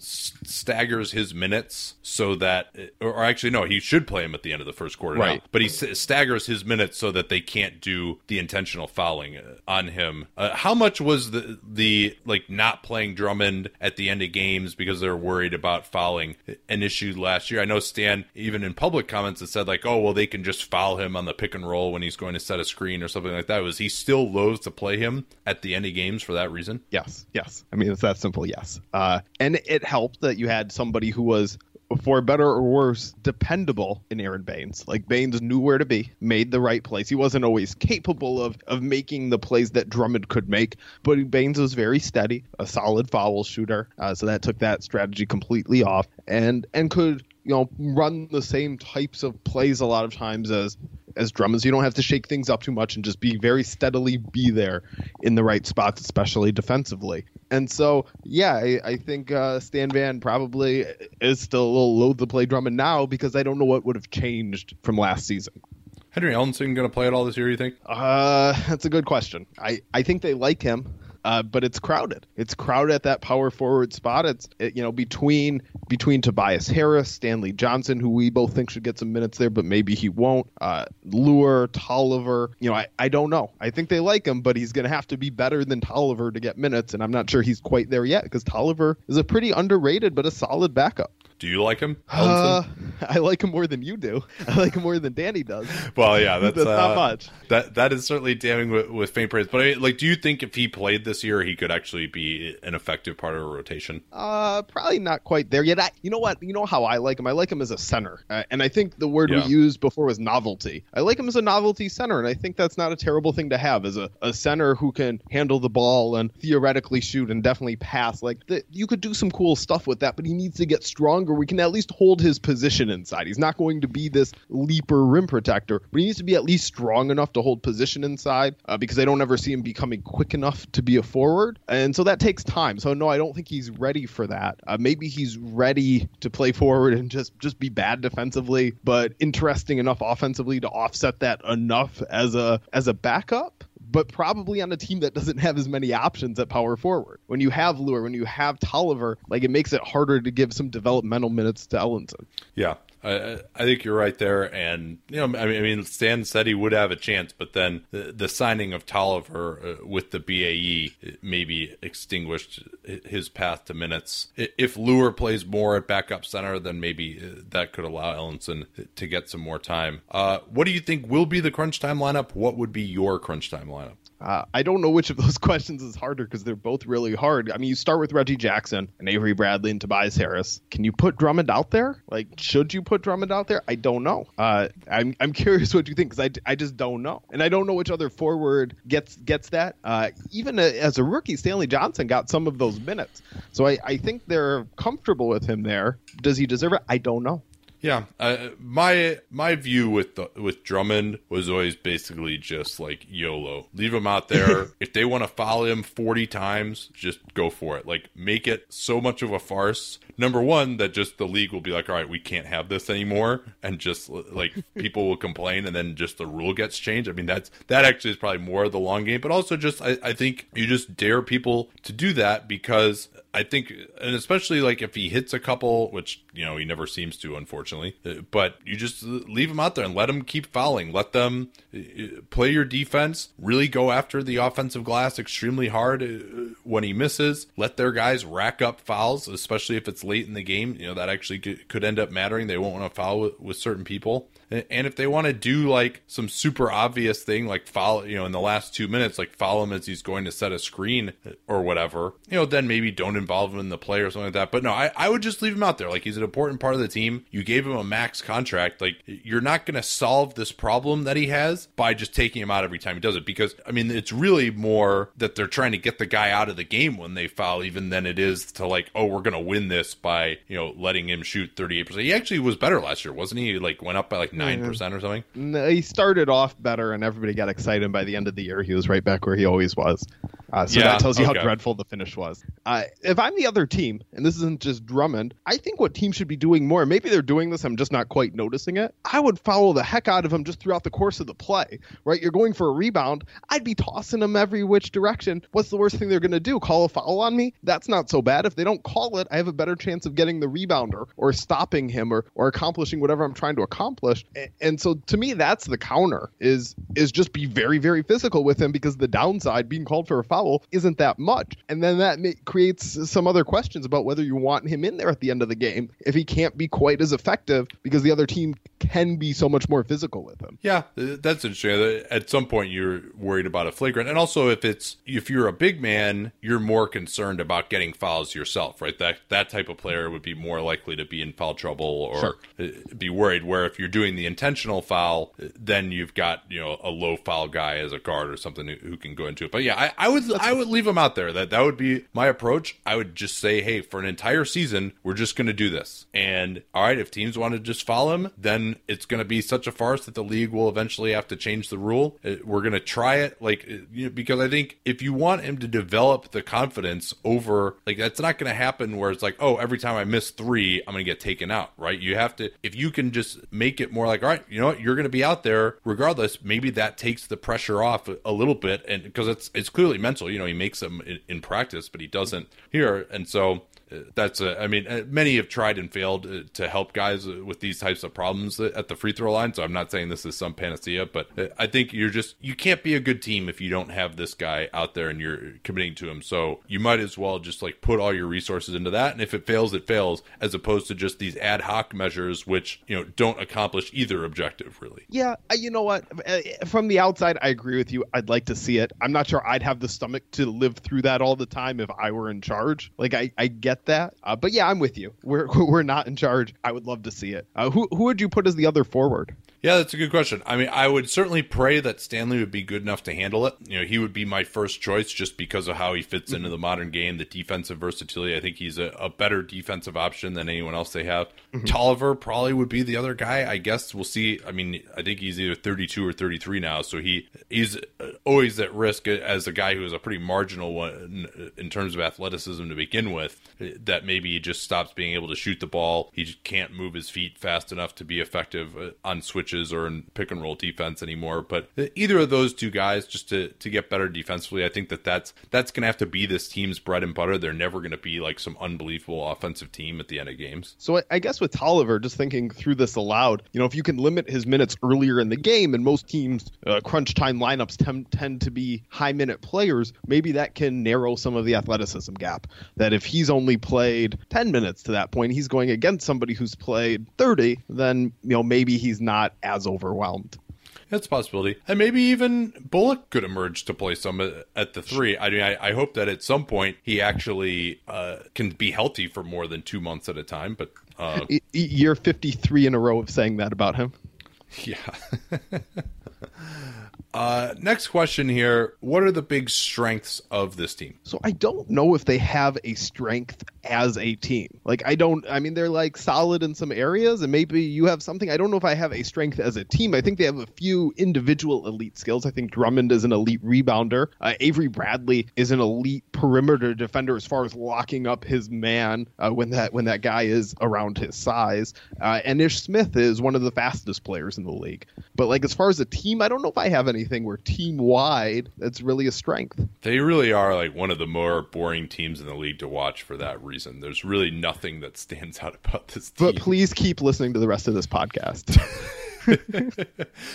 staggers his minutes so that, or actually no, he should play him at the end of the first quarter, right? Now, but he staggers his minutes so that they can't do the intentional fouling on him. Uh, how much was the the like not playing Drummond at the end of games because they're worried about fouling an issue last year? I know Stan even in public comments has said like, oh well, they can just foul him on the pick and roll when he's going to set a screen or something like that. Was he still loath to play him at the end of games for that reason? Yes, yes. I mean, it's that simple. Yes, uh, and it helped that you had somebody who was, for better or worse, dependable in Aron Baynes. Like, Baynes knew where to be, made the right plays. He wasn't always capable of of making the plays that Drummond could make, but Baynes was very steady, a solid foul shooter, uh, so that took that strategy completely off, and and could, you know, run the same types of plays a lot of times as as Drummond. So you don't have to shake things up too much and just be very steadily be there in the right spots, especially defensively. And so, yeah, I, I think uh, Stan Van probably is still a little loath to play Drummond now because I don't know what would have changed from last season. Henry Ellenson going to play at all this year, you think? Uh, that's a good question. I, I think they like him. Uh, but it's crowded. It's crowded at that power forward spot. It's, it, you know, between between Tobias Harris, Stanley Johnson, who we both think should get some minutes there, but maybe he won't. Uh, Leuer, Tolliver. You know, I, I don't know. I think they like him, but he's going to have to be better than Tolliver to get minutes. And I'm not sure he's quite there yet because Tolliver is a pretty underrated but a solid backup. Do you like him? Uh, I like him more than you do. I like him more than Danny does. Well, yeah, that's, that's uh, not much. That that is certainly damning with, with faint praise. But I mean, like, do you think if he played this year, he could actually be an effective part of a rotation? Uh, probably not quite there yet. I, you know what? You know how I like him. I like him as a center, uh, and I think the word yeah. we used before was novelty. I like him as a novelty center, and I think that's not a terrible thing to have as a, a center who can handle the ball and theoretically shoot and definitely pass. Like the, you could do some cool stuff with that, but he needs to get stronger. We can at least hold his position inside. He's not going to be this leaper rim protector, but he needs to be at least strong enough to hold position inside uh, because I don't ever see him becoming quick enough to be a forward. And so that takes time. So no, I don't think he's ready for that. Uh, maybe he's ready to play forward and just, just be bad defensively, but interesting enough offensively to offset that enough as a as a backup. but probably on a team that doesn't have as many options at power forward. When you have Leuer, when you have Tolliver, like it makes it harder to give some developmental minutes to Ellenson. Yeah, I, I think you're right there. And, you know, I mean, I mean, Stan said he would have a chance, but then the, the signing of Tolliver uh, with the B A E maybe extinguished his path to minutes. If Leuer plays more at backup center, then maybe that could allow Ellenson to get some more time. Uh, what do you think will be the crunch time lineup? What would be your crunch time lineup? Uh, I don't know which of those questions is harder because they're both really hard. I mean, you start with Reggie Jackson and Avery Bradley and Tobias Harris. Can you put Drummond out there? Like, should you put Drummond out there? I don't know. Uh, I'm I'm curious what you think because I, I just don't know. And I don't know which other forward gets gets that. Uh, even a, as a rookie, Stanley Johnson got some of those minutes. So I, I think they're comfortable with him there. Does he deserve it? I don't know. Yeah, uh, my my view with the, with Drummond was always basically just like YOLO. Leave him out there. If they want to foul him forty times, just go for it. Like, make it so much of a farce. Number one, that just the league will be like, all right, we can't have this anymore. And just like people will complain and then just the rule gets changed. I mean, that's that actually is probably more of the long game. But also just I, I think you just dare people to do that because I think, and especially like if he hits a couple, which, you know, he never seems to, unfortunately, but you just leave him out there and let him keep fouling. Let them play your defense, really go after the offensive glass extremely hard when he misses. Let their guys rack up fouls, especially if it's late in the game. You know, that actually could end up mattering. They won't want to foul with, with certain people. And if they want to do like some super obvious thing, like foul, you know, in the last two minutes, like foul him as he's going to set a screen or whatever, you know, then maybe don't involve him in the play or something like that. But no, I, I would just leave him out there. Like, he's an important part of the team. You gave him a max contract. Like, you're not going to solve this problem that he has by just taking him out every time he does it. Because, I mean, it's really more that they're trying to get the guy out of the game when they foul, even than it is to like, oh, we're going to win this by, you know, letting him shoot thirty-eight percent. He actually was better last year, wasn't he? He like went up by like nine percent mm-hmm. or something. No, he started off better and everybody got excited. By the end of the year, he was right back where he always was. Uh, so yeah, that tells you okay. how dreadful the finish was. Uh, if I'm the other team, and this isn't just Drummond, I think what teams should be doing more, maybe they're doing this, I'm just not quite noticing it, I would foul the heck out of him just throughout the course of the play, right? You're going for a rebound. I'd be tossing him every which direction. What's the worst thing they're going to do? Call a foul on me? That's not so bad. If they don't call it, I have a better chance of getting the rebounder or stopping him or, or accomplishing whatever I'm trying to accomplish. And, and so to me, that's the counter, is, is just be very, very physical with him, because the downside, being called for a foul, isn't that much. And then that may, creates some other questions about whether you want him in there at the end of the game if he can't be quite as effective because the other team can be so much more physical with him. Yeah, that's interesting. At some point you're worried about a flagrant. And also if it's if you're a big man, you're more concerned about getting fouls yourself, right? That that type of player would be more likely to be in foul trouble or sure. be worried, where if you're doing the intentional foul, then you've got, you know, a low foul guy as a guard or something who can go into it. But yeah, I, I would that's I would leave him out there. That that would be my approach. I would just say, hey, for an entire season, we're just going to do this. And all right, if teams want to just foul him, then it's going to be such a farce that the league will eventually have to change the rule. We're going to try it, like, you know, because I think if you want him to develop the confidence over, like, that's not going to happen where it's like, oh, every time I miss three, I'm going to get taken out, right? You have to, if you can just make it more like, all right, you know what, you're going to be out there regardless. Maybe that takes the pressure off a, a little bit, and because it's it's clearly mental. You know, he makes them in, in practice, but he doesn't here, and so. That's a, I mean, many have tried and failed to help guys with these types of problems at the free throw line. So I'm not saying this is some panacea, but I think you're just, you can't be a good team if you don't have this guy out there and you're committing to him. So you might as well just like put all your resources into that. And if it fails, it fails, as opposed to just these ad hoc measures, which, you know, don't accomplish either objective really. Yeah. You know what? From the outside, I agree with you. I'd like to see it. I'm not sure I'd have the stomach to live through that all the time if I were in charge. Like I, I get that, uh, but yeah, I'm with you. We're we're not in charge. I would love to see it. Uh, who who would you put as the other forward? Yeah, that's a good question. I mean, I would certainly pray that Stanley would be good enough to handle it. You know, he would be my first choice just because of how he fits into the modern game, the defensive versatility. I think he's a, a better defensive option than anyone else they have. Mm-hmm. Tolliver probably would be the other guy, I guess. We'll see. I mean, I think he's either thirty-two or thirty-three now, so he he's always at risk as a guy who is a pretty marginal one in terms of athleticism to begin with, that maybe he just stops being able to shoot the ball. He can't move his feet fast enough to be effective on switch switches or in pick and roll defense anymore. But either of those two guys, just to to get better defensively, I think that that's that's going to have to be this team's bread and butter. They're never going to be like some unbelievable offensive team at the end of games. So I guess with Tolliver, just thinking through this aloud, you know, if you can limit his minutes earlier in the game, and most teams' uh, crunch time lineups tend, tend to be high minute players, maybe that can narrow some of the athleticism gap. That if he's only played ten minutes to that point, he's going against somebody who's played thirty, then, you know, maybe he's not as overwhelmed. That's a possibility. And maybe even Bullock could emerge to play some at the three. I mean, I, I hope that at some point he actually uh, can be healthy for more than two months at a time. But uh... You're fifty-three in a row of saying that about him. Yeah. Uh, next question here. What are the big strengths of this team? So I don't know if they have a strength as a team. Like, I don't, I mean, they're like solid in some areas, and maybe you have something. I don't know if I have a strength as a team. I think they have a few individual elite skills. I think Drummond is an elite rebounder. Uh, Avery Bradley is an elite perimeter defender as far as locking up his man uh, when that when that guy is around his size. Uh, and Ish Smith is one of the fastest players in the league. But like, as far as a team, I don't know if I have any anything where team-wide that's really a strength. They really are like one of the more boring teams in the league to watch for that reason. There's really nothing that stands out about this team. But please keep listening to the rest of this podcast.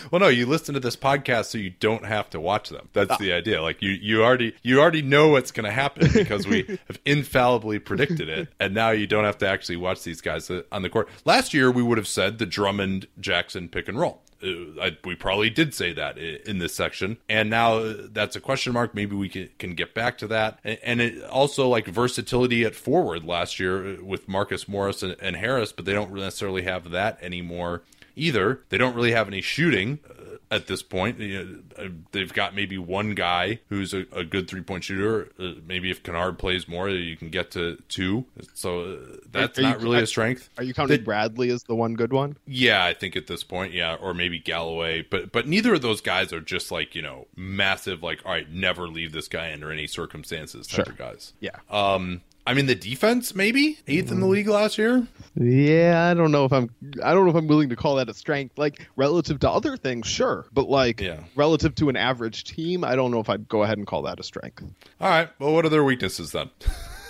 Well, no, you listen to this podcast so you don't have to watch them. That's ah. the idea. Like you, you already, you already know what's going to happen because we have infallibly predicted it, and now you don't have to actually watch these guys on the court. Last year, we would have said the Drummond-Jackson pick and roll. I, we probably did say that in this section, and now that's a question mark. Maybe we can, can get back to that. And, and it also like versatility at forward last year with Marcus Morris and, and Harris, but they don't necessarily have that anymore either. They don't really have any shooting uh, at this point. You know, they've got maybe one guy who's a, a good three-point shooter. Uh, maybe if Kennard plays more, you can get to two. So uh, that's are, are not you, really I, a strength. Are you counting they, Bradley as the one good one? Yeah, I think at this point, yeah, or maybe Galloway. But but neither of those guys are just like, you know, massive, like, all right, never leave this guy under any circumstances type sure. of guys. Yeah. Um, I mean, the defense, maybe eighth in the league last year. Yeah, I don't know if I'm. I don't know if I'm willing to call that a strength. Like relative to other things, sure, but like yeah. relative to an average team, I don't know if I'd go ahead and call that a strength. All right. Well, what are their weaknesses then?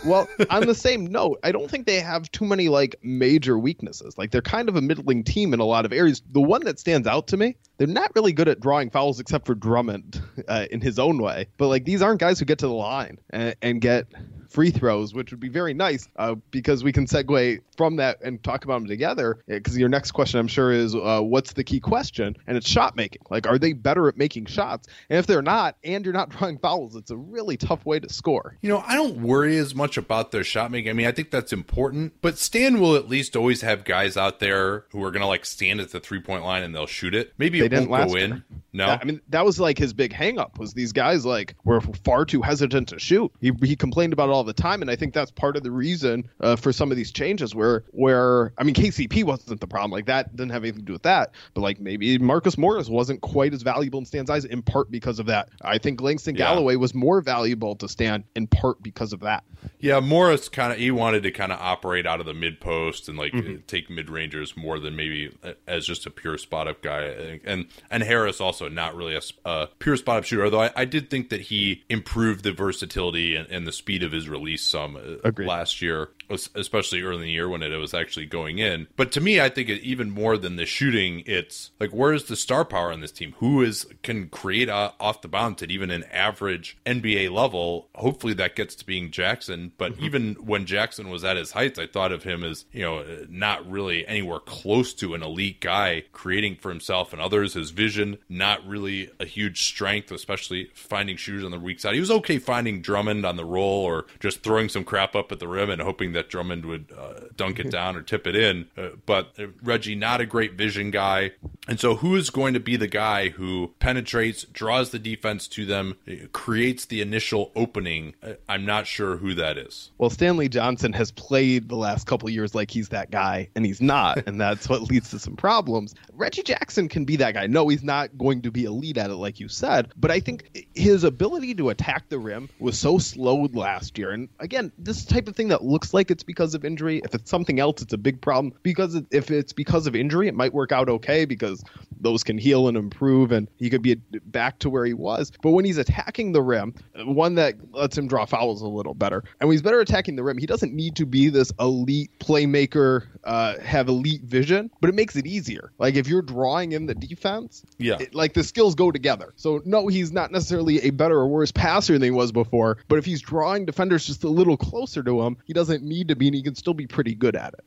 Well, on the same note, I don't think they have too many like major weaknesses. Like they're kind of a middling team in a lot of areas. The one that stands out to me, they're not really good at drawing fouls except for Drummond uh, in his own way. But like these aren't guys who get to the line and, and get free throws, which would be very nice uh, because we can segue from that and talk about them together. Because your next question, I'm sure, is uh, what's the key question? And it's shot making. Like, are they better at making shots? And if they're not, and you're not drawing fouls, it's a really tough way to score. You know, I don't worry as much about their shot making. I mean, I think that's important, but Stan will at least always have guys out there who are going to like stand at the three point line and they'll shoot it. Maybe they it didn't won't go in. Year. No, that, I mean, that was like his big hang up was these guys like were far too hesitant to shoot. He, he complained about it all the time. And I think that's part of the reason uh, for some of these changes where, where, I mean, K C P wasn't the problem. Like that didn't have anything to do with that, but like maybe Marcus Morris wasn't quite as valuable in Stan's eyes in part because of that. I think Langston Galloway yeah. was more valuable to Stan in part because of that. Yeah, Morris kind of, he wanted to kind of operate out of the mid post and like mm-hmm. take mid rangers more than maybe as just a pure spot up guy. I think. And and Harris also not really a uh, pure spot up shooter, although I, I did think that he improved the versatility and, and the speed of his release some uh, last year, especially early in the year when it was actually going in. But to me, I think even more than the shooting, it's like where is the star power on this team? Who is can create a, off the bounce at even an average N B A level? Hopefully that gets to being Jackson. But mm-hmm. even when Jackson was at his heights, I thought of him as, you know, not really anywhere close to an elite guy creating for himself and others. His vision, not really a huge strength, especially finding shooters on the weak side. He was okay finding Drummond on the roll or just throwing some crap up at the rim and hoping that Drummond would uh, dunk it down or tip it in. Uh, but uh, Reggie, not a great vision guy. And so who is going to be the guy who penetrates, draws the defense to them, creates the initial opening? I'm not sure who that is. Well, Stanley Johnson has played the last couple of years like he's that guy, and he's not, and that's what leads to some problems. Reggie Jackson can be that guy. No, he's not going to be elite at it like you said, but I think his ability to attack the rim was so slowed last year. And again, this type of thing that looks like it's because of injury. If it's something else, it's a big problem. Because if it's because of injury, it might work out okay because because those can heal and improve, and he could be back to where he was. But when he's attacking the rim, one that lets him draw fouls a little better. And when he's better attacking the rim, he doesn't need to be this elite playmaker, uh, have elite vision, but it makes it easier. Like if you're drawing in the defense, yeah, it, like the skills go together. So no, he's not necessarily a better or worse passer than he was before, but if he's drawing defenders just a little closer to him, he doesn't need to be, and he can still be pretty good at it.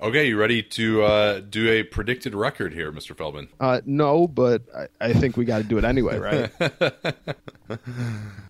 Okay, you ready to uh, do a predicted record here, Mister Feldman? Uh, no, but I, I think we got to do it anyway, right?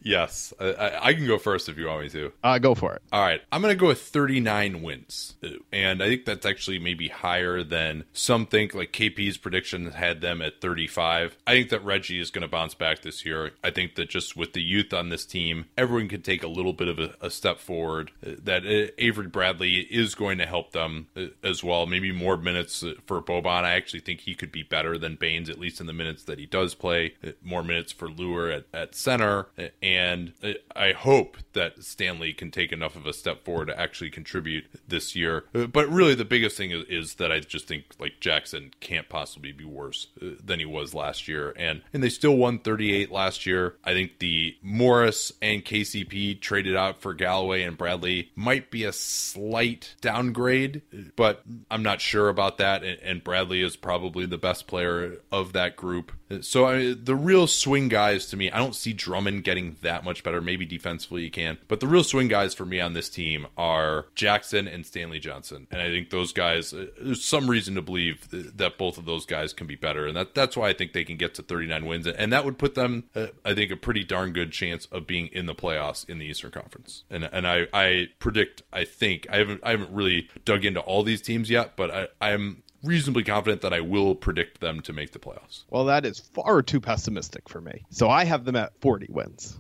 Yes. I, I, I can go first if you want me to. Uh, go for it. All right. I'm going to go with thirty-nine wins. And I think that's actually maybe higher than some think. Like K P's prediction had them at thirty-five. I think that Reggie is going to bounce back this year. I think that just with the youth on this team, everyone can take a little bit of a, a step forward. That uh, Avery Bradley is going to help them uh, as well. Maybe more minutes for Boban. I actually think he could be better than Baynes, at least in the minutes that he does play. More minutes for Leuer at, at center. And I hope that Stanley can take enough of a step forward to actually contribute this year. But really the biggest thing is, is that I just think like Jackson can't possibly be worse than he was last year. And, and they still won thirty-eight last year. I think the Morris and K C P traded out for Galloway and Bradley might be a slight downgrade, but But I'm not sure about that, and Bradley is probably the best player of that group. So I mean, the real swing guys to me, I don't see Drummond getting that much better. Maybe defensively he can, but the real swing guys for me on this team are Jackson and Stanley Johnson, and I think those guys, there's some reason to believe that both of those guys can be better, and that, that's why I think they can get to thirty-nine wins, and that would put them, uh, I think, a pretty darn good chance of being in the playoffs in the Eastern Conference. And and I, I predict, I think, I haven't I haven't really dug into all these teams yet, but I, I'm reasonably confident that I will predict them to make the playoffs. Well, that is far too pessimistic for me. So I have them at forty wins.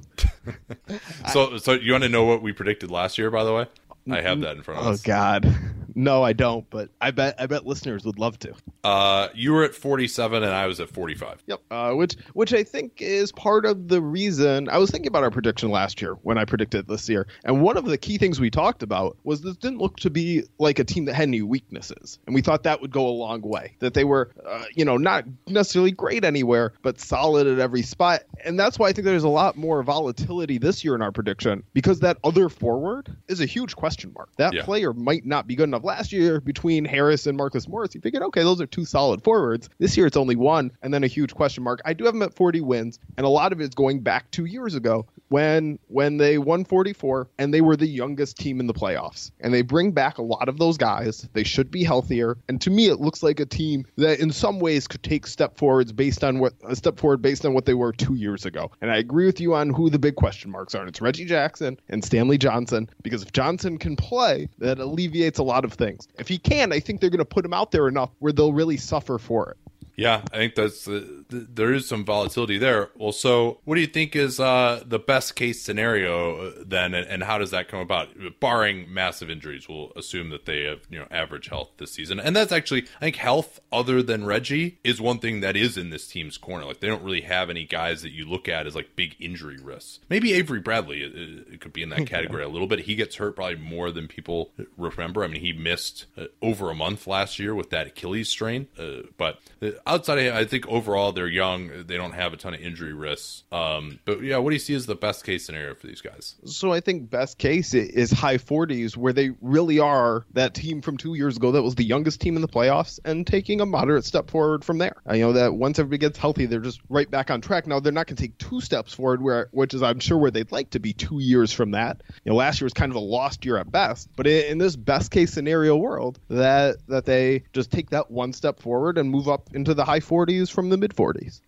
so, I, so you want to know what we predicted last year, by the way? I have that in front of us. Oh, God. No, I don't, but I bet I bet listeners would love to. Uh, you were at forty-seven and I was at forty-five. Yep, uh, which which I think is part of the reason. I was thinking about our prediction last year when I predicted this year, and one of the key things we talked about was this didn't look to be like a team that had any weaknesses, and we thought that would go a long way, that they were uh, you know, not necessarily great anywhere, but solid at every spot, and that's why I think there's a lot more volatility this year in our prediction, because that other forward is a huge question mark. That yeah. player might not be good enough. Last year, between Harris and Marcus Morris, you figured, okay, those are two solid forwards. This year, it's only one, and then a huge question mark. I do have them at forty wins, and a lot of it's going back two years ago when when they won forty-four, and they were the youngest team in the playoffs. And they bring back a lot of those guys. They should be healthier. And to me, it looks like a team that in some ways could take step forwards based on what a step forward based on what they were two years ago. And I agree with you on who the big question marks are. And it's Reggie Jackson and Stanley Johnson, because if Johnson can play, that alleviates a lot of things. If he can, I think they're going to put him out there enough where they'll really suffer for it. Yeah, I think that's uh, th- there is some volatility there. Well, so what do you think is uh, the best case scenario uh, then, and, and how does that come about? Barring massive injuries, we'll assume that they have, you know, average health this season. And that's actually, I think health other than Reggie is one thing that is in this team's corner. Like they don't really have any guys that you look at as like big injury risks. Maybe Avery Bradley it, it could be in that category a little bit. He gets hurt probably more than people remember. I mean, he missed uh, over a month last year with that Achilles strain, uh, but uh, outside of him, I think overall they're young. They don't have a ton of injury risks. Um, but yeah, what do you see as the best case scenario for these guys? So I think best case is high forties, where they really are that team from two years ago that was the youngest team in the playoffs and taking a moderate step forward from there. I know that once everybody gets healthy, they're just right back on track. Now, they're not going to take two steps forward, where which is, I'm sure, where they'd like to be two years from that. You know, last year was kind of a lost year at best. But in this best case scenario world, that, that they just take that one step forward and move up into the high forties from the mid forties.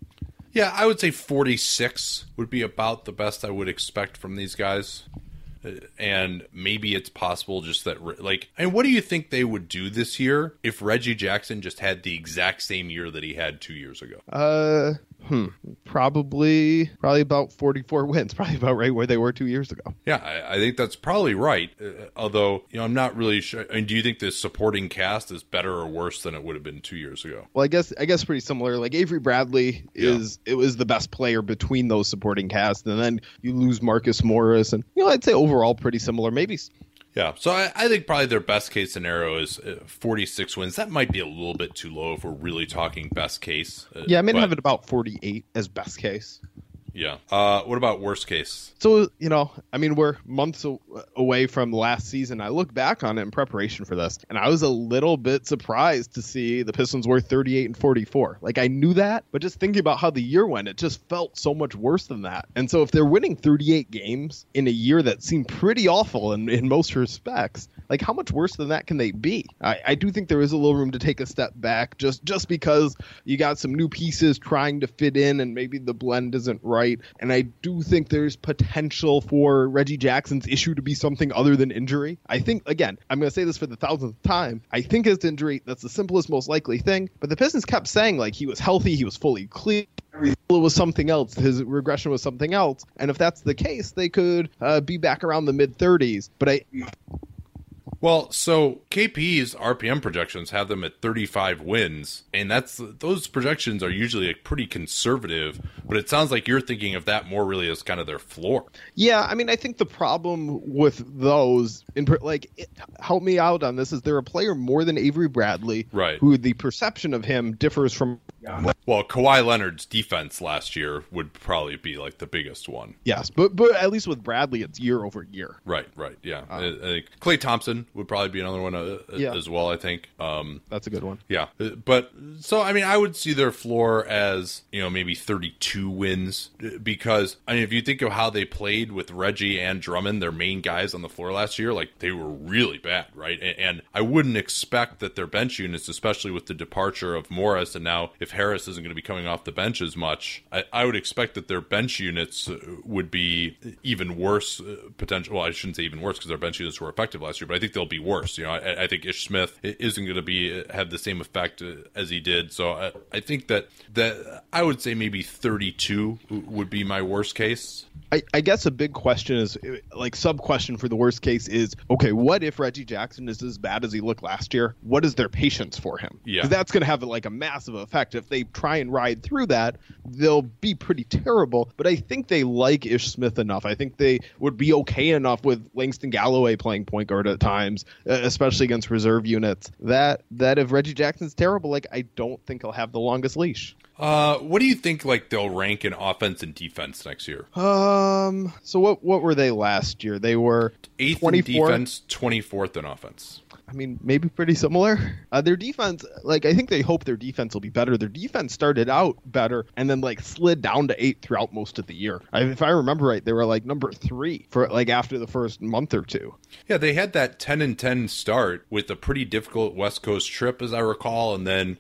Yeah, I would say forty-six would be about the best I would expect from these guys. And maybe it's possible just that, like, I mean, what do you think they would do this year if Reggie Jackson just had the exact same year that he had two years ago? Uh, hmm, probably, probably about forty-four wins, probably about right where they were two years ago. Yeah, I, I think that's probably right. Uh, although, you know, I'm not really sure. I mean, do you think this supporting cast is better or worse than it would have been two years ago? Well, I guess, I guess pretty similar. Like Avery Bradley is, yeah. it was the best player between those supporting casts, and then you lose Marcus Morris, and you know, I'd say overall. Overall, pretty similar. Maybe Yeah, so I, I think probably their best case scenario is forty-six wins. That might be a little bit too low if we're really talking best case. Yeah, I may but, have it about forty-eight as best case. Yeah. Uh, what about worst case? So, you know, I mean, we're months away from last season. I look back on it in preparation for this, and I was a little bit surprised to see the Pistons were thirty-eight and forty-four. Like, I knew that, but just thinking about how the year went, it just felt so much worse than that. And so if they're winning thirty-eight games in a year that seemed pretty awful in, in most respects, like, how much worse than that can they be? I, I do think there is a little room to take a step back just, just because you got some new pieces trying to fit in and maybe the blend isn't right. And I do think there's potential for Reggie Jackson's issue to be something other than injury. I think, again, I'm going to say this for the thousandth time. I think it's injury. That's the simplest, most likely thing. But the Pistons kept saying, like, he was healthy. He was fully clear. It was something else. His regression was something else. And if that's the case, they could uh, be back around the mid-thirties. But I... Well, so K P's R P M projections have them at thirty-five wins, and that's those projections are usually like pretty conservative, but it sounds like you're thinking of that more really as kind of their floor. Yeah, I mean, I think the problem with those, in, like, it, help me out on this, is there a player more than Avery Bradley, right, who the perception of him differs from... Yeah. Well, Kawhi Leonard's defense last year would probably be like the biggest one. Yes, but but at least with Bradley, it's year over year. Right, right, yeah. Um, I, I think Klay Thompson would probably be another one uh, yeah. as well, I think. Um, That's a good one. Yeah, but so, I mean, I would see their floor as, you know, maybe thirty-two wins because, I mean, if you think of how they played with Reggie and Drummond, their main guys on the floor last year, like, they were really bad, right? And, and I wouldn't expect that their bench units, especially with the departure of Morris and now if Harris isn't going to be coming off the bench as much, I, I would expect that their bench units would be even worse uh, potential. Well, I shouldn't say even worse because their bench units were effective last year, but I think they'll be worse. You know, I, I think Ish Smith isn't going to be have the same effect as he did. So I, I think that that I would say maybe thirty-two would be my worst case. I, I guess a big question is like sub question for the worst case is, okay, what if Reggie Jackson is as bad as he looked last year? What is their patience for him? Yeah, 'cause that's going to have like a massive effect. If they try and ride through that, they'll be pretty terrible. But I think they like Ish Smith enough. I think they would be okay enough with Langston Galloway playing point guard at times, especially against reserve units, that that if Reggie Jackson's terrible, like, I don't think he'll have the longest leash. Uh, what do you think, like, they'll rank in offense and defense next year? Um, so what what were they last year? They were eighth in defense, twenty-fourth in offense. I mean, maybe pretty similar. Uh, their defense, like, I think they hope their defense will be better. Their defense started out better and then, like, slid down to eight throughout most of the year. I, if I remember right, they were, like, number three for, like, after the first month or two. Yeah, they had that ten and ten start with a pretty difficult West Coast trip, as I recall, and then...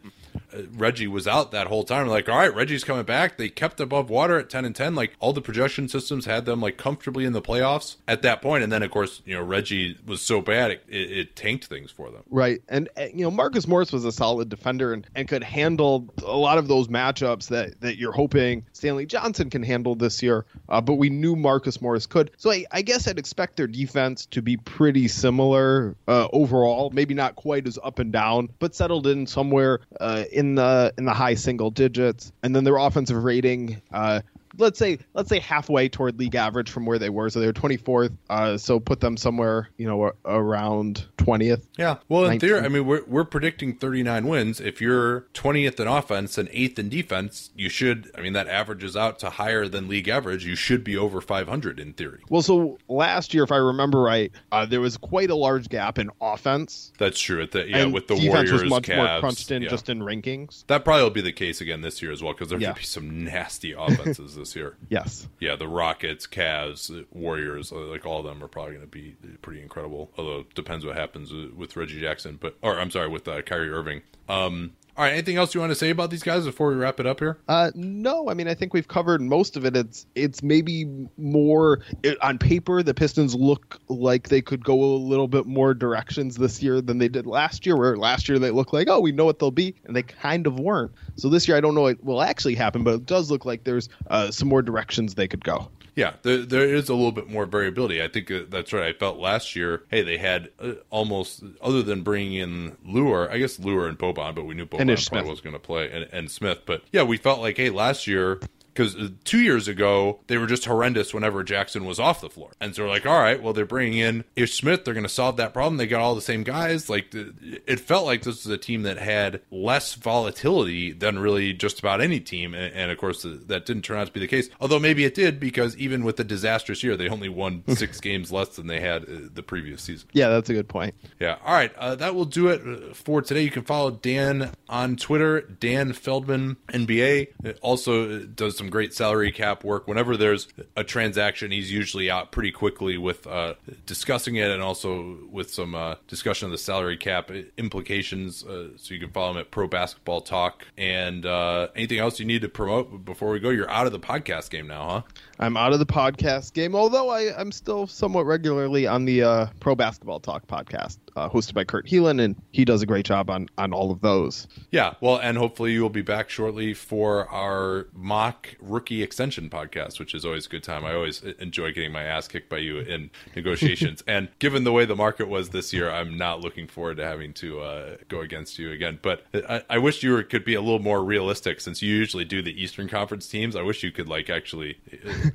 Reggie was out that whole time. Like, all right, Reggie's coming back. They kept above water at ten and ten. Like, all the projection systems had them like comfortably in the playoffs at that point. And then, of course, you know, Reggie was so bad it, it, it tanked things for them. Right, and, and you know, Marcus Morris was a solid defender and, and could handle a lot of those matchups that that you're hoping Stanley Johnson can handle this year. Uh, but we knew Marcus Morris could. So I, I guess I'd expect their defense to be pretty similar uh, overall. Maybe not quite as up and down, but settled in somewhere. Uh, in the in the high single digits, and then their offensive rating, uh let's say let's say halfway toward league average from where they were, so they're twenty-fourth, uh so put them somewhere, you know, around twentieth. Yeah, well, in nineteenth. Theory, I mean, we're we're predicting thirty-nine wins. If you're twentieth in offense and eighth in defense, you should, I mean, that averages out to higher than league average. You should be over five hundred in theory. Well, so last year, if I remember right, uh there was quite a large gap in offense. That's true. At the, yeah, and with the defense Warriors, was much Cavs, more crunched in, yeah, just in rankings. That probably will be the case again this year as well, because there yeah. could be some nasty offenses this year. Yes. Yeah, the Rockets, Cavs, Warriors, like all of them are probably going to be pretty incredible. Although it depends what happens with Reggie Jackson, but or I'm sorry, with uh, Kyrie Irving. Um, all right, anything else you want to say about these guys before we wrap it up here? Uh, no, I mean, I think we've covered most of it. It's it's maybe more it, on paper. The Pistons look like they could go a little bit more directions this year than they did last year, where last year they looked like, oh, we know what they'll be, and they kind of weren't. So this year, I don't know what will actually happen, but it does look like there's uh, some more directions they could go. Yeah, there there is a little bit more variability. I think that's right. I felt last year, hey, they had uh, almost, other than bringing in Leuer, I guess Leuer and Boban, but we knew Boban probably was going to play, and, and Smith. But yeah, we felt like, hey, last year because two years ago, they were just horrendous whenever Jackson was off the floor. And so we're like, all right, well, they're bringing in Ish Smith. They're going to solve that problem. They got all the same guys. Like, it felt like this was a team that had less volatility than really just about any team. And, and of course, that didn't turn out to be the case. Although maybe it did, because even with the disastrous year, they only won six games less than they had the previous season. Yeah, that's a good point. Yeah. All right. Uh, that will do it for today. You can follow Dan on Twitter, Dan Feldman N B A. It also does some great salary cap work. Whenever there's a transaction, he's usually out pretty quickly with uh, discussing it, and also with some uh, discussion of the salary cap implications. Uh, so you can follow him at Pro Basketball Talk. And uh, anything else you need to promote before we go? You're out of the podcast game now, huh? I'm out of the podcast game, although I, I'm still somewhat regularly on the uh, Pro Basketball Talk podcast, uh, hosted by Kurt Heelan, and he does a great job on, on all of those. Yeah, well, and hopefully you'll be back shortly for our mock rookie extension podcast, which is always a good time. I always enjoy getting my ass kicked by you in negotiations, and given the way the market was this year, I'm not looking forward to having to uh, go against you again. But I, I wish you were, could be a little more realistic, since you usually do the Eastern Conference teams. I wish you could like actually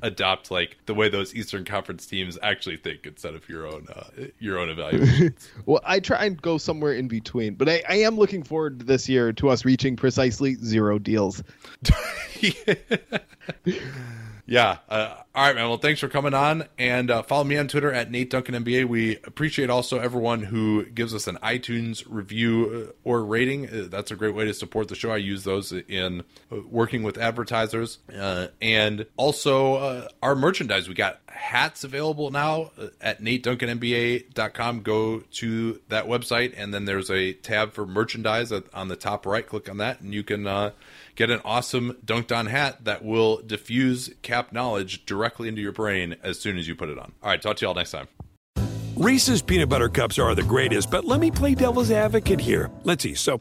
adopt like the way those Eastern Conference teams actually think, instead of your own uh, your own evaluations. Well, I try and go somewhere in between, but I, I am looking forward this year to us reaching precisely zero deals. Yeah. Uh, all right, man. Well, thanks for coming on, and uh, follow me on Twitter at Nate Duncan N B A. We appreciate also everyone who gives us an iTunes review or rating. That's a great way to support the show. I use those in working with advertisers, uh, and also uh, our merchandise. We got hats available now at Nate Duncan N B A dot com. Go to that website, and then there's a tab for merchandise on the top right. Click on that, and you can uh, get an awesome Dunked On hat that will diffuse cap knowledge directly into your brain as soon as you put it on. All right, talk to you all next time. Reese's peanut butter cups are the greatest, but let me play devil's advocate here. Let's see. So,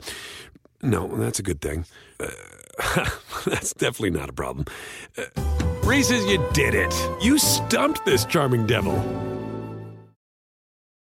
no, that's a good thing. Uh, that's definitely not a problem. Uh, Reese's, you did it. You stumped this charming devil.